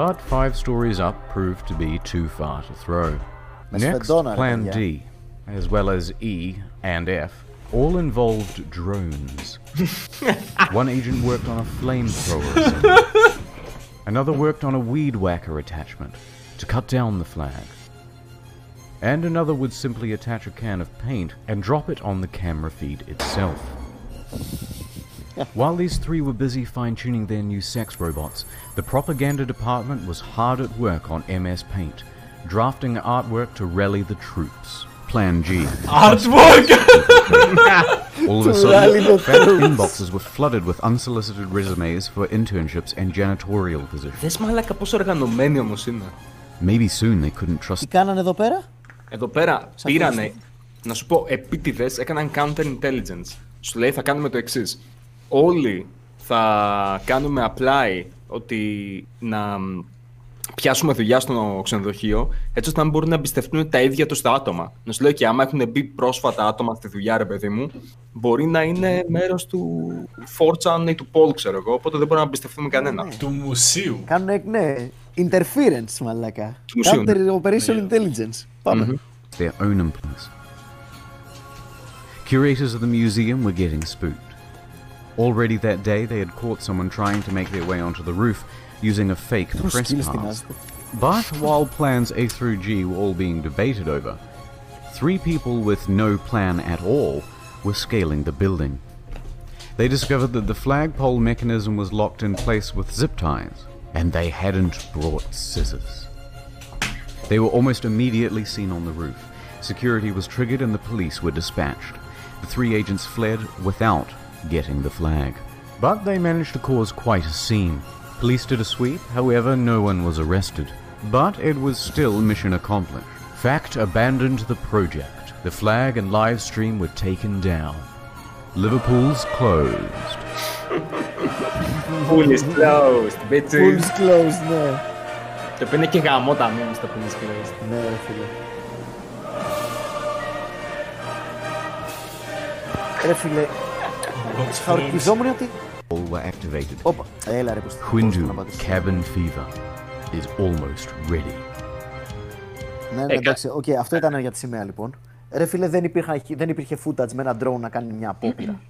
But five stories up proved to be too far to throw. Next, Plan D, as well as E and F, all involved drones. One agent worked on a flamethrower, another worked on a weed whacker attachment to cut down the flag, and another would simply attach a can of paint and drop it on the camera feed itself. While these three were busy fine-tuning their new sex robots, the propaganda department was hard at work on εμ ες Paint, drafting artwork to rally the troops. Plan G. Artwork! All of a sudden, fact inboxes were flooded with unsolicited resumes for internships and janitorial positions. Δες μαλάκα πόσο οργανωμένοι όμως είναι. Maybe soon they couldn't trust. Τι κάνανε εδώ πέρα? Εδώ πέρα πήρανε, να σου πω, επίτηδες έκαναν counter intelligence. Σου λέει θα κάνουμε το εξής. Όλοι θα κάνουμε apply ότι να πιάσουμε δουλειά στο ξενοδοχείο, έτσι ώστε να μπορούν να εμπιστευτούν τα ίδια τους τα άτομα. Να σου λέω και άμα έχουν μπει πρόσφατα άτομα στη δουλειά, ρε παιδί μου, μπορεί να είναι μέρος του φορ τσαν ή του Pol, ξέρω εγώ, οπότε δεν μπορούμε να εμπιστευτούμε κανένα. Ναι. Του μουσείου. Κάνουν, ναι, interference, μαλάκα. Counter operational intelligence. Πάμε. Mm-hmm. Their own implants. Curators of the museum were getting spooked. Already that day, they had caught someone trying to make their way onto the roof using a fake press pass. But while plans A through G were all being debated over, three people with no plan at all were scaling the building. They discovered that the flagpole mechanism was locked in place with zip ties, and they hadn't brought scissors. They were almost immediately seen on the roof. Security was triggered and the police were dispatched. The three agents fled without getting the flag. But they managed to cause quite a scene. Police did a sweep, however, no one was arrested. But it was still mission accomplished. Fact abandoned the project. The flag and live stream were taken down. Liverpool's closed. Pool is closed, bitches. Pool is closed, ναι. Το πίνε και γαμότα μήνες το pool is closed. Ναι, ρε φίλε. Ρε φίλε, θα ορκιζόμουν ότι... All were activated. Hindu cabin fever is almost ready. Ναι, ναι, εντάξει, οκ, okay, αυτό ήταν για τη σημαία λοιπόν. Ρε φίλε, δεν, υπήρχαν, δεν υπήρχε footage με ένα drone να κάνει μια απόπειρα.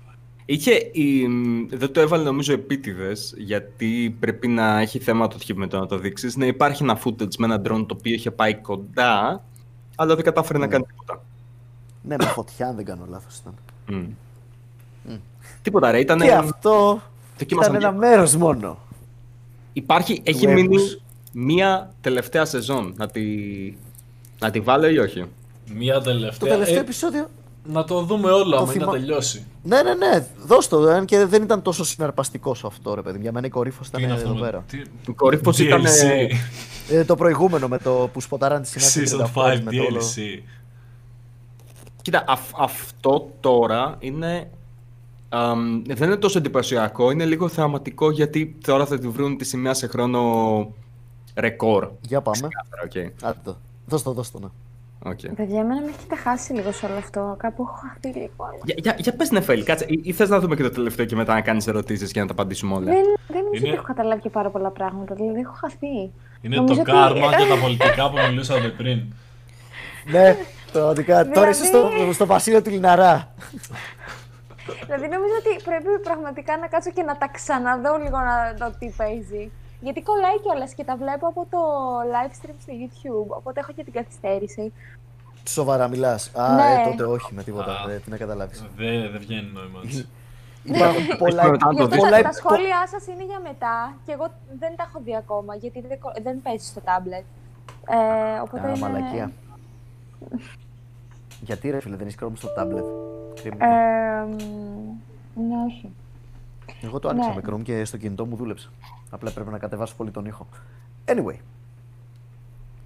Είχε, η, δεν το έβαλε νομίζω επίτηδες, γιατί πρέπει να έχει θέμα το τυχείο με το να το δείξεις. Ναι, υπάρχει ένα footage με ένα drone το οποίο είχε πάει κοντά, αλλά δεν κατάφερε ναι. να κάνει τίποτα. Ναι, με φωτιά, αν δεν κάνω λάθος ήταν. Mm. Mm. Τίποτα ρε, ήταν. Και αυτό ήταν ένα μέρος μόνο. Υπάρχει, έχει Webus. Μείνει μία τελευταία σεζόν. Να τη, να τη βάλω ή όχι. Μία τελευταία. Το τελευταίο ε... επεισόδιο. Να το δούμε όλο, άμα θυμα... να τελειώσει. Ναι, ναι, ναι, δώσ' το, αν και δεν ήταν τόσο συναρπαστικό σου αυτό ρε παιδί, για μένα η κορύφωση ήταν εδώ με... πέρα. Τι... Η κορύφωση ήταν ε, το προηγούμενο με το που σποτάραν τη συνάρτηση. Season πέντε με το... ντι ελ σι. Κοίτα, α, αυτό τώρα είναι, α, δεν είναι τόσο εντυπωσιακό, είναι λίγο θεαματικό γιατί τώρα θα τη βρουν τη σημεία σε χρόνο ρεκόρ. Για πάμε. Ξεκάθαρα, okay. Άντε το, δώσ' το, δώσ' το, ναι. Okay. Παιδιά, εμένα με έχετε χάσει λίγο σε όλο αυτό. Κάπου έχω χαθεί λίγο. Για, για, για πες, Νεφέλη, κάτσε. Ή, ή θες να δούμε και το τελευταίο και μετά να κάνεις ερωτήσεις και να τα απαντήσουμε όλα. Δεν, δεν νομίζω είναι... ότι έχω καταλάβει και πάρα πολλά πράγματα. Δηλαδή, έχω χαθεί. Είναι νομίζω το κάρμα ότι... και τα πολιτικά που μιλούσαμε πριν. Ναι, πραγματικά. Τώρα είσαι στο, στο βασίλειο του Λιναρά. Δηλαδή, νομίζω ότι πρέπει πραγματικά να κάτσω και να τα ξαναδώ λίγο να δω τι παίζει. Γιατί κολλάει κιόλας και τα βλέπω από το live stream στο YouTube, οπότε έχω και την καθυστέρηση. Σοβαρά μιλάς. Α, ναι. ε, τότε όχι με τίποτα. Δεν την καταλάβεις. Δεν δε βγαίνει νόημα. Υπάρχουν πολλά. πολλά... Τα σχόλιά σας είναι για μετά και εγώ δεν τα έχω δει ακόμα, γιατί δεν, δεν παίζει στο τάμπλετ. Ε, οπότε Α, είναι... μαλακία. Γιατί ρε φίλε, δεν είσαι κρόμου στο τάμπλετ. Ε, ναι, όχι. Εγώ το άνοιξα ναι. με Chrome και στο κινητό μου δούλεψε. Απλά πρέπει να κατεβάσω πολύ τον ήχο. Anyway.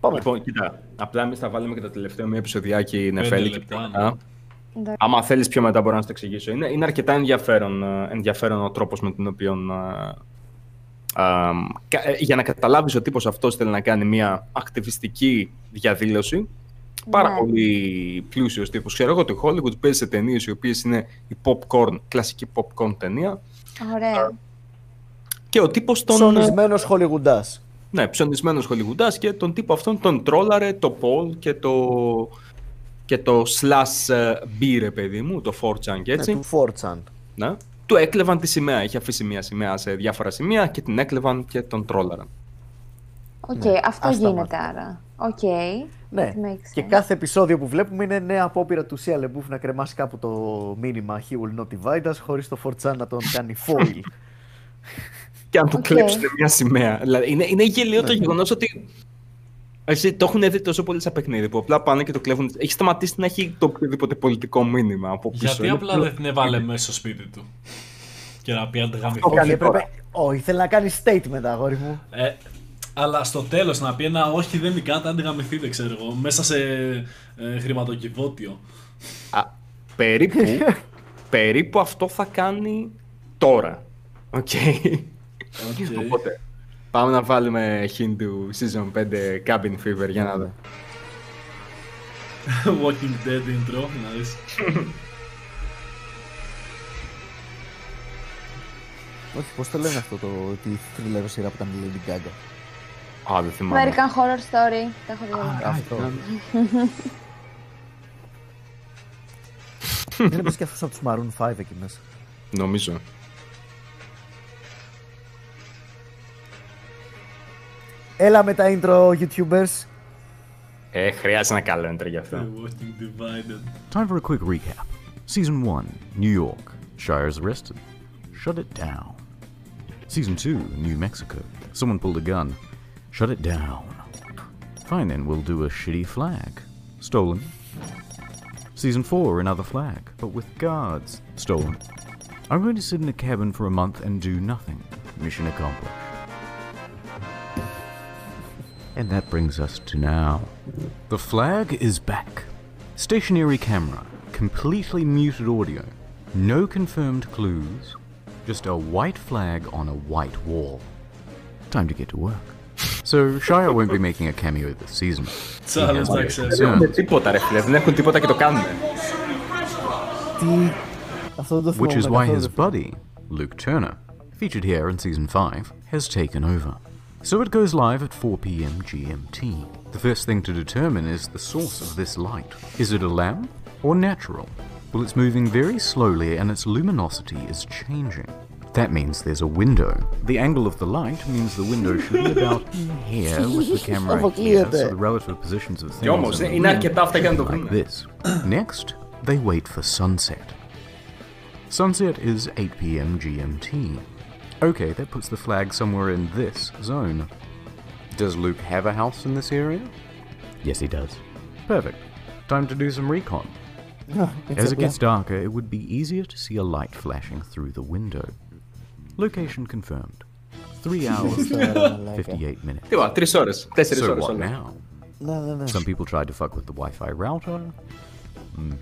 Πάμε. Λοιπόν, κοίτα, απλά εμείς θα βάλουμε και τα τελευταία μία επεισοδιάκι Νεφέλη και λεπτά. Άμα θέλεις πιο μετά μπορώ να σου το εξηγήσω. Είναι, είναι αρκετά ενδιαφέρον, ενδιαφέρον ο τρόπος με τον οποίο... για να καταλάβεις ο τύπος αυτός θέλει να κάνει μία ακτιβιστική διαδήλωση. Ναι. Πάρα πολύ πλούσιος τύπος. Ξέρω εγώ, το Hollywood παίζει σε ταινίες οι οποίες είναι η popcorn, κλασική popcorn ταινία. Ωραία. Και ο τύπος τον... ψωνισμένος χολιγουντάς. Ναι, ψωνισμένος χολιγουντάς και τον τύπο αυτόν τον τρόλαρε το Pol και το... και το slash B, ρε παιδί μου, το φορ τσαν και έτσι. Ναι, του φορ τσαν. Ναι. Του έκλεβαν τη σημαία, είχε αφήσει μια σημαία σε διάφορα σημεία και την έκλεβαν και τον τρόλαραν. Οκ, okay, ναι. αυτό Άσταμα. γίνεται άρα. Οκ. Okay. Ναι, και κάθε επεισόδιο που βλέπουμε είναι νέα απόπειρα του Shia LaBeouf να κρεμάσει κάπου το μήνυμα He will not divide us, χωρίς το φορ τσαν να τον κάνει foil. Και αν του okay. κλέψουν μια σημαία. Δηλαδή είναι, είναι γελίο ναι. το γεγονός ότι εσύ, το έχουν δει τόσο πολύ σαν παιχνίδι που απλά πάνε και το κλέβουν. Έχει σταματήσει να έχει το οποιοδήποτε πολιτικό μήνυμα από πίσω. Γιατί απλά πλέον... δεν την έβαλε μέσα στο σπίτι του. Και να πει αν δεν γαμηθεί. Όχι, ήθελε να κάνει statement, αγόρι μου. Ε... Αλλά στο τέλος να πει ένα όχι, δεν μην κάνετε, αν δεν γαμηθείτε, ξέρω εγώ, μέσα σε ε, χρηματοκιβώτιο. Α, περίπου, περίπου αυτό θα κάνει τώρα. Οκ. Okay. Okay. Οπότε, πάμε να βάλουμε Hindu Season πέντε Cabin Fever, για να δω. Walking Dead intro, να δεις. Όχι, πώς το λένε αυτό το θρίλερ σειρά που ήταν η Lady Gaga. Α, δεν θυμάμαι. American Horror Story, τα έχω δει. Αυτό. Δεν έπαιζε και αυτός από τους Maroon πέντε εκεί μέσα. Νομίζω. Έλα με τα intro, YouTubers. Ε, χρειάζεται ένα καλό intro γι' αυτό. Time for a quick recap. Season one, New York. Shia's arrested. Shut it down. Season two, New Mexico. Someone pulled a gun. Shut it down. Fine then, we'll do a shitty flag. Stolen. Season four, another flag, but with guards. Stolen. I'm going to sit in a cabin for a month and do nothing. Mission accomplished. And that brings us to now. The flag is back. Stationary camera. Completely muted audio. No confirmed clues. Just a white flag on a white wall. Time to get to work. So, Shia won't be making a cameo this season. Δεν τίποτα ρε φίλε, δεν έχουν τίποτα και το κάνουν. Which is why his buddy, Luke Turner, featured here in season five, has taken over. So it goes live at four p.m. G M T. The first thing to determine is the source of this light. Is it a lamp or natural? Well, it's moving very slowly and its luminosity is changing. That means there's a window. The angle of the light means the window should be about here with the camera here, so the relative positions of things almost like this. Next, they wait for sunset. Sunset is eight p m G M T. Okay, that puts the flag somewhere in this zone. Does Luke have a house in this area? Yes, he does. Perfect. Time to do some recon. Oh, as it gets darker, it would be easier to see a light flashing through the window. Location confirmed. Three hours, fifty-eight minutes. So what now? Some people tried to fuck with the Wi-Fi router.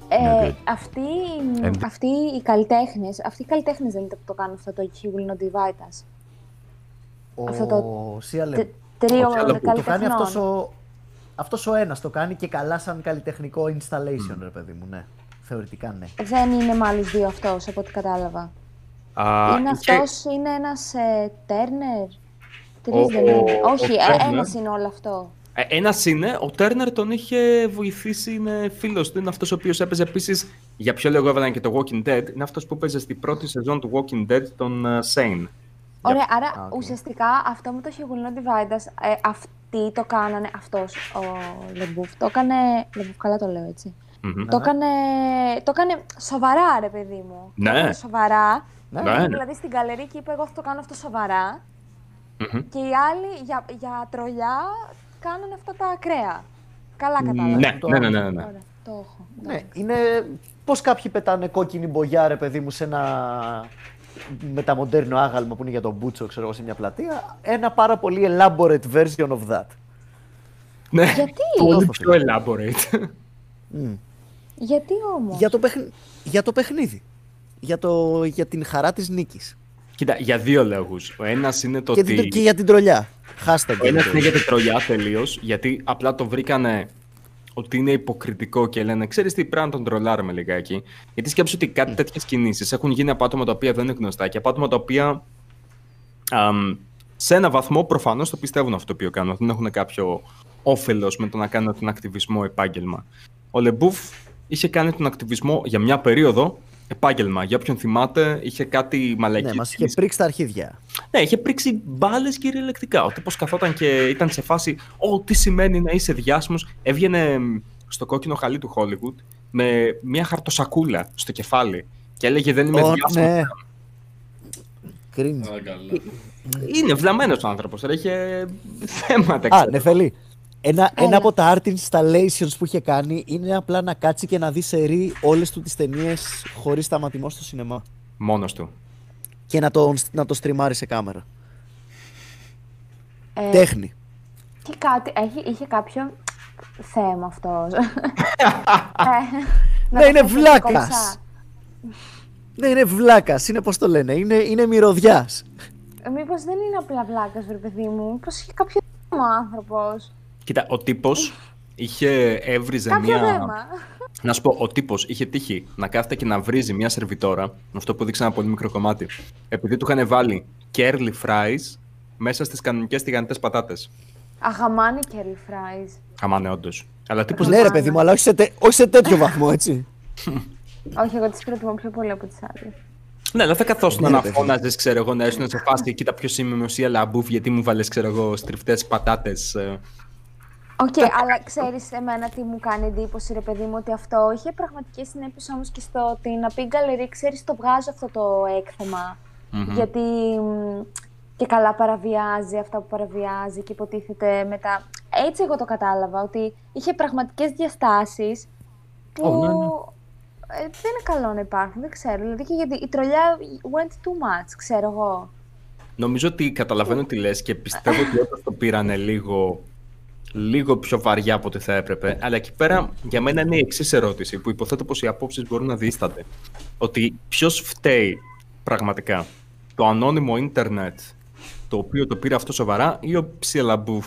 Ε, αυτοί, And... αυτοί οι καλλιτέχνες, αυτοί οι καλλιτέχνες δεν είναι που το κάνουν αυτό το He will not divide us. Ο αυτό το Shia LaBeouf το κάνει, αυτός ο, αυτός ο ένας το κάνει και καλά σαν καλλιτεχνικό installation, mm. ρε παιδί μου, ναι. Θεωρητικά ναι. Δεν είναι μάλλον δύο αυτός, από ό,τι κατάλαβα. Uh, είναι αυτός, και... είναι ένας ε, Turner, τρεις δεν είναι. Όχι, ε, ένας είναι όλο αυτό. Ένας είναι, ο Τέρνερ τον είχε βοηθήσει, είναι φίλος του, είναι αυτός ο οποίος έπαιζε επίσης, για ποιο λόγο έβαλαν και το Walking Dead, είναι αυτός που έπαιζε στην πρώτη σεζόν του Walking Dead, τον Shane. Ωραία, για... άρα okay. ουσιαστικά αυτό με το He Will Not Divide Us, ε, αυτοί το κάνανε, αυτός ο Λεμπούφ, το έκανε, Λεμπούφ καλά το λέω έτσι, mm-hmm. το, έκανε, το έκανε σοβαρά ρε παιδί μου, ναι. το έκανε σοβαρά, ναι. δηλαδή, δηλαδή στην γκαλερί και είπε εγώ θα το κάνω αυτό σοβαρά mm-hmm. και οι άλλοι για, για τρολιά, κάνουν αυτά τα ακραία. Καλά κατάλαβα. Ναι, το... ναι, ναι, ναι, ναι. Ωραία, το έχω. Ναι, είναι πώς κάποιοι πετάνε κόκκινη μπογιά, ρε παιδί μου, σε ένα μεταμοντέρνο άγαλμα που είναι για τον Μπούτσο, ξέρω εγώ, σε μια πλατεία. Ένα πάρα πολύ elaborate version of that. Ναι, γιατί? Πολύ πιο elaborate. Mm. Γιατί όμως? Για το, παιχ... για το παιχνίδι. Για, το... για την χαρά της νίκης. Κοίτα, για δύο λόγους. Ο ένας είναι το και ότι... Και για την τρολιά. Hashtag. Ένας είναι για την τρολιά τελείως, γιατί απλά το βρήκανε ότι είναι υποκριτικό και λένε «Ξέρεις τι, πρέπει να τον τρολάρουμε λιγάκι». Γιατί σκέψου ότι κάτι τέτοιες κινήσεις έχουν γίνει από άτομα τα οποία δεν είναι γνωστά και από άτομα τα οποία αμ, σε ένα βαθμό προφανώς το πιστεύουν αυτό το οποίο κάνουν. Δεν έχουν κάποιο όφελος με το να κάνουν τον ακτιβισμό επάγγελμα. Ο Λεμπούφ είχε κάνει τον ακτιβισμό για μια περίοδο επάγγελμα. Για όποιον θυμάται, είχε κάτι μαλακή. Ναι, μας είχε πρίξει τα αρχίδια. Ναι, είχε πρίξει μπάλες κυριολεκτικά. Ο τύπος καθόταν και ήταν σε φάση, Ω, τι σημαίνει να είσαι διάσημος. Έβγαινε στο κόκκινο χαλί του Hollywood με μια χαρτοσακούλα στο κεφάλι και έλεγε Δεν είμαι oh, διάσημος. Ναι. Cringe. Είναι βλαμμένος ο άνθρωπος. Είχε θέματα. Α, Νεφέλη. Ένα, yeah. ένα από τα art installations που είχε κάνει είναι απλά να κάτσει και να δει σερί όλες του τις ταινίες χωρίς σταματημό στο σινεμά. Μόνος του. Και να το, να το στριμάρει σε κάμερα. Ε, Τέχνη. Και κάτι, έχει, είχε κάποιο θέμα αυτός. ε, ναι, είναι βλάκας. Ναι, είναι βλάκας. Είναι πώς το λένε. Είναι, είναι μυρωδιάς. Μήπως δεν είναι απλά βλάκας, βρε παιδί μου. Μήπως είχε κάποιο θέμα ο άνθρωπος. Κοίτα, ο τύπος είχε έβριζε μία... Δέμα. Να σου πω, ο τύπος είχε τύχει να κάθεται και να βρίζει μία σερβιτόρα, με αυτό που δείξα ένα πολύ μικρό κομμάτι, επειδή του είχαν βάλει curly fries μέσα στις κανονικές τηγανιτές πατάτες. Αγαμάνε curly fries. Αγαμάνε όντως. Αλλά τύπος... Ναι ρε παιδί μου, αλλά όχι σε, τε... όχι σε τέτοιο βαθμό, έτσι. Όχι, εγώ τις προτιμώ πιο πολύ από τις άλλες. Ναι, αλλά θα καθόσουν να φώναζες, ξέρω εγώ, να έσουν σε φάση, κοίτα ποιος είμαι με ο Shia LaBeouf, γιατί μου βάλες, ξέρω εγώ, στριφτές πατάτες. Οκ, okay, αλλά ξέρεις εμένα τι μου κάνει εντύπωση, ρε παιδί μου, ότι αυτό είχε πραγματικές συνέπειες όμως και στο ότι να πει γκαλερί, ξέρεις, το βγάζω αυτό το έκθεμα, mm-hmm. γιατί και καλά παραβιάζει αυτά που παραβιάζει και υποτίθεται μετά. Έτσι εγώ το κατάλαβα, ότι είχε πραγματικές διαστάσεις που oh, ναι, ναι. δεν είναι καλό να υπάρχουν, δεν ξέρω, δηλαδή και γιατί η τρολιά went too much, ξέρω εγώ. Νομίζω ότι καταλαβαίνω τι λες και πιστεύω ότι όταν το πήρανε λίγο... Λίγο πιο βαριά από ό,τι θα έπρεπε, αλλά εκεί πέρα για μένα είναι η εξής ερώτηση που υποθέτω πως οι απόψεις μπορούν να διείστανται. Ότι ποιος φταίει πραγματικά, το ανώνυμο ίντερνετ το οποίο το πήρε αυτό σοβαρά ή ο Shia LaBeouf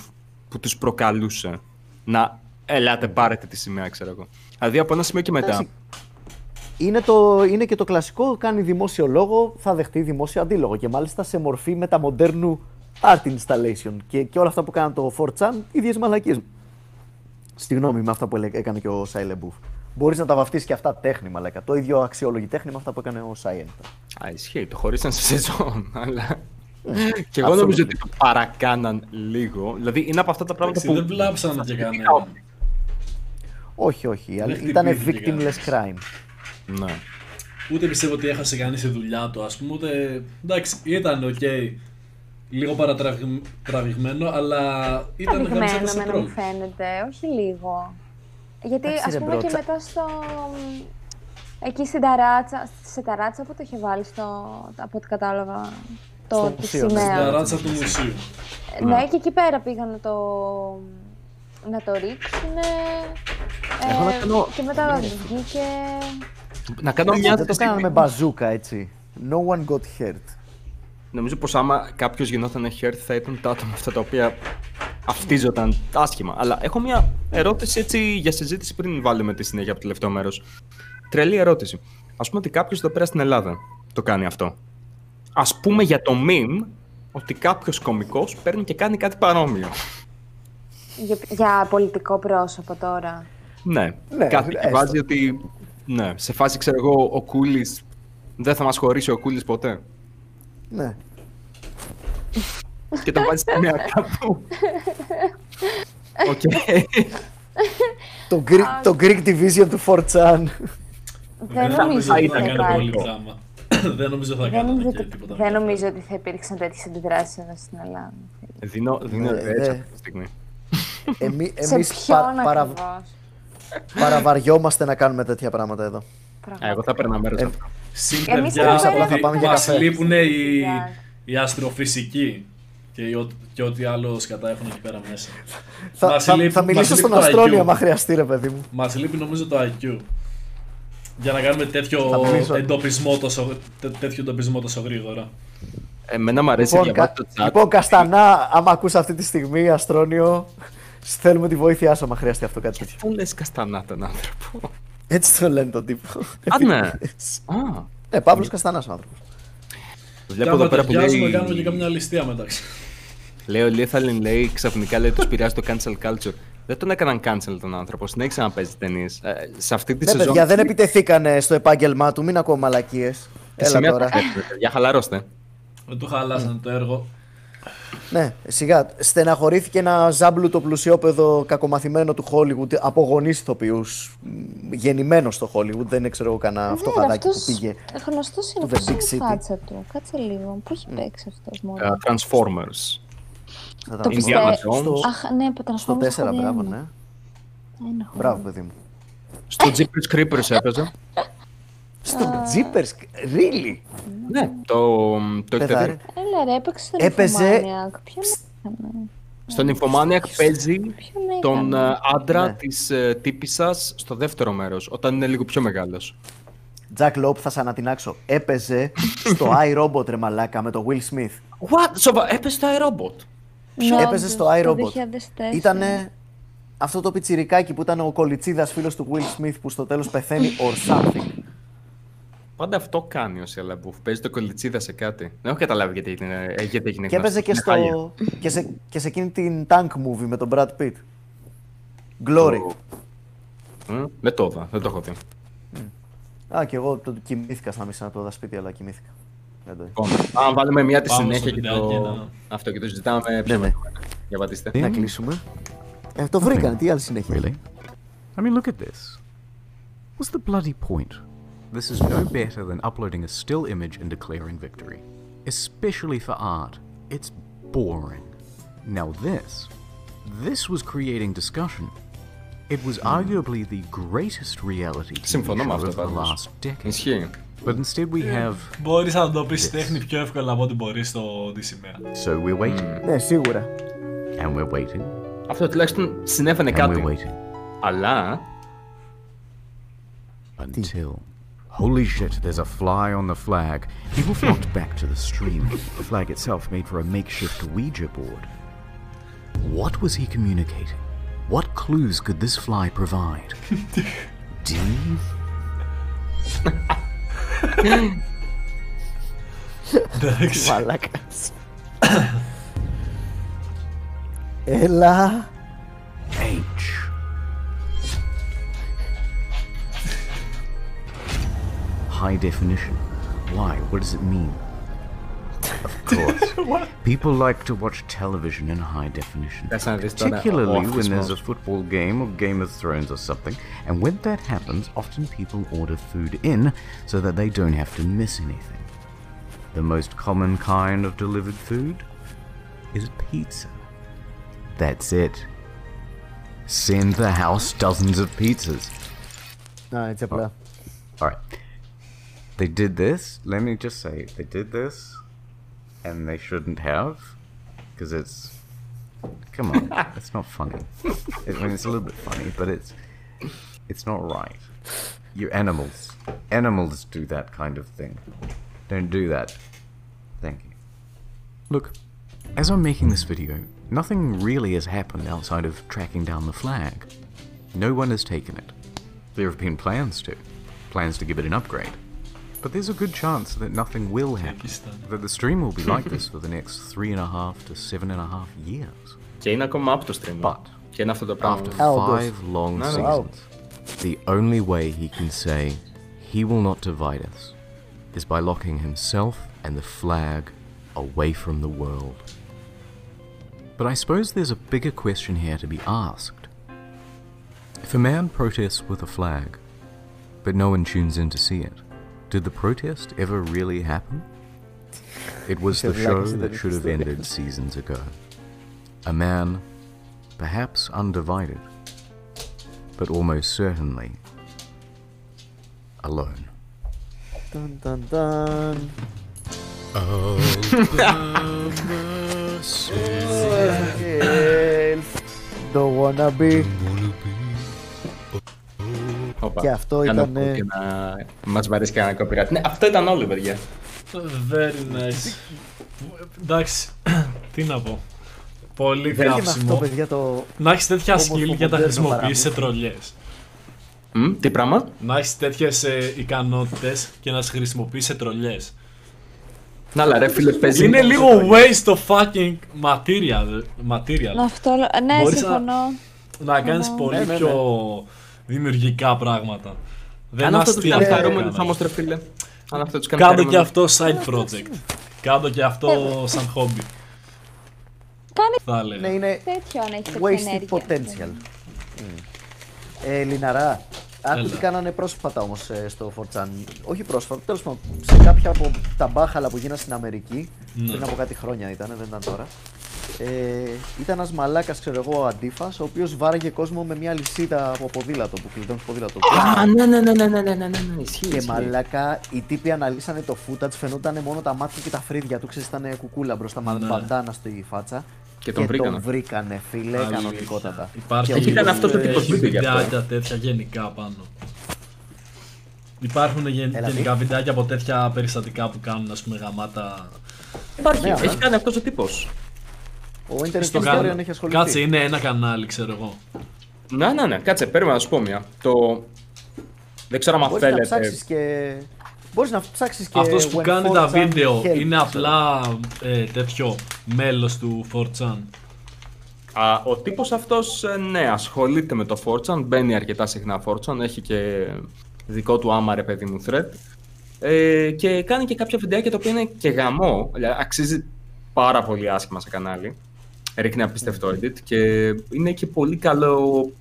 που τους προκαλούσε να ελάτε πάρετε τη σημαία, ξέρω εγώ. Δηλαδή από ένα σημείο και μετά. Είναι, το, είναι και το κλασικό, κάνει δημόσιο λόγο, θα δεχτεί δημόσιο αντίλογο και μάλιστα σε μορφή μεταμοντέρνου art installation και, και όλα αυτά που κάνανε το φορ τσάν, ίδιες μαλακίες. Στη γνώμη με αυτά που έκανε και ο Shia LaBeouf. Μπορείς να τα βαφτίσεις και αυτά τέχνη, μαλακά. Το ίδιο αξιόλογη τέχνη με αυτά που έκανε ο Shia. Α, ισχύει, το χωρίσαν σε σεζόν, αλλά... και εγώ νομίζω ότι το παρακάναν λίγο. Δηλαδή, είναι από αυτά τα πράγματα που... Δεν βλάψαν και κανένα. Όχι, όχι. Ήτανε victimless crime. Ναι. Ούτε πιστεύω ότι έχασε κανείς τη δουλειά του, ας πούμε. Ούτε... εντάξει, ήταν οκ. Okay. Λίγο παρατραβηγμένο, αλλά ήταν κανείς ένας τρόπος. Εμένα μου φαίνεται, όχι λίγο. Γιατί Άξι, ας πούμε μπρότσα. Και μετά στο... εκεί στην ταράτσα, σε ταράτσα που το είχε βάλει στο... από ό,τι κατάλαβα, το τη σημαία. Στην ταράτσα του μουσείου. Ναι, ναι, και εκεί πέρα πήγαν να το, να το ρίξουν. Ε, να κάνω... και μετά βγήκε... να κάνω μια... δεν το στιγμή... κάναμε μπαζούκα, έτσι. No one got hurt. Νομίζω πως άμα κάποιος γινόταν hurt θα ήταν τα άτομα αυτά τα οποία αυτίζονταν άσχημα. Αλλά έχω μια ερώτηση έτσι για συζήτηση πριν βάλουμε τη συνέχεια από το τελευταίο μέρος. Τρελή ερώτηση. Ας πούμε ότι κάποιος εδώ πέρα στην Ελλάδα το κάνει αυτό. Ας πούμε για το meme ότι κάποιος κωμικός παίρνει και κάνει κάτι παρόμοιο. Για, για πολιτικό πρόσωπο τώρα. Ναι, ναι, κάτι έστω. Βάζει ότι... ναι, σε φάση ξέρω εγώ ο Κούλης, δεν θα μας χωρίσει ο Κούλης ποτέ. Ναι. Και το βάζεις στη μία κάπου. Οκ. Το Greek Division του φορ τσάν. Δεν νομίζω ότι θα κάνει πράγμα. Δεν νομίζω θα κάνει τίποτα. Δεν νομίζω ότι θα υπήρξαν τέτοιες αντιδράσεις εδώ στην Ελλάδα. Δίνω έτσι αυτή τη στιγμή. Εμείς παραβαριόμαστε να κάνουμε τέτοια πράγματα εδώ. Εγώ θα παίρνω μέρος σε αυτό. Συμπεριά, μας λείπουν οι, οι αστροφυσικοί και, οι, και ό,τι άλλο σκατά έχουν εκεί πέρα μέσα. θα, θα, λείπ, θα μιλήσω στον αστρόνιο άμα χρειαστεί ρε παιδί μου. Μας λείπει νομίζω το άι κιου για να κάνουμε τέτοιο εντοπισμό τόσο, τέ, τέτοιο εντοπισμό τόσο γρήγορα. Εμένα μου αρέσει λοιπόν, κα, το chat. Λοιπόν Καστανά, άμα ακούς αυτή τη στιγμή αστρόνιο, θέλουμε τη βοήθειά σου άμα χρειαστεί αυτό κάτι τέτοιο. Πού λες Καστανά τον άνθρωπο. Έτσι το λένε τον τύπο. Α, ναι. Α. Ναι, Παύλος Καστανάς άνθρωπος. Βλέπω εδώ πέρα που λέει... κάνουμε και καμιά ληστεία μεταξύ. Λέει ο Λίθαλιν, λέει ξαφνικά, λέει τους πειράζει το cancel culture. Δεν τον έκαναν cancel τον άνθρωπο, συνέχισε να παίζει ταινίες. Ε, σε αυτή τη ναι, σεζόν... παιδιά, δεν επιτεθήκανε στο επάγγελμά του, μην ακούω μαλακίες. Έλα τώρα. Για χαλαρώστε. Δεν του χαλάσανε το έργο. Ναι, σιγά. Στεναχωρήθηκε ένα ζάμπλουτο πλουσιόπεδο κακομαθημένο του Hollywood από γονείς ηθοποιούς. Γεννημένο στο Hollywood, δεν ξέρω εγώ κανένα αυτό χαδάκι που πήγε. Γνωστός είναι αυτό η φάτσα του. Κάτσε λίγο. Πού έχει παίξει αυτός μόνο. Uh, Transformers. Το Indiana Jones. Αχ, ναι, Transformers. Στο τέσσερα, μπράβο, ναι. Μπράβο, παιδί μου. Στο Jeepers Creepers έπαιζε. Στο Jeepers, really. Ναι, το εκτελείο. Έλα ρε, έπαιξε στον Infomaniac, παίζει τον άντρα της τύπισσας στο δεύτερο μέρος, όταν είναι λίγο πιο μεγάλος. Τζακ Λόπ, θα σ' ανατινάξω. Έπαιζε στο iRobot ρε μαλάκα με τον Will Smith. What, σοβα, έπαιζε στο iRobot. Έπαιζε στο iRobot. Ήτανε αυτό το πιτσιρικάκι που ήταν ο κολιτσίδας φίλος του Will Smith που στο τέλος πεθαίνει or something. Πάντα αυτό κάνει ο Shia LaBeouf. Παίζει το κολιτσίδα σε κάτι. Δεν έχω καταλάβει γιατί έγινε, γιατί έγινε και γνωστή. Και έπαιζε και, στο... και, σε... και σε εκείνη την tank movie με τον Brad Pitt. Glory. Mm, δεν το είδα, δεν το έχω δει. Mm. Α, και εγώ το κοιμήθηκα στα μισά να το είδα σπίτι, αλλά κοιμήθηκα. Πάμε, βάλουμε μια τη συνέχεια και το... Ένα... αυτό και το ζητάμε πιο μετά. Για πατήστε. Να κλείσουμε. Ε, το βρήκανε, τι άλλη συνέχεια. Really? I mean, look at this. What's the bloody point? This is no better than uploading a still image and declaring victory. Especially for art, it's boring. Now this, this was creating discussion. It was arguably the greatest reality T V show of the last decade. But instead we have μπορείς να το πεις τέχνη πιο εύκολα από ό,τι μπορείς στο σήμερα. So we're waiting. Ναι, σίγουρα. And we're waiting. Αυτό τουλάχιστον συνέβαινε κάτι. Αλλά... until... Holy shit, there's a fly on the flag. People flocked back to the stream. The flag itself made for a makeshift Ouija board. What was he communicating? What clues could this fly provide? D? Μαλάκας. Έλα. H. High definition. Why? What does it mean? Of course. People like to watch television in high definition, particularly when there's a football game or Game of Thrones or something, and when that happens, often people order food in so that they don't have to miss anything. The most common kind of delivered food is pizza. That's it. Send the house dozens of pizzas. No, it's a blur. All right. They did this. Let me just say, they did this, and they shouldn't have, because it's. Come on, it's not funny. It, I mean, it's a little bit funny, but it's. It's not right. You animals, animals do that kind of thing. Don't do that. Thank you. Look, as I'm making this video, nothing really has happened outside of tracking down the flag. No one has taken it. There have been plans to, plans to give it an upgrade. But there's a good chance that nothing will happen, that the stream will be like this for the next three and a half to seven and a half years. Και είναι ακόμα από το stream. But και είναι αυτό το πράγμα. After five long seasons, the only way he can say he will not divide us is by locking himself and the flag away from the world. But I suppose there's a bigger question here to be asked. If a man protests with a flag, but no one tunes in to see it, did the protest ever really happen? It was the show that should have ended seasons ago. A man, perhaps undivided, but almost certainly alone. Dun dun dun. Don't wanna be. Και αυτό ήταν. Μα βαρύσει κανένα κοπηγάτι. Ναι, αυτό ήταν όλο, παιδιά. Very nice. Εντάξει, τι να πω. Πολύ καύσιμο. Να έχει τέτοια skill για να τα χρησιμοποιήσει σε τρολιές. Τι πράγμα? Να έχει τέτοιε ικανότητε και να τι χρησιμοποιήσει σε τρολιές. Να λα, ρε φίλε, παίζει. Είναι λίγο waste of fucking material. Αυτό, ναι, συμφωνώ. Να κάνει πολύ πιο. Δημιουργικά πράγματα. Δεν αστεία αυτά. Κάντο και αυτό side project. Κάντο και αυτό σαν χόμπι. Κάνει. Ναι, είναι wasted potential. Λιναρά, άκου τι κάνανε πρόσφατα όμως στο φορτσάν. Όχι πρόσφατα, τέλος πάντων. Σε κάποια από τα μπάχαλα που γίνανε στην Αμερική. Πριν από κάτι χρόνια ήταν, δεν ήταν τώρα. Ε, ήταν ένας μαλάκας, ξέρω εγώ, ο Αντίφας, ο οποίος βάραγε κόσμο με μια λυσίδα από ποδήλατο που κλειδώνει ποδήλατο. Α, ναι, ναι, ναι, ναι, ναι, ναι, ναι, ναι, ισχύει. Και μαλάκα, οι τύποι αναλύσανε το footage, φαινόταν μόνο τα μάτια και τα φρύδια του, ξέρεις, ήταν κουκούλα μπροστά, ναι. Μπαντάνα στη φάτσα. Και τον, και βρήκανε. τον βρήκανε, φίλε, Άλυτα. Κανονικότατα. Υπάρχει και ήταν αυτό το τύπος βιντεάκια τέτοια γενικά πάνω. Υπάρχουν γεν, γενικά βιντεάκια από τέτοια περιστατικά που κάνουν, ας πούμε, γαμάτα. Υπάρχει, έχει κάνει αυτός ο τύπος. Ο Internet Historian έχει ασχοληθεί. Κάτσε, είναι ένα κανάλι, ξέρω εγώ. Να, ναι, ναι, κάτσε, παίρνουμε να σου πω μια. Το... Δεν ξέρω αν θέλετε. Μπορείς να ψάξεις και... Μπορείς να ψάξεις και... Αυτός που κάνει τα βίντεο είναι απλά ε, τέτοιο μέλος του φορτσάν. Α, ο τύπος αυτός, ναι, ασχολείται με το φορτσάν, μπαίνει αρκετά συχνά φορτσάν, έχει και δικό του άμα, ρε παιδί μου, thread. Ε, και κάνει και κάποια βιντεάκια τα οποία είναι και γαμό, δηλαδή, αξίζει πάρα πολύ άσχημα σε κανάλι. Ρίχνει απίστευτο edit και είναι και πολύ καλό,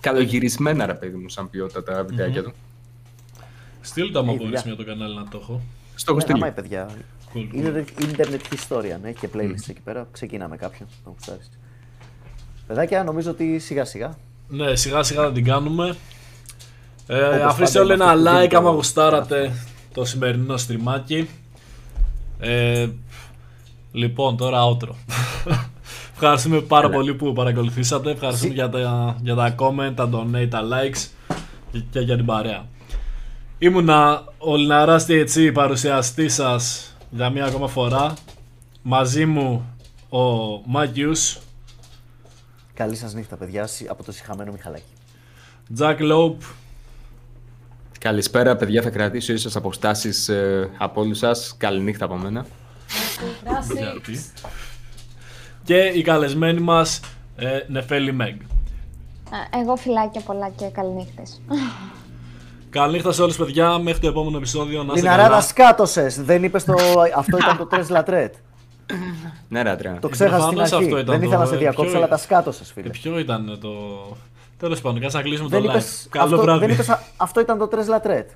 καλογυρισμένα, ρε παιδί μου, σαν ποιότητα τα βιντεάκια mm-hmm. του. Στείλ' το άμα μπορείς μια το κανάλι να το έχω. Στο έχω στείλει. παιδιά. Είναι Internet Historian, ναι, και playlist mm. εκεί πέρα. Ξεκινάμε κάποιον. Παιδάκια, νομίζω ότι σιγά σιγά. Ναι, σιγά σιγά θα την κάνουμε. Ε, αφήστε όλοι ένα like άμα γουστάρατε το σημερινό στριμάκι. Ε, Λοιπόν, τώρα outro. Ευχαριστούμε πάρα Έλα. πολύ που παρακολουθήσατε. Ευχαριστούμε Ζ... για, τα, για τα comment, τα donate, τα likes και, και για την παρέα. Ήμουνα ο Λιναράς τι έιτς σι, παρουσιαστής σας για μία ακόμα φορά. Μαζί μου ο Μάκιους. Καλή σας νύχτα, παιδιά, από το σιχαμένο Μιχαλάκη. Τζακ Λόπ. Καλησπέρα, παιδιά, θα κρατήσω ίσως αποστάσεις ε, από όλους σας. Καληνύχτα από μένα. Και η καλεσμένη μας ε, Νεφέλη Μέγ. Εγώ φιλάκια πολλά και καληνύχτες. Καληνύχτα σε όλους, παιδιά, μέχρι το επόμενο επεισόδιο. Λιναρά, να σκάτωσες, δεν είπες το... αυτό ήταν το τρες λατρέτ. Ναι, ρε, το ξέχασα στην αρχή. Δεν ήθελα να σε διακόψω, αλλά τα σκάτωσα, φίλε. Ποιο ήταν το. Τέλος πάντων, κάτσε να κλείσουμε το live. Καλό βράδυ. Αυτό ήταν το τρες λατρέτ.